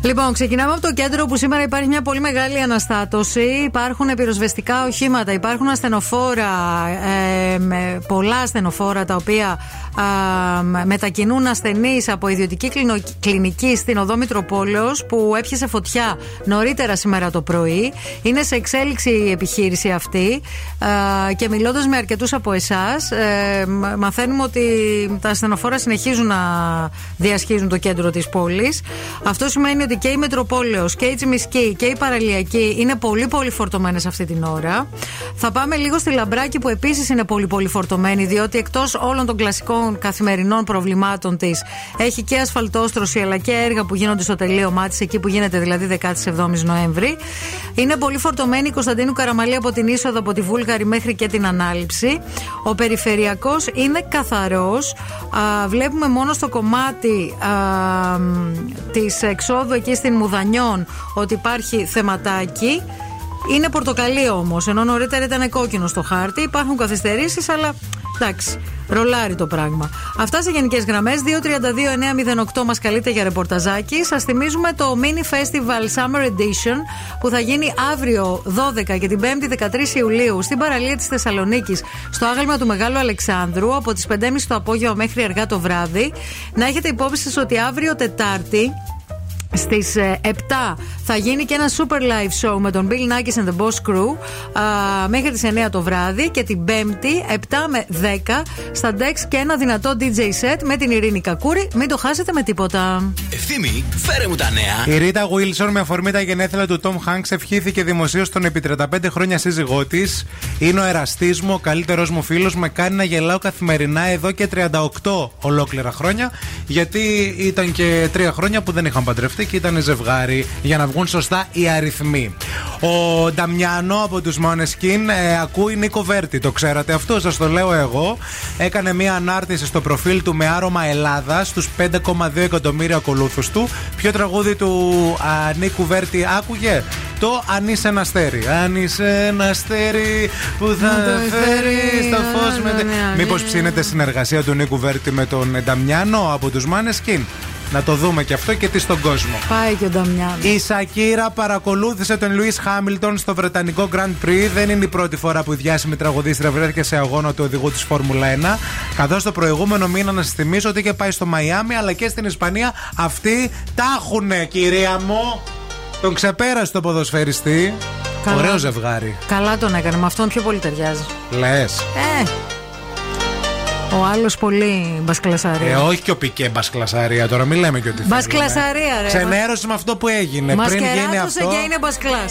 Λοιπόν, ξεκινάμε από το κέντρο που σήμερα υπάρχει μια πολύ μεγάλη αναστάτωση. Υπάρχουν πυροσβεστικά οχήματα, υπάρχουν ασθενοφόρα, ε, με πολλά ασθενοφόρα τα οποία ε, μετακινούν ασθενείς από ιδιωτική κλινική στην οδό Μητροπόλεως που έπιασε φωτιά νωρίτερα σήμερα το πρωί. Είναι σε εξέλιξη η επιχείρηση αυτή ε, και μιλώντας με αρκετούς από εσάς, ε, μαθαίνουμε ότι τα ασθενοφόρα συνεχίζουν να διασχίζουν το κέντρο της πόλης. Αυτό σημαίνει ότι ότι και η Μητροπόλεως και η Τσιμισκή και η Παραλιακή είναι πολύ πολύ φορτωμένες αυτή την ώρα. Θα πάμε λίγο στη Λαμπράκη που επίσης είναι πολύ πολύ φορτωμένη, διότι εκτός όλων των κλασικών καθημερινών προβλημάτων της έχει και ασφαλτόστρωση αλλά και έργα που γίνονται στο τελείωμά της, εκεί που γίνεται δηλαδή δεκαεφτά Νοέμβρη. Είναι πολύ φορτωμένη η Κωνσταντίνου Καραμαλή από την είσοδο από τη Βούλγαρη μέχρι και την Ανάληψη. Ο Περιφερειακός είναι καθαρός. Α, βλέπουμε μόνο στο κομμάτι α, της εξόδου εκεί στην Μουδανιών ότι υπάρχει θεματάκι. Είναι πορτοκαλί όμως, ενώ νωρίτερα ήταν κόκκινο στο χάρτη. Υπάρχουν καθυστερήσεις, αλλά εντάξει, ρολάρει το πράγμα. Αυτά σε γενικές γραμμές. Δύο τριάντα δύο εννιακόσια οκτώ μας καλείτε για ρεπορταζάκι. Σας θυμίζουμε το Mini Festival Summer Edition που θα γίνει αύριο δώδεκα και την πέμπτη δεκατρείς Ιουλίου στην παραλία της Θεσσαλονίκης, στο άγαλμα του Μεγάλου Αλεξάνδρου, από τις πεντέμισι το απόγευμα μέχρι αργά το βράδυ. Να έχετε υπόψη σας ότι αύριο Τετάρτη στις επτά θα γίνει και ένα super live show με τον Bill Nackies and the Boss Crew α, μέχρι τις εννιά το βράδυ, και την Πέμπτη επτά με δέκα στα Dex και ένα δυνατό ντι τζέι set με την Ειρήνη Κακούρη. Μην το χάσετε με τίποτα. Ευθύμη, φέρε μου τα νέα. Η Ρίτα Wilson, με αφορμή τα γενέθλια του Tom Hanks, ευχήθηκε δημοσίως τον επί τριάντα πέντε χρόνια σύζυγό της. Είναι ο εραστής μου, ο καλύτερός μου φίλος, με κάνει να γελάω καθημερινά εδώ και τριάντα οκτώ ολόκληρα χρόνια, γιατί ήταν και τρία χρόνια που δεν είχαν παντρευτεί και ήταν ζευγάρι για να βγουν σωστά οι αριθμοί. Ο Νταμιάνο από τους Μάνεσκιν ε, ακούει Νίκο Βέρτη. Το ξέρατε αυτό, σας το λέω εγώ. Έκανε μια ανάρτηση στο προφίλ του με άρωμα Ελλάδα στους πέντε κόμμα δύο εκατομμύρια ακολούθους του. Ποιο τραγούδι του α, Νίκου Βέρτη άκουγε? Το «Αν είσαι ένα αστέρι». Αν είσαι ένα αστέρι που θα φέρει στο φως με... Μήπως ψήνεται συνεργασία του Νίκου Βέρτη με τον Νταμιάνο από τους Μάνεσκιν? Να το δούμε και αυτό και τι στον κόσμο. Πάει και ο Νταμιάνο. Η Σακίρα παρακολούθησε τον Λουίς Χάμιλτον στο βρετανικό Grand Prix. Δεν είναι η πρώτη φορά που η διάσημη τραγουδίστρια βρέθηκε σε αγώνα του οδηγού της Φόρμουλα ένα. Καθώς το προηγούμενο μήνα, να σας θυμίσω, ότι είχε πάει στο Μαϊάμι αλλά και στην Ισπανία. Αυτοί τα έχουνε, κυρία μου. Τον ξεπέρασε το ποδοσφαιριστή. Καλά. Ωραίο ζευγάρι. Καλά τον έκανε. Με αυτόν πιο πολύ ταιριάζει. Λες. Ε. Ο άλλος πολύ μπασκλασαρία. Ε, όχι και ο Πικέ μπασκλασαρία, τώρα μην λέμε και ότι θέλουμε. Μπασκλασαρία, ρε. Ξενέρωσε με αυτό που έγινε. Μας πριν γίνει αυτό. Μας και είναι μπασκλάς.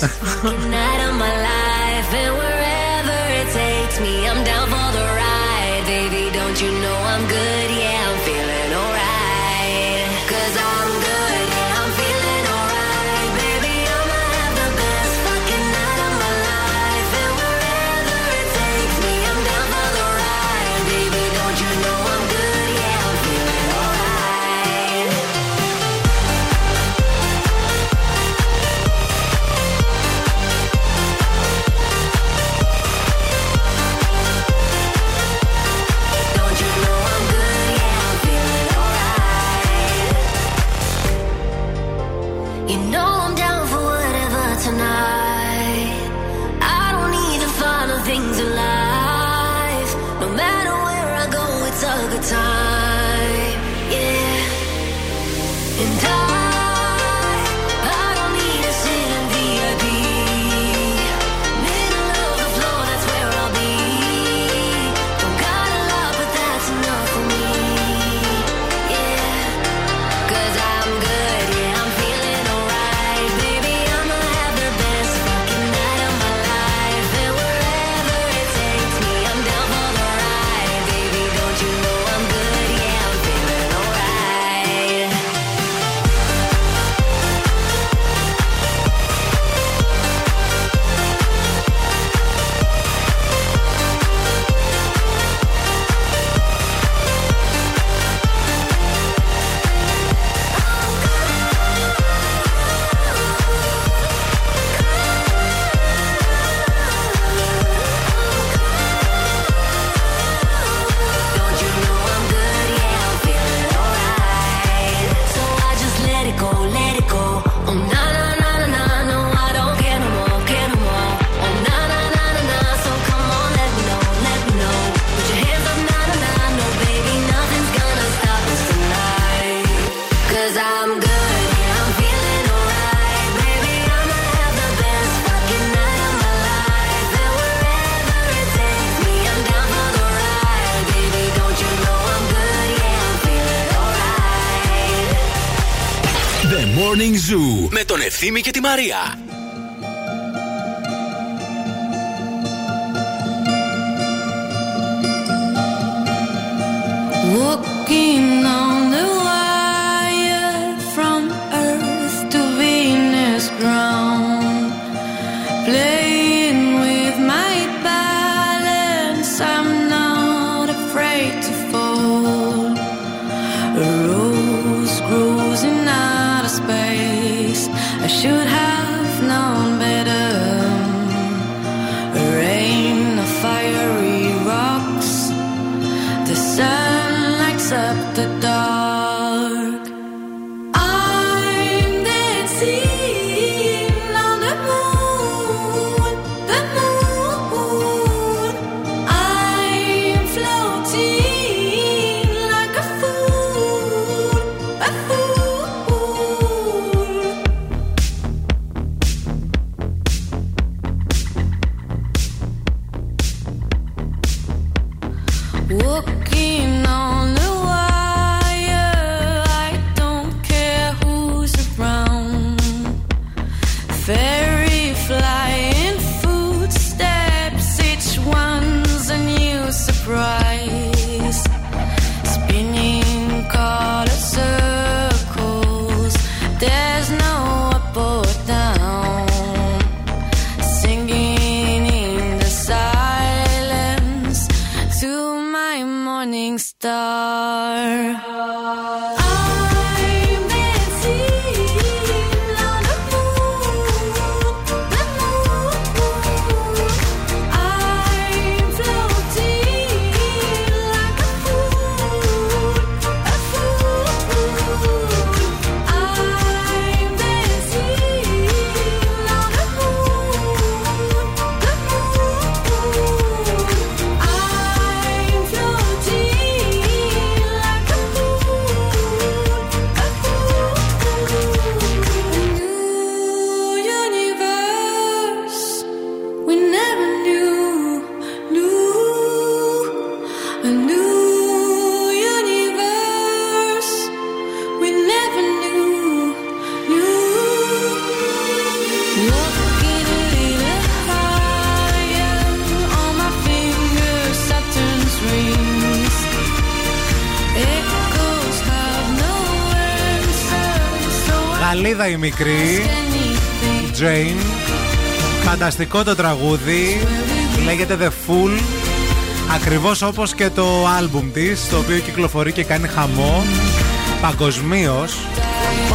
The Morning Zoo με τον Ευθύμη και τη Μαρία. Walking on the wire from Earth to Venus ground, playing with my balance, I'm not afraid to fall. A rose grows in outer space, I should have known better. A rain of fiery rocks, the sun up the dark. I'm dancing on the moon, the moon. I'm floating like a fool, a fool. Walking on the Γαλλίδα η μικρή, Jane. Φανταστικό το τραγούδι, λέγεται The Fool, ακριβώς όπως και το άλμπουμ της, το οποίο κυκλοφορεί και κάνει χαμό παγκοσμίως.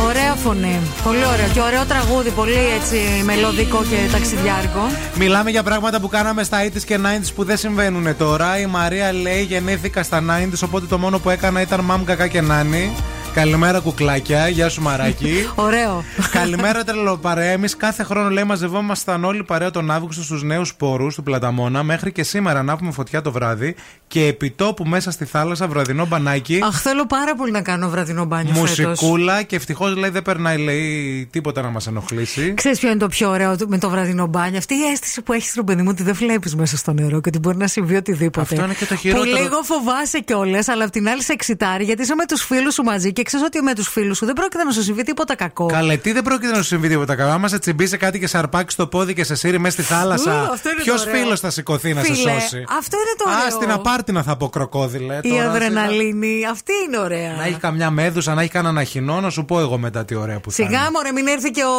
Ωραία φωνή, πολύ ωραίο και ωραίο τραγούδι, πολύ έτσι μελωδικό και ταξιδιάρικο. Μιλάμε για πράγματα που κάναμε στα ογδόντα και ενενήντα που δεν συμβαίνουν τώρα. Η Μαρία λέει γεννήθηκα στα ογδόντα, οπότε το μόνο που έκανα ήταν μάμ κακά και νάνι. Καλημέρα κουκλάκια, γεια σου Μαράκι. Ωραίο. Καλημέρα τρελοπαρέα. Εμείς κάθε χρόνο λέει μαζευόμασταν όλοι παρέα τον Αύγουστο στους νέους πόρους του Πλαταμώνα. Μέχρι και σήμερα να πούμε φωτιά το βράδυ. Και επιτόπου μέσα στη θάλασσα βραδινό μπανάκι. Αχ, θέλω πάρα πολύ να κάνω βραδινό μπάνιο. Μουσικούλα φέτος. Και ευτυχώς λέει δεν περνάει λέει, τίποτα να μας ενοχλήσει. Ξέρεις ποιο είναι το πιο ωραίο με το βραδινό μπάνιο? Αυτή η αίσθηση που έχεις, ρε παιδί μου, ότι δεν βλέπεις μέσα στο νερό και ότι μπορεί να συμβεί οτιδήποτε. Αυτό είναι και το χειρότερο. Που λίγο φοβάσαι κιόλας, αλλά απ' την άλλη σε εξητάρει γιατί είσαι με τους φίλους σου μαζί. Και ξέρεις ότι με τους φίλους σου δεν πρόκειται να σου συμβεί τίποτα κακό. Καλέ, τι δεν πρόκειται να σου συμβεί τίποτα κακό. Άμα σε τσιμπήσει κάτι και σαρπάξει το πόδι και σε σύρει μέσα στη θάλασσα, ποιος φίλος θα σηκωθεί να σε σώσει? Αυτό είναι το ωραίο. Α, στην απάρτινα θα πω κροκόδιλε. Η αδρεναλίνη, αυτή είναι ωραία. Να έχει καμιά μέδουσα, να έχει κανένα χινό, να σου πω εγώ μετά τι ωραία που θα είναι. Σιγά μωρέ, μην έρθει και ο.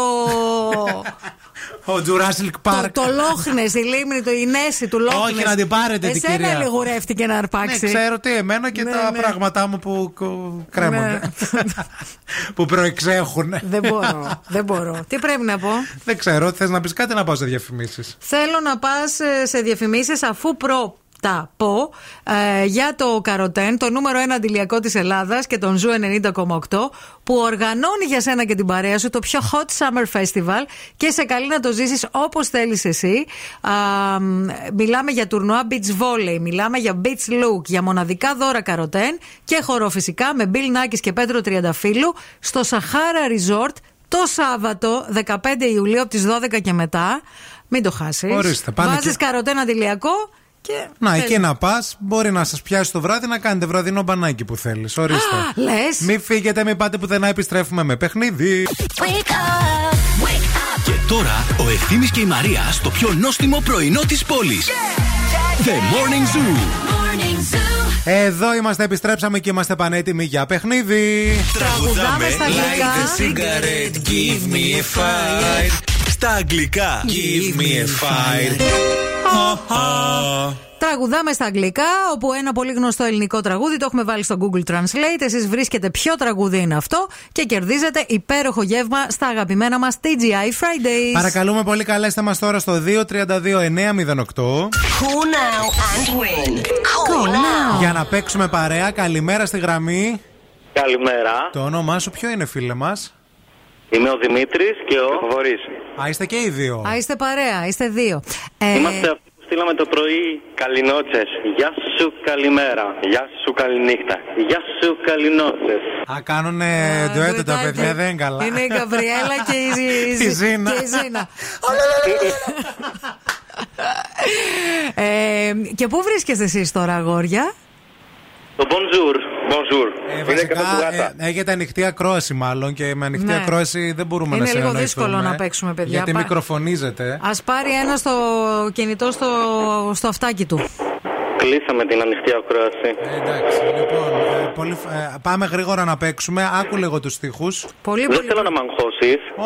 Ο Τζουράσιλκ Πάρκ. Το, το Λόχνες, η λίμνη, το, η Νέση του Λόχνες. Όχι, να την πάρετε την κυρία. Εσένα λιγουρεύτηκε να αρπάξει. Ναι, ξέρω τι, εμένα και ναι, τα ναι. Πράγματά μου που κρέμονται. Ναι. Που προεξέχουν. Δεν μπορώ, δεν μπορώ. Τι πρέπει να πω? Δεν ξέρω, θες να πεις κάτι να πάω σε διαφημίσεις? Θέλω να πας σε διαφημίσεις αφού προ... τα πω ε, για το Καροτέν, το νούμερο ένα αντιλιακό της Ελλάδας και τον Ζου ενενήντα κόμμα οκτώ που οργανώνει για σένα και την παρέα σου το πιο hot summer festival και σε καλεί να το ζήσεις όπως θέλεις εσύ. Α, μιλάμε για τουρνουά beach volley, μιλάμε για beach look, για μοναδικά δώρα Καροτέν και χορό φυσικά με Bill Nackies και Πέτρο Τριανταφύλλου στο Σαχάρα Resort το Σάββατο δεκαπέντε Ιουλίου από τις δώδεκα και μετά. Μην το χάσεις. Βάζεις και... Καροτέν αντιλιακό Και να, εκεί να πας, μπορεί να σας πιάσει το βράδυ να κάνετε βραδινό μπανάκι που θέλεις. Ορίστε. Λες. Μην φύγετε, μην πάτε πουθενά, επιστρέφουμε με παιχνίδι. Wake up, wake up. Και τώρα ο Ευθύμης και η Μαρία στο πιο νόστιμο πρωινό της πόλης. Yeah. The Morning Zoo. Morning Zoo. Εδώ είμαστε, επιστρέψαμε και είμαστε πανέτοιμοι για παιχνίδι. Τραγουδάμε στα αγγλικά. Στα αγγλικά. Give me a fire. Τραγουδάμε στα αγγλικά, όπου ένα πολύ γνωστό ελληνικό τραγούδι το έχουμε βάλει στο Google Translate. Εσείς βρίσκετε ποιο τραγούδι είναι αυτό και κερδίζετε υπέροχο γεύμα στα αγαπημένα μας τι τζι άι Fridays. Παρακαλούμε πολύ, καλέστε μας τώρα στο δύο τρία δύο εννιά μηδέν οκτώ. Για να παίξουμε παρέα. Καλημέρα στη γραμμή. Καλημέρα. Το όνομά σου ποιο είναι, φίλε μας? Είμαι ο Δημήτρης και ο Βορύς. Α, είστε και οι δύο. Α, είστε παρέα, είστε δύο. Είμαστε αυτοί που στείλαμε το πρωί καληνότσες. Γεια σου καλημέρα, γεια σου καληνύχτα, γεια σου καληνότσες. Α, κάνουνε ντουέτο τα παιδιά, δεν είναι καλά. Είναι η Γαβριέλα και η Ζήνα. Και πού βρίσκεστε εσείς τώρα, αγόρια? Το bonjour. bonjour. Ε, βασικά, ε, έχετε ανοιχτή ακρόαση, μάλλον, και με ανοιχτή ναι. ακρόαση δεν μπορούμε είναι να σε είναι λίγο δύσκολο να παίξουμε, παιδιά. Γιατί Πα... μικροφωνίζετε. Ας πάρει ένας το κινητό στο, στο αυτάκι του. Κλείσαμε την ανοιχτή ακρόαση. Ε, εντάξει, λοιπόν. Ε, πολύ, ε, πάμε γρήγορα να παίξουμε. Άκου λίγο τους στίχους. Πολύ, δεν πολύ... θέλω να μ' αγχώσεις.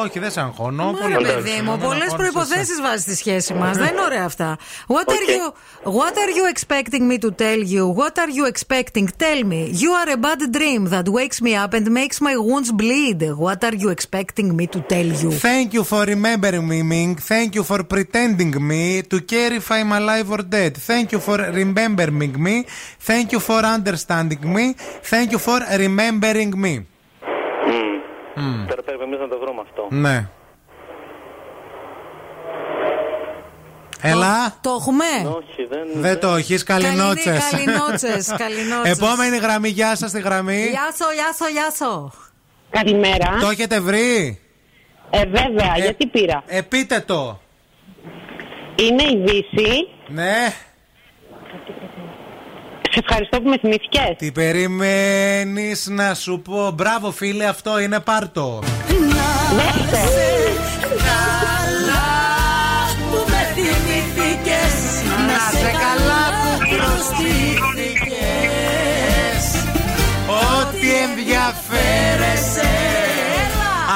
Όχι, δεν σε αγχώνω. Μόλι, παιδί μου, πολλές προϋποθέσεις βάζει στη σχέση μας. Δεν είναι ωραία αυτά. What, okay. are you, what are you expecting me to tell you? What are you expecting? Tell me. You are a bad dream that wakes me up and makes my wounds bleed. What are you expecting me to tell you? Thank you for remembering me, Ming. Thank you for pretending me to care if I'm alive or dead. Thank you for remembering remembering me, thank you for understanding me, thank you for remembering me. Τώρα πρέπει εμείς να το βρούμε αυτό. Ναι. Έλα. Το έχουμε. Δεν το έχεις, καληνότσες. Καληνότσες, καληνότσες. Επόμενη γραμμή, γεια σας τη γραμμή. Γεια σου, γεια σου, γεια σου. Καλημέρα. Το έχετε βρει? Ε, βέβαια, γιατί πήρα. Ε, πείτε το. Είναι η Βύση. Ναι. Σε ευχαριστώ που με θυμηθήκες. Τι περιμένεις να σου πω? Μπράβο, φίλε, αυτό είναι, πάρτο. Να σε καλά που με θυμηθήκες. Να σε καλά που προστήθηκες. Ό,τι ενδιαφέρεσαι.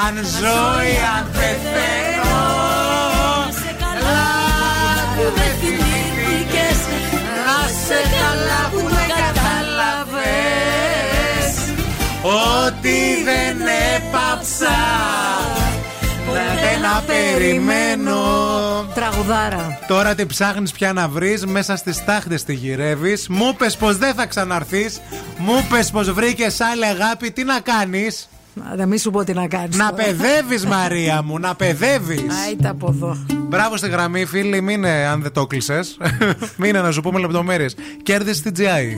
Αν ζωή, αν πεθαίνω. Καλά που με θυμηθήκες. Να σε καλά που με καταλαβες. Ότι δεν έπαψα να, να περιμένω. Τραγουδάρα. Τώρα τι ψάχνεις πια να βρεις? Μέσα στις τάχτες τη γυρεύεις. Μου πες πως δεν θα ξαναρθείς. Μου πες πως βρήκες άλλη αγάπη. Τι να κάνεις? Να μην σου πω τι να κάνεις. Να παιδεύεις, Μαρία μου, να παιδεύεις. Άιτα από εδώ. Μπράβο στη γραμμή, φίλοι, μην είναι, αν δεν το κλείσες. Μην είναι, να σου πούμε λεπτομέρειες. Κέρδισε την τζι άι.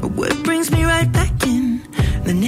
But what brings me right back in? Then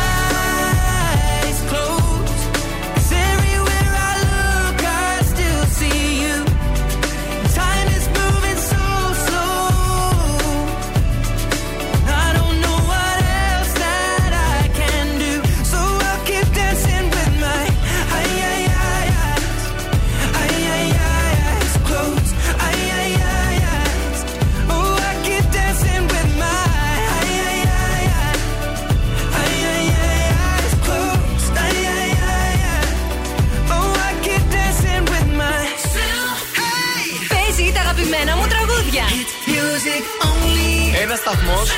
eyes closed. 'Cause everywhere I look, I still see you. Time is moving so slow. I don't know what else that I can do, so I'll keep dancing with my eyes. Ένα σταθμός,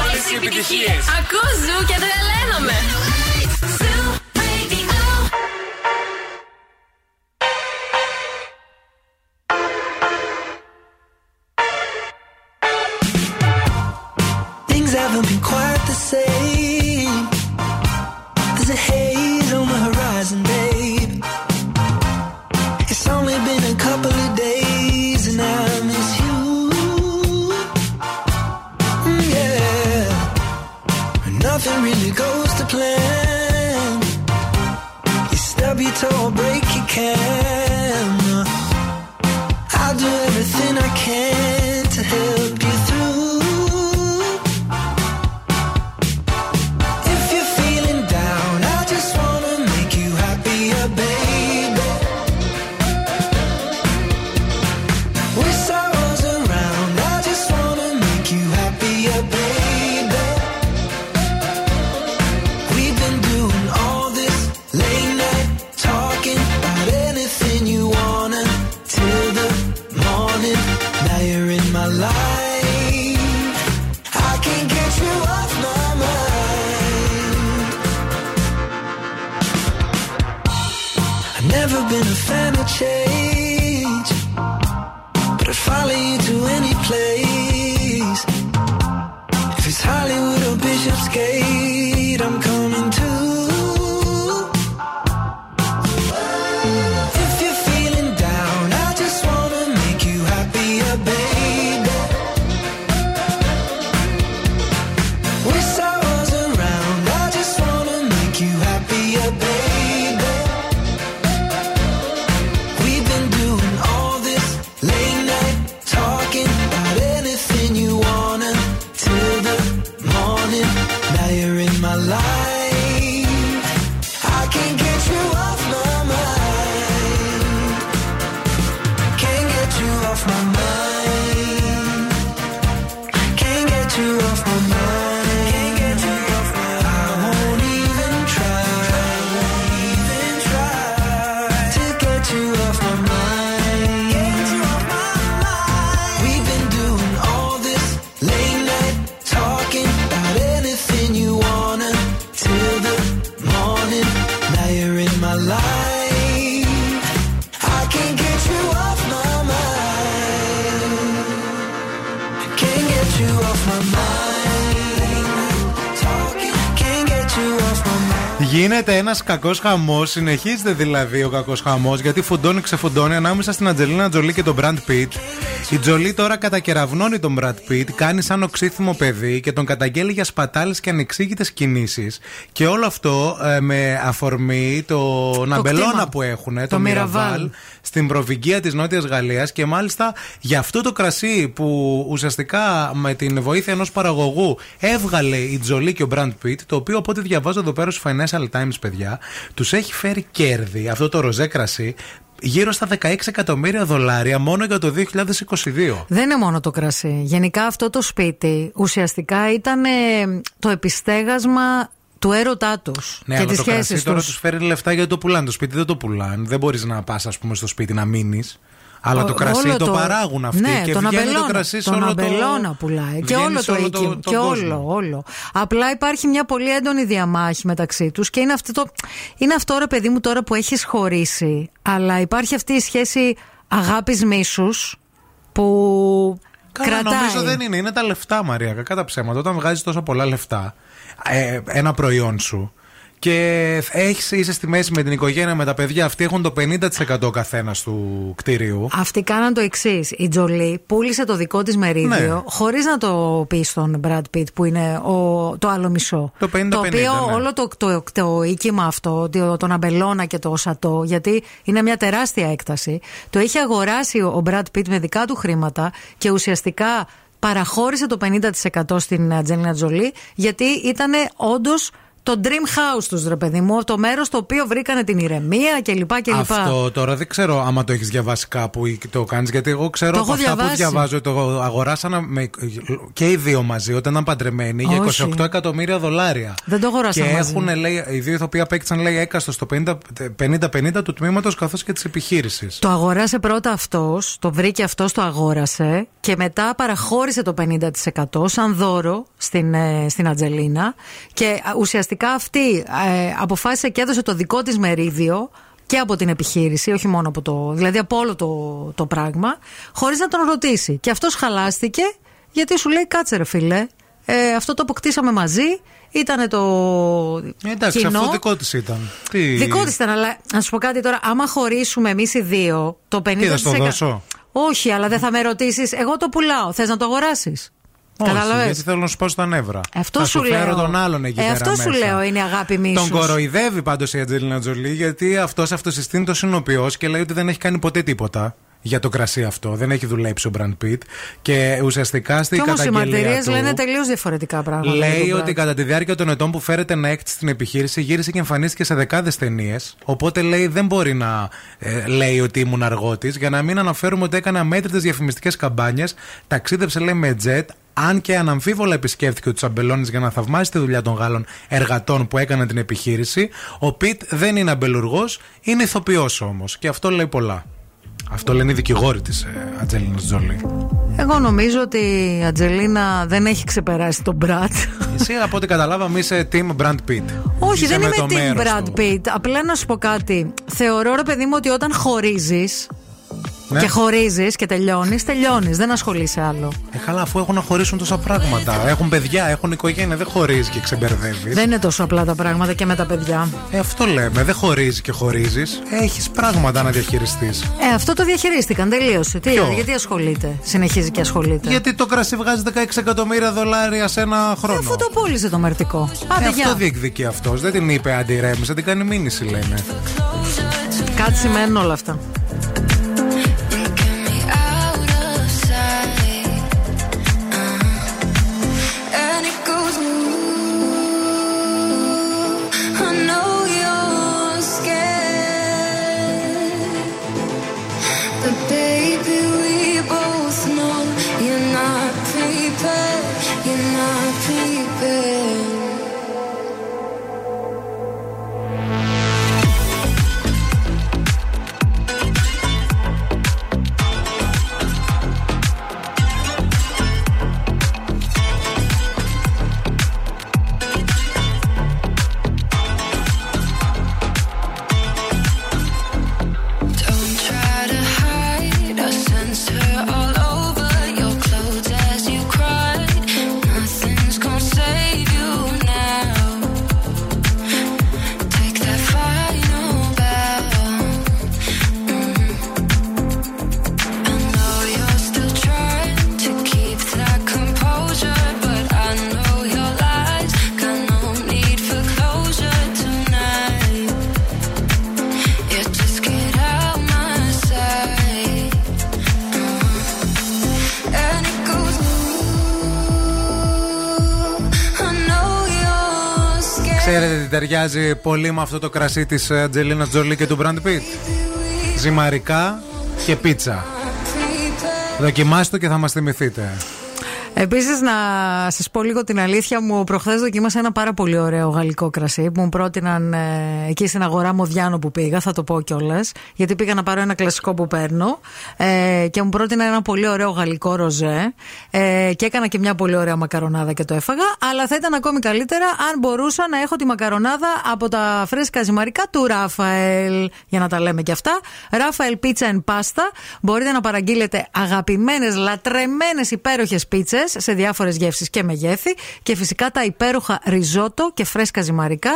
όλες οι επιτυχίες. Ακούω Ζου και τρελαίνομαι. Things haven't been quite the same. There's a haze on the horizon, babe. It's only been a couple of days and I miss you. Nothing really goes to plan. You stub your toe or break your camera. I'll do everything I can to help you through. If you're feeling down, I just wanna make you happier, baby. With sorrows around, I just wanna make you happier, baby. Been a fan of change, but I'd follow you to any place. If it's Hollywood or Bishopsgate, I'm coming too. If you're feeling down, I just wanna make you happier, baby. With sorrows around, I just wanna make you happier, baby. Γίνεται ένας κακός χαμός, συνεχίζεται δηλαδή ο κακός χαμός, γιατί φουντώνει ξεφουντώνει ανάμεσα στην Αντζελίνα Τζολί και τον Μπραντ Πιτ. Η Τζολί τώρα κατακεραυνώνει τον Μπραντ Πιτ, κάνει σαν οξύθυμο παιδί και τον καταγγέλει για σπατάλες και ανεξήγητες κινήσεις. Και όλο αυτό ε, με αφορμή το, το ναμπελώνα κτήμα που έχουν, το, το μυραβάλ, στην προβυγγία της Νότιας Γαλλίας και μάλιστα για αυτό το κρασί που ουσιαστικά με την βοήθεια ενός παραγωγού έβγαλε η Τζολί και ο Μπραντ Πιτ, το οποίο από ό,τι διαβάζω εδώ πέρα στους Financial Times, παιδιά, τους έχει φέρει κέρδη αυτό το ροζέ κρασί γύρω στα δεκαέξι εκατομμύρια δολάρια μόνο για το δύο χιλιάδες είκοσι δύο. Δεν είναι μόνο το κρασί. Γενικά αυτό το σπίτι ουσιαστικά ήταν το επιστέγασμα του έρωτά τους, ναι, και τις σχέσεις τους. Ναι, αλλά το κρασί τώρα τους φέρει λεφτά γιατί το πουλάνε. Το σπίτι δεν το πουλάνε. Δεν μπορείς να πας, ας πούμε, στο σπίτι να μείνεις. Αλλά ο, το κρασί το παράγουν αυτοί, ναι, και τον βγαίνει αμπελώνα, το κρασί σε τον όλο αμπελώνα το... πουλάει και όλο το οίκημα και όλο, όλο. Απλά υπάρχει μια πολύ έντονη διαμάχη μεταξύ τους και είναι αυτό, το... είναι αυτό ρε παιδί μου τώρα που έχεις χωρίσει, αλλά υπάρχει αυτή η σχέση αγάπης μίσους που καλά, κρατάει. Νομίζω δεν είναι, είναι τα λεφτά, Μαρία, κακά τα ψέματα. Όταν βγάζεις τόσα πολλά λεφτά, ε, ένα προϊόν σου, και έχεις, είσαι στη μέση με την οικογένεια, με τα παιδιά. Αυτοί έχουν το πενήντα τοις εκατό καθένας του κτίριου. Αυτοί κάναν το εξής. Η Τζολί πούλησε το δικό της μερίδιο, ναι, χωρίς να το πει στον Μπραντ Πιτ που είναι ο, το άλλο μισό. Το πενήντα πενήντα. Το οποίο, ναι, όλο το, το, το, το οίκημα αυτό, το, τον αμπελώνα και το σατό, γιατί είναι μια τεράστια έκταση, το είχε αγοράσει ο Μπραντ Πιτ με δικά του χρήματα και ουσιαστικά παραχώρησε το πενήντα τοις εκατό στην Αντζελίνα Τζολί, γιατί ήταν όντως το dream house τους, ρε παιδί μου, το μέρος το οποίο βρήκανε την ηρεμία κλπ. Αυτό τώρα δεν ξέρω άμα το έχεις διαβάσει κάπου ή το κάνεις, γιατί εγώ ξέρω το από αυτά διαβάσει. Που διαβάζω, το αγοράσανε με, και οι δύο μαζί όταν ήταν παντρεμένοι. Όχι. Για είκοσι οκτώ εκατομμύρια δολάρια. Δεν το αγοράσανε. Και έχουν, λέει, οι δύο ηθοποιοί απέκτησαν, λέει, έκαστο στο πενήντα πενήντα του τμήματος καθώς και της επιχείρησης. Το αγοράσε πρώτα αυτός, το βρήκε αυτός, το αγόρασε και μετά παραχώρησε το πενήντα τοις εκατό σαν δώρο στην, στην Αντζελίνα και ουσιαστικά. Αυτή ε, αποφάσισε και έδωσε το δικό της μερίδιο και από την επιχείρηση, όχι μόνο από το, δηλαδή από όλο το, το πράγμα, χωρίς να τον ρωτήσει. Και αυτός χαλάστηκε, γιατί σου λέει, κάτσε ρε φίλε, ε, αυτό το αποκτήσαμε μαζί. Ήτανε το. Εντάξει, κοινό. Αυτό δικό της ήταν. Τι... Δικό της ήταν, αλλά να σου πω κάτι τώρα, άμα χωρίσουμε εμείς οι δύο το πενήντα τοις εκατό. Τι θα στο δώσω? Όχι, αλλά δεν θα με ρωτήσεις, εγώ το πουλάω, θες να το αγοράσεις? Όχι, γιατί θέλω να σου πάω στα νεύρα. Αυτό θα σου σου λέω. Τον άλλον εκεί, ε, αυτό σου μέσα. Λέω είναι αγάπη μίσους. Τον κοροϊδεύει πάντως η Αντζελίνα Τζολί, γιατί αυτός αυτοσυστήνει το συνοποιός και λέει ότι δεν έχει κάνει ποτέ τίποτα για το κρασί αυτό. Δεν έχει δουλέψει ο Μπραντ Πιτ. Και ουσιαστικά στην καταγγελία. Όμως οι μαρτυρίες λένε τελείως διαφορετικά πράγματα. Λέει ότι κατά τη διάρκεια των ετών που φέρεται να έκτη στην επιχείρηση, γύρισε και εμφανίστηκε σε δεκάδες ταινίες. Οπότε λέει δεν μπορεί να ε, λέει ότι ήμουν αργότης. Για να μην αναφέρουμε ότι έκανε αμέτρητες διαφημιστικές καμπάνιες. Ταξίδεψε, λέει, με τζετ. Αν και αναμφίβολα επισκέφθηκε ο Τσαμπελώνης για να θαυμάσει τη δουλειά των Γάλλων εργατών που έκαναν την επιχείρηση. Ο Πιτ δεν είναι αμπελουργός, είναι ηθοποιός όμως. Και αυτό λέει πολλά. Αυτό λένε οι δικηγόροι της ε, Αντζελίνας Τζολί. Εγώ νομίζω ότι η Αντζελίνα δεν έχει ξεπεράσει τον Μπραντ. Εσύ από ό,τι καταλάβαμε είσαι team Brad Pitt. Όχι, είσαι, δεν είμαι team Brad Pitt. Απλά να σου πω κάτι. Θεωρώ, ρε παιδί μου, ότι όταν χωρίζεις. Ναι. Και χωρίζεις και τελειώνεις, τελειώνεις. Δεν ασχολείσαι άλλο. Ε, καλά, αφού έχουν να χωρίσουν τόσα πράγματα. Έχουν παιδιά, έχουν οικογένεια. Δεν χωρίζεις και ξεμπερδεύεις. Δεν είναι τόσο απλά τα πράγματα και με τα παιδιά. Ε, αυτό λέμε. Δεν χωρίζεις και χωρίζεις. Έχεις πράγματα να διαχειριστείς. Ε, αυτό το διαχειρίστηκαν. Τελείωσε. Τι, γιατί ασχολείται. Συνεχίζει και ασχολείται. Γιατί το κρασί βγάζει δεκαέξι εκατομμύρια δολάρια σε ένα χρόνο. Ε, αφού το πούλησε το μερτικό. Άντε, ε, αυτό για. Διεκδικεί αυτός. Δεν την είπε αντιρέμισε, την κάνει μήνυση, λένε. Κάτι σημαίνουν όλα αυτά. Ξέρετε τι ταιριάζει πολύ με αυτό το κρασί της Αντζελίνα Τζολί και του Μπραντ Πιτ? Ζυμαρικά και πίτσα. Δοκιμάστε και θα μας θυμηθείτε. Επίσης, να σας πω λίγο την αλήθεια μου. Προχθές δοκίμασα ένα πάρα πολύ ωραίο γαλλικό κρασί που μου πρότειναν ε, εκεί στην αγορά Μοδιάνο που πήγα. Θα το πω κιόλας, γιατί πήγα να πάρω ένα κλασικό που παίρνω. Ε, και μου πρότειναν ένα πολύ ωραίο γαλλικό ροζέ. Ε, και έκανα και μια πολύ ωραία μακαρονάδα και το έφαγα. Αλλά θα ήταν ακόμη καλύτερα αν μπορούσα να έχω τη μακαρονάδα από τα φρέσκα ζυμαρικά του Ράφαελ. Για να τα λέμε κι αυτά. Ράφαελ Pizza and Pasta. Μπορείτε να παραγγείλετε αγαπημένες, λατρεμένες, υπέροχες πίτσες σε διάφορες γεύσεις και μεγέθη, και φυσικά τα υπέροχα ριζότο και φρέσκα ζυμαρικά.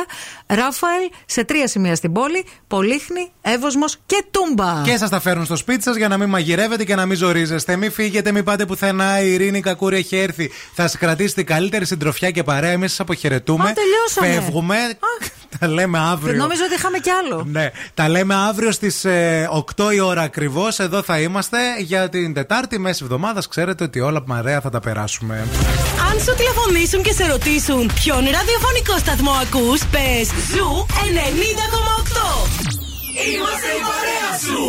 Ράφαελ σε τρία σημεία στην πόλη: Πολύχνη, Εύωσμος και Τούμπα. Και σας τα φέρνουν στο σπίτι σας για να μην μαγειρεύετε και να μην ζορίζεστε. Μην φύγετε, μην πάτε πουθενά. Η Ειρήνη Κακούρη έχει έρθει. Θα σας κρατήσει την καλύτερη συντροφιά και παρέα. Εμείς σας αποχαιρετούμε. Α, τελειώσαμε. Φεύγουμε. Τα λέμε αύριο. Νομίζω ότι είχαμε κι άλλο. Ναι. Τα λέμε αύριο στις ε, οκτώ η ώρα ακριβώς. Εδώ θα είμαστε για την Τετάρτη μέση εβδομάδα. Ξέρετε ότι όλα μαρέα θα τα περάσουμε. Αν σου τηλεφωνήσουν και σε ρωτήσουν ποιον ραδιοφωνικό σταθμό ακούς, πες Zoo ενενήντα κόμμα οκτώ. Είμαστε η παρέα σου.